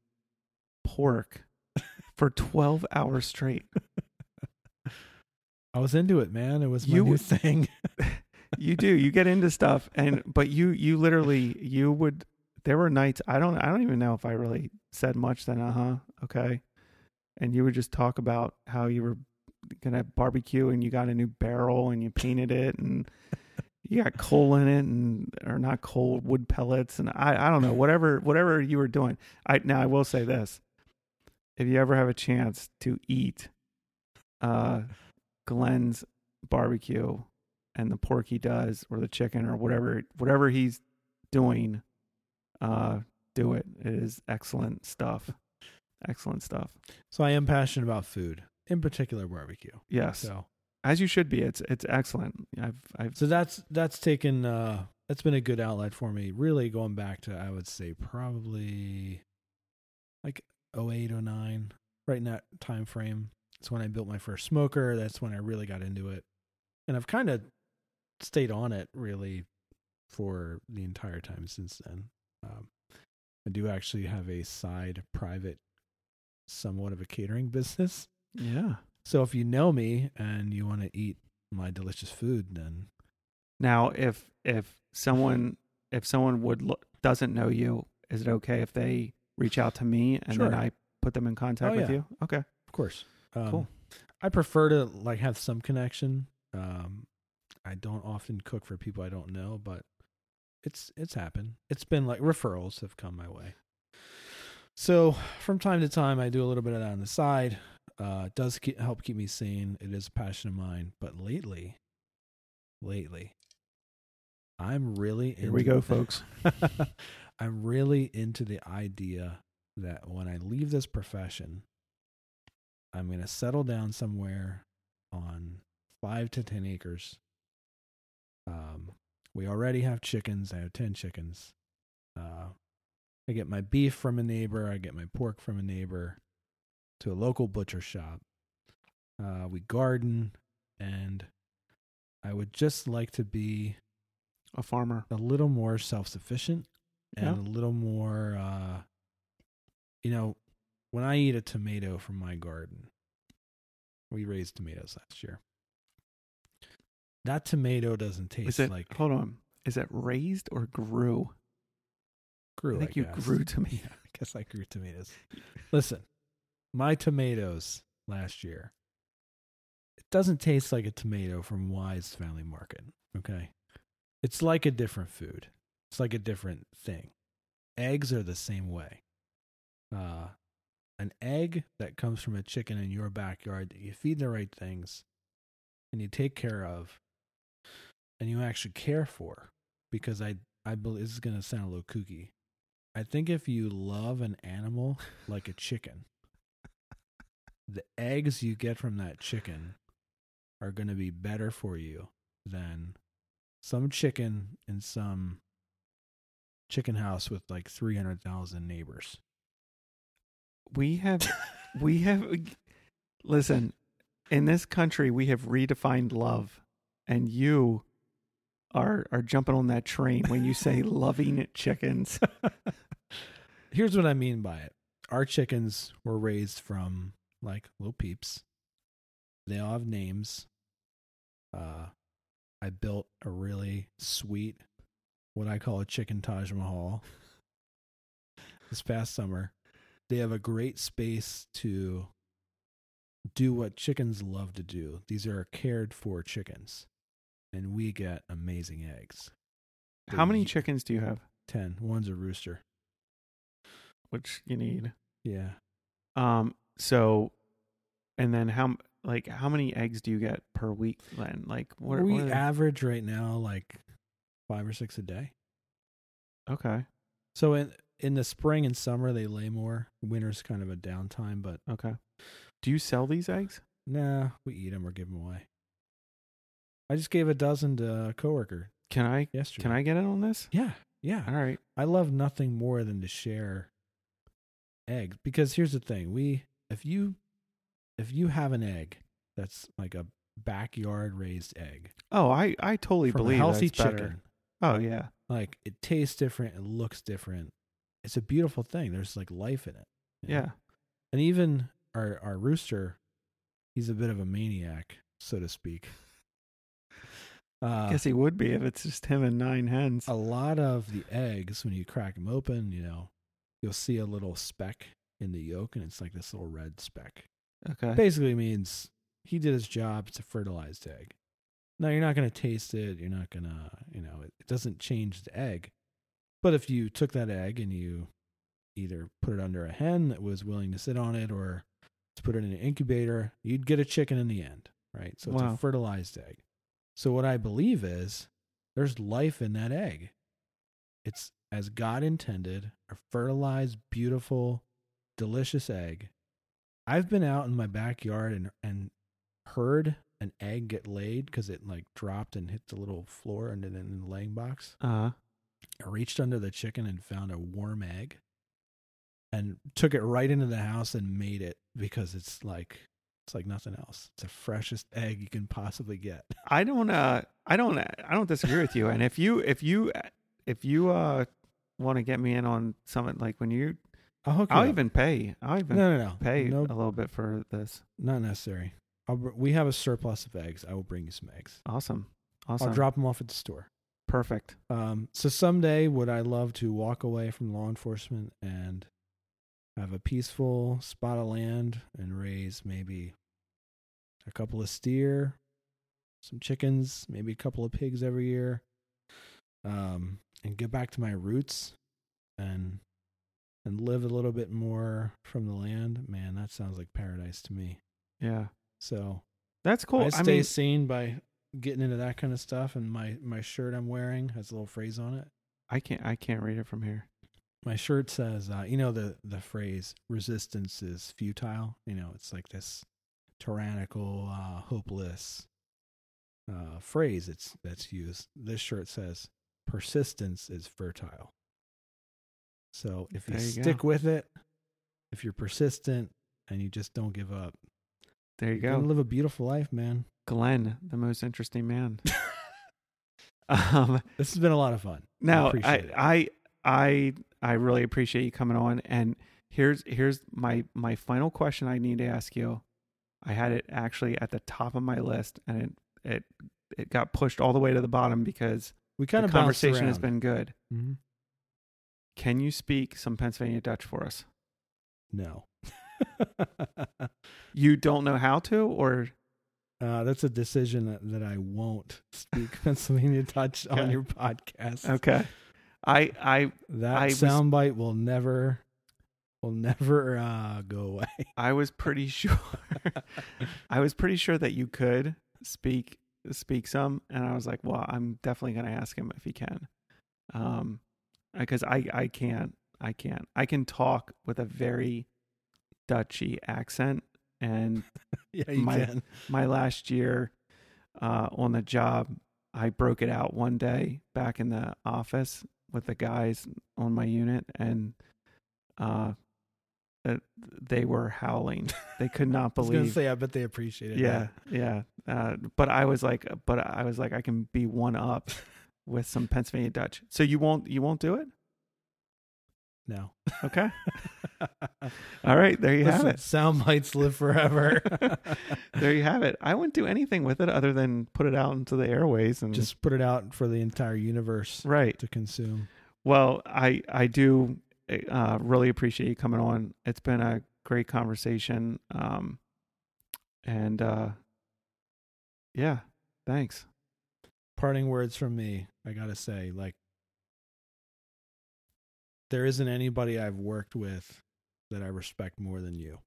pork for twelve hours straight. I was into it, man. It was my you, new thing. You do. You get into stuff, and but you you literally you would. There were nights I don't I don't even know if I really said much. Then uh huh. Okay. And you would just talk about how you were going to barbecue and you got a new barrel and you painted it and you got coal in it, and or not coal, wood pellets, and I, I don't know, whatever whatever you were doing. I now I will say this: if you ever have a chance to eat uh, Glenn's barbecue and the pork he does, or the chicken, or whatever whatever he's doing, uh, do it. It is excellent stuff. Excellent stuff. So I am passionate about food, in particular barbecue. Yes. So. As you should be. It's it's excellent. I've I've so that's that's taken uh, that's been a good outlet for me. Really going back to, I would say, probably like oh eight, oh nine, right in that time frame. It's when I built my first smoker. That's when I really got into it, and I've kind of stayed on it really for the entire time since then. Um, I do actually have a side private, somewhat of a catering business. Yeah. So if you know me and you want to eat my delicious food, then now if if someone if someone would look, doesn't know you, is it okay if they reach out to me and sure. then I put them in contact oh, with yeah. you? Okay, of course. Um, cool. I prefer to like have some connection. Um, I don't often cook for people I don't know, but it's it's happened. It's been like referrals have come my way. So from time to time, I do a little bit of that on the side. Uh, it does keep, help keep me sane. It is a passion of mine. But lately, lately, I'm really into... Here we go, folks. I'm really into the idea that when I leave this profession, I'm going to settle down somewhere on five to ten acres. Um, we already have chickens. I have ten chickens. Uh, I get my beef from a neighbor. I get my pork from a neighbor. To a local butcher shop. Uh, we garden, and I would just like to be a farmer, a little more self-sufficient, and yeah. a little more, uh, you know, when I eat a tomato from my garden, we raised tomatoes last year. That tomato doesn't taste is it, like, hold on. Is it raised or grew? Grew. I think I you guess. grew tomatoes. Yeah, I guess I grew tomatoes. Listen. My tomatoes last year, it doesn't taste like a tomato from Wise Family Market, okay? It's like a different food. It's like a different thing. Eggs are the same way. Uh, an egg that comes from a chicken in your backyard that you feed the right things and you take care of and you actually care for, because I, I believe, this is going to sound a little kooky, I think if you love an animal like a chicken, the eggs you get from that chicken are going to be better for you than some chicken in some chicken house with like three hundred thousand neighbors. We have, we have, listen, in this country, we have redefined love, and you are, are jumping on that train when you say loving chickens. Here's what I mean by it. Our chickens were raised from like little peeps. They all have names. Uh, I built a really sweet, what I call a chicken Taj Mahal this past summer. They have a great space to do what chickens love to do. These are cared for chickens, and we get amazing eggs. They How many chickens do you have? ten. One's a rooster. Which you need. Yeah. Um, So, and then how, like, how many eggs do you get per week then? Like, what we what are average right now, like five or six a day. Okay. So in, in the spring and summer, they lay more. Winter's kind of a downtime, but. Okay. Do you sell these eggs? Nah, we eat them or give them away. I just gave a dozen to a coworker. Can I, yesterday. Can I get in on this? Yeah. Yeah. All right. I love nothing more than to share eggs, because here's the thing. We, If you if you have an egg that's like a backyard raised egg. Oh, I, I totally believe that's healthy chicken. Better. Oh yeah. Like it tastes different, it looks different. It's a beautiful thing. There's like life in it. Yeah. Know? And even our, our rooster, he's a bit of a maniac, so to speak. Uh, I guess he would be if it's just him and nine hens. A lot of the eggs, when you crack them open, you know, you'll see a little speck in the yolk, and it's like this little red speck. Okay. Basically means he did his job. It's a fertilized egg. Now, you're not going to taste it. You're not going to, you know, it, it doesn't change the egg. But if you took that egg and you either put it under a hen that was willing to sit on it or to put it in an incubator, you'd get a chicken in the end, right? So wow. It's a fertilized egg. So what I believe is there's life in that egg. It's, as God intended, a fertilized, beautiful, delicious egg. I've been out in my backyard and and heard an egg get laid because it like dropped and hit the little floor and then in the laying box. Uh-huh. I reached under the chicken and found a warm egg and took it right into the house and made it because it's like it's like nothing else. It's the freshest egg you can possibly get. I don't uh I don't I don't disagree with you. And if you if you if you uh want to get me in on something, like when you I'll, hook you I'll even pay. I'll even no, no, no. pay nope. a little bit for this. Not necessary. I'll, we have a surplus of eggs. I will bring you some eggs. Awesome. Awesome. I'll drop them off at the store. Perfect. Um, so someday would I love to walk away from law enforcement and have a peaceful spot of land and raise maybe a couple of steer, some chickens, maybe a couple of pigs every year, um, and get back to my roots and... and live a little bit more from the land. Man, that sounds like paradise to me. Yeah. So that's cool. I stay I mean, sane by getting into that kind of stuff. And my, my shirt I'm wearing has a little phrase on it. I can't I can't read it from here. My shirt says, uh, you know, the, the phrase resistance is futile. You know, it's like this tyrannical, uh, hopeless uh, phrase it's, that's used. This shirt says persistence is fertile. So if you, you stick go. with it, if you're persistent and you just don't give up, there you go. Live a beautiful life, man. Glenn, the most interesting man. um, this has been a lot of fun. No, I I, I I I really appreciate you coming on. And here's here's my my final question I need to ask you. I had it actually at the top of my list, and it it, it got pushed all the way to the bottom because we kind the of conversation has been good. Mm-hmm. Can you speak some Pennsylvania Dutch for us? No. You don't know how to, or? Uh, that's a decision that, that I won't speak Pennsylvania Dutch okay. on your podcast. Okay. I, I, that I soundbite was, will never, will never, uh, go away. I was pretty sure, I was pretty sure that you could speak, speak some. And I was like, well, I'm definitely going to ask him if he can. Um, Because I, I can't, I can't. I can talk with a very Dutchy accent. And yeah, you my, can. my last year uh, on the job, I broke it out one day back in the office with the guys on my unit. And uh, they were howling. They could not believe. I was going to say, I bet they appreciated it. Yeah, that. yeah. Uh, but I was like, but I was like, I can be one up. With some Pennsylvania Dutch. So you won't you won't do it? No. Okay. All right, there you Listen, have it. Sound bites live forever. There you have it. I wouldn't do anything with it other than put it out into the airways and just put it out for the entire universe right. to consume. Well, I I do uh, really appreciate you coming on. It's been a great conversation. Um and uh yeah, thanks. Parting words from me, I gotta say, like, there isn't anybody I've worked with that I respect more than you.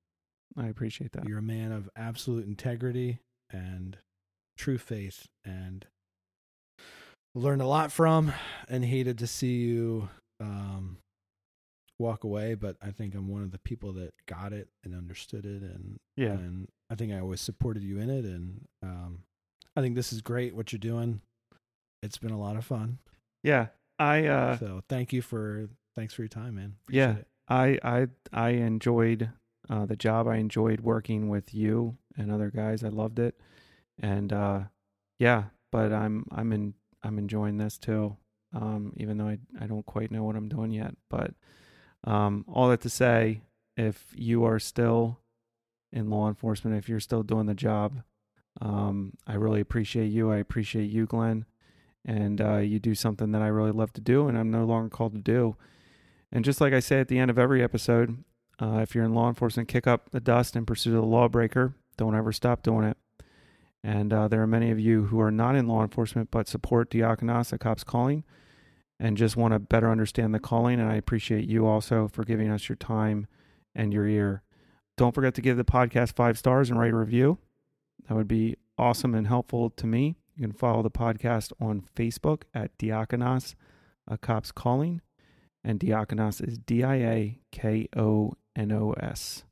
I appreciate that. You're a man of absolute integrity and true faith, and learned a lot from, and hated to see you um, walk away, but I think I'm one of the people that got it and understood it, and yeah. and I think I always supported you in it, and um, I think this is great what you're doing. It's been a lot of fun. Yeah. I, uh, so thank you for, thanks for your time, man. Appreciate yeah. it. I, I, I enjoyed, uh, the job. I enjoyed working with you and other guys. I loved it. And, uh, yeah, but I'm, I'm in, I'm enjoying this too. Um, even though I, I don't quite know what I'm doing yet, but, um, all that to say, if you are still in law enforcement, if you're still doing the job, um, I really appreciate you. I appreciate you, Glenn. And uh, you do something that I really love to do and I'm no longer called to do. And just like I say at the end of every episode, uh, if you're in law enforcement, kick up the dust in pursuit of the lawbreaker. Don't ever stop doing it. And uh, there are many of you who are not in law enforcement but support Diakonos, a Cop's Calling, and just want to better understand the calling. And I appreciate you also for giving us your time and your ear. Don't forget to give the podcast five stars and write a review. That would be awesome and helpful to me. You can follow the podcast on Facebook at Diakonos, a Cop's Calling. And Diakonos is D I A K O N O S,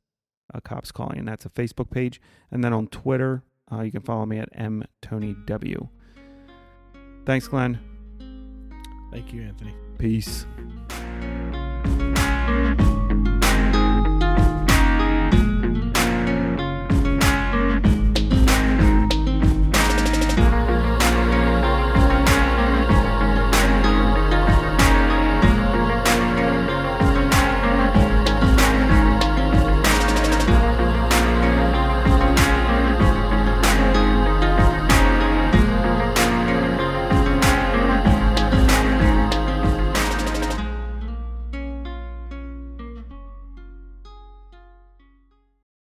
a Cop's Calling. And that's a Facebook page. And then on Twitter, uh, you can follow me at M Tony W. Thanks, Glenn. Thank you, Anthony. Peace.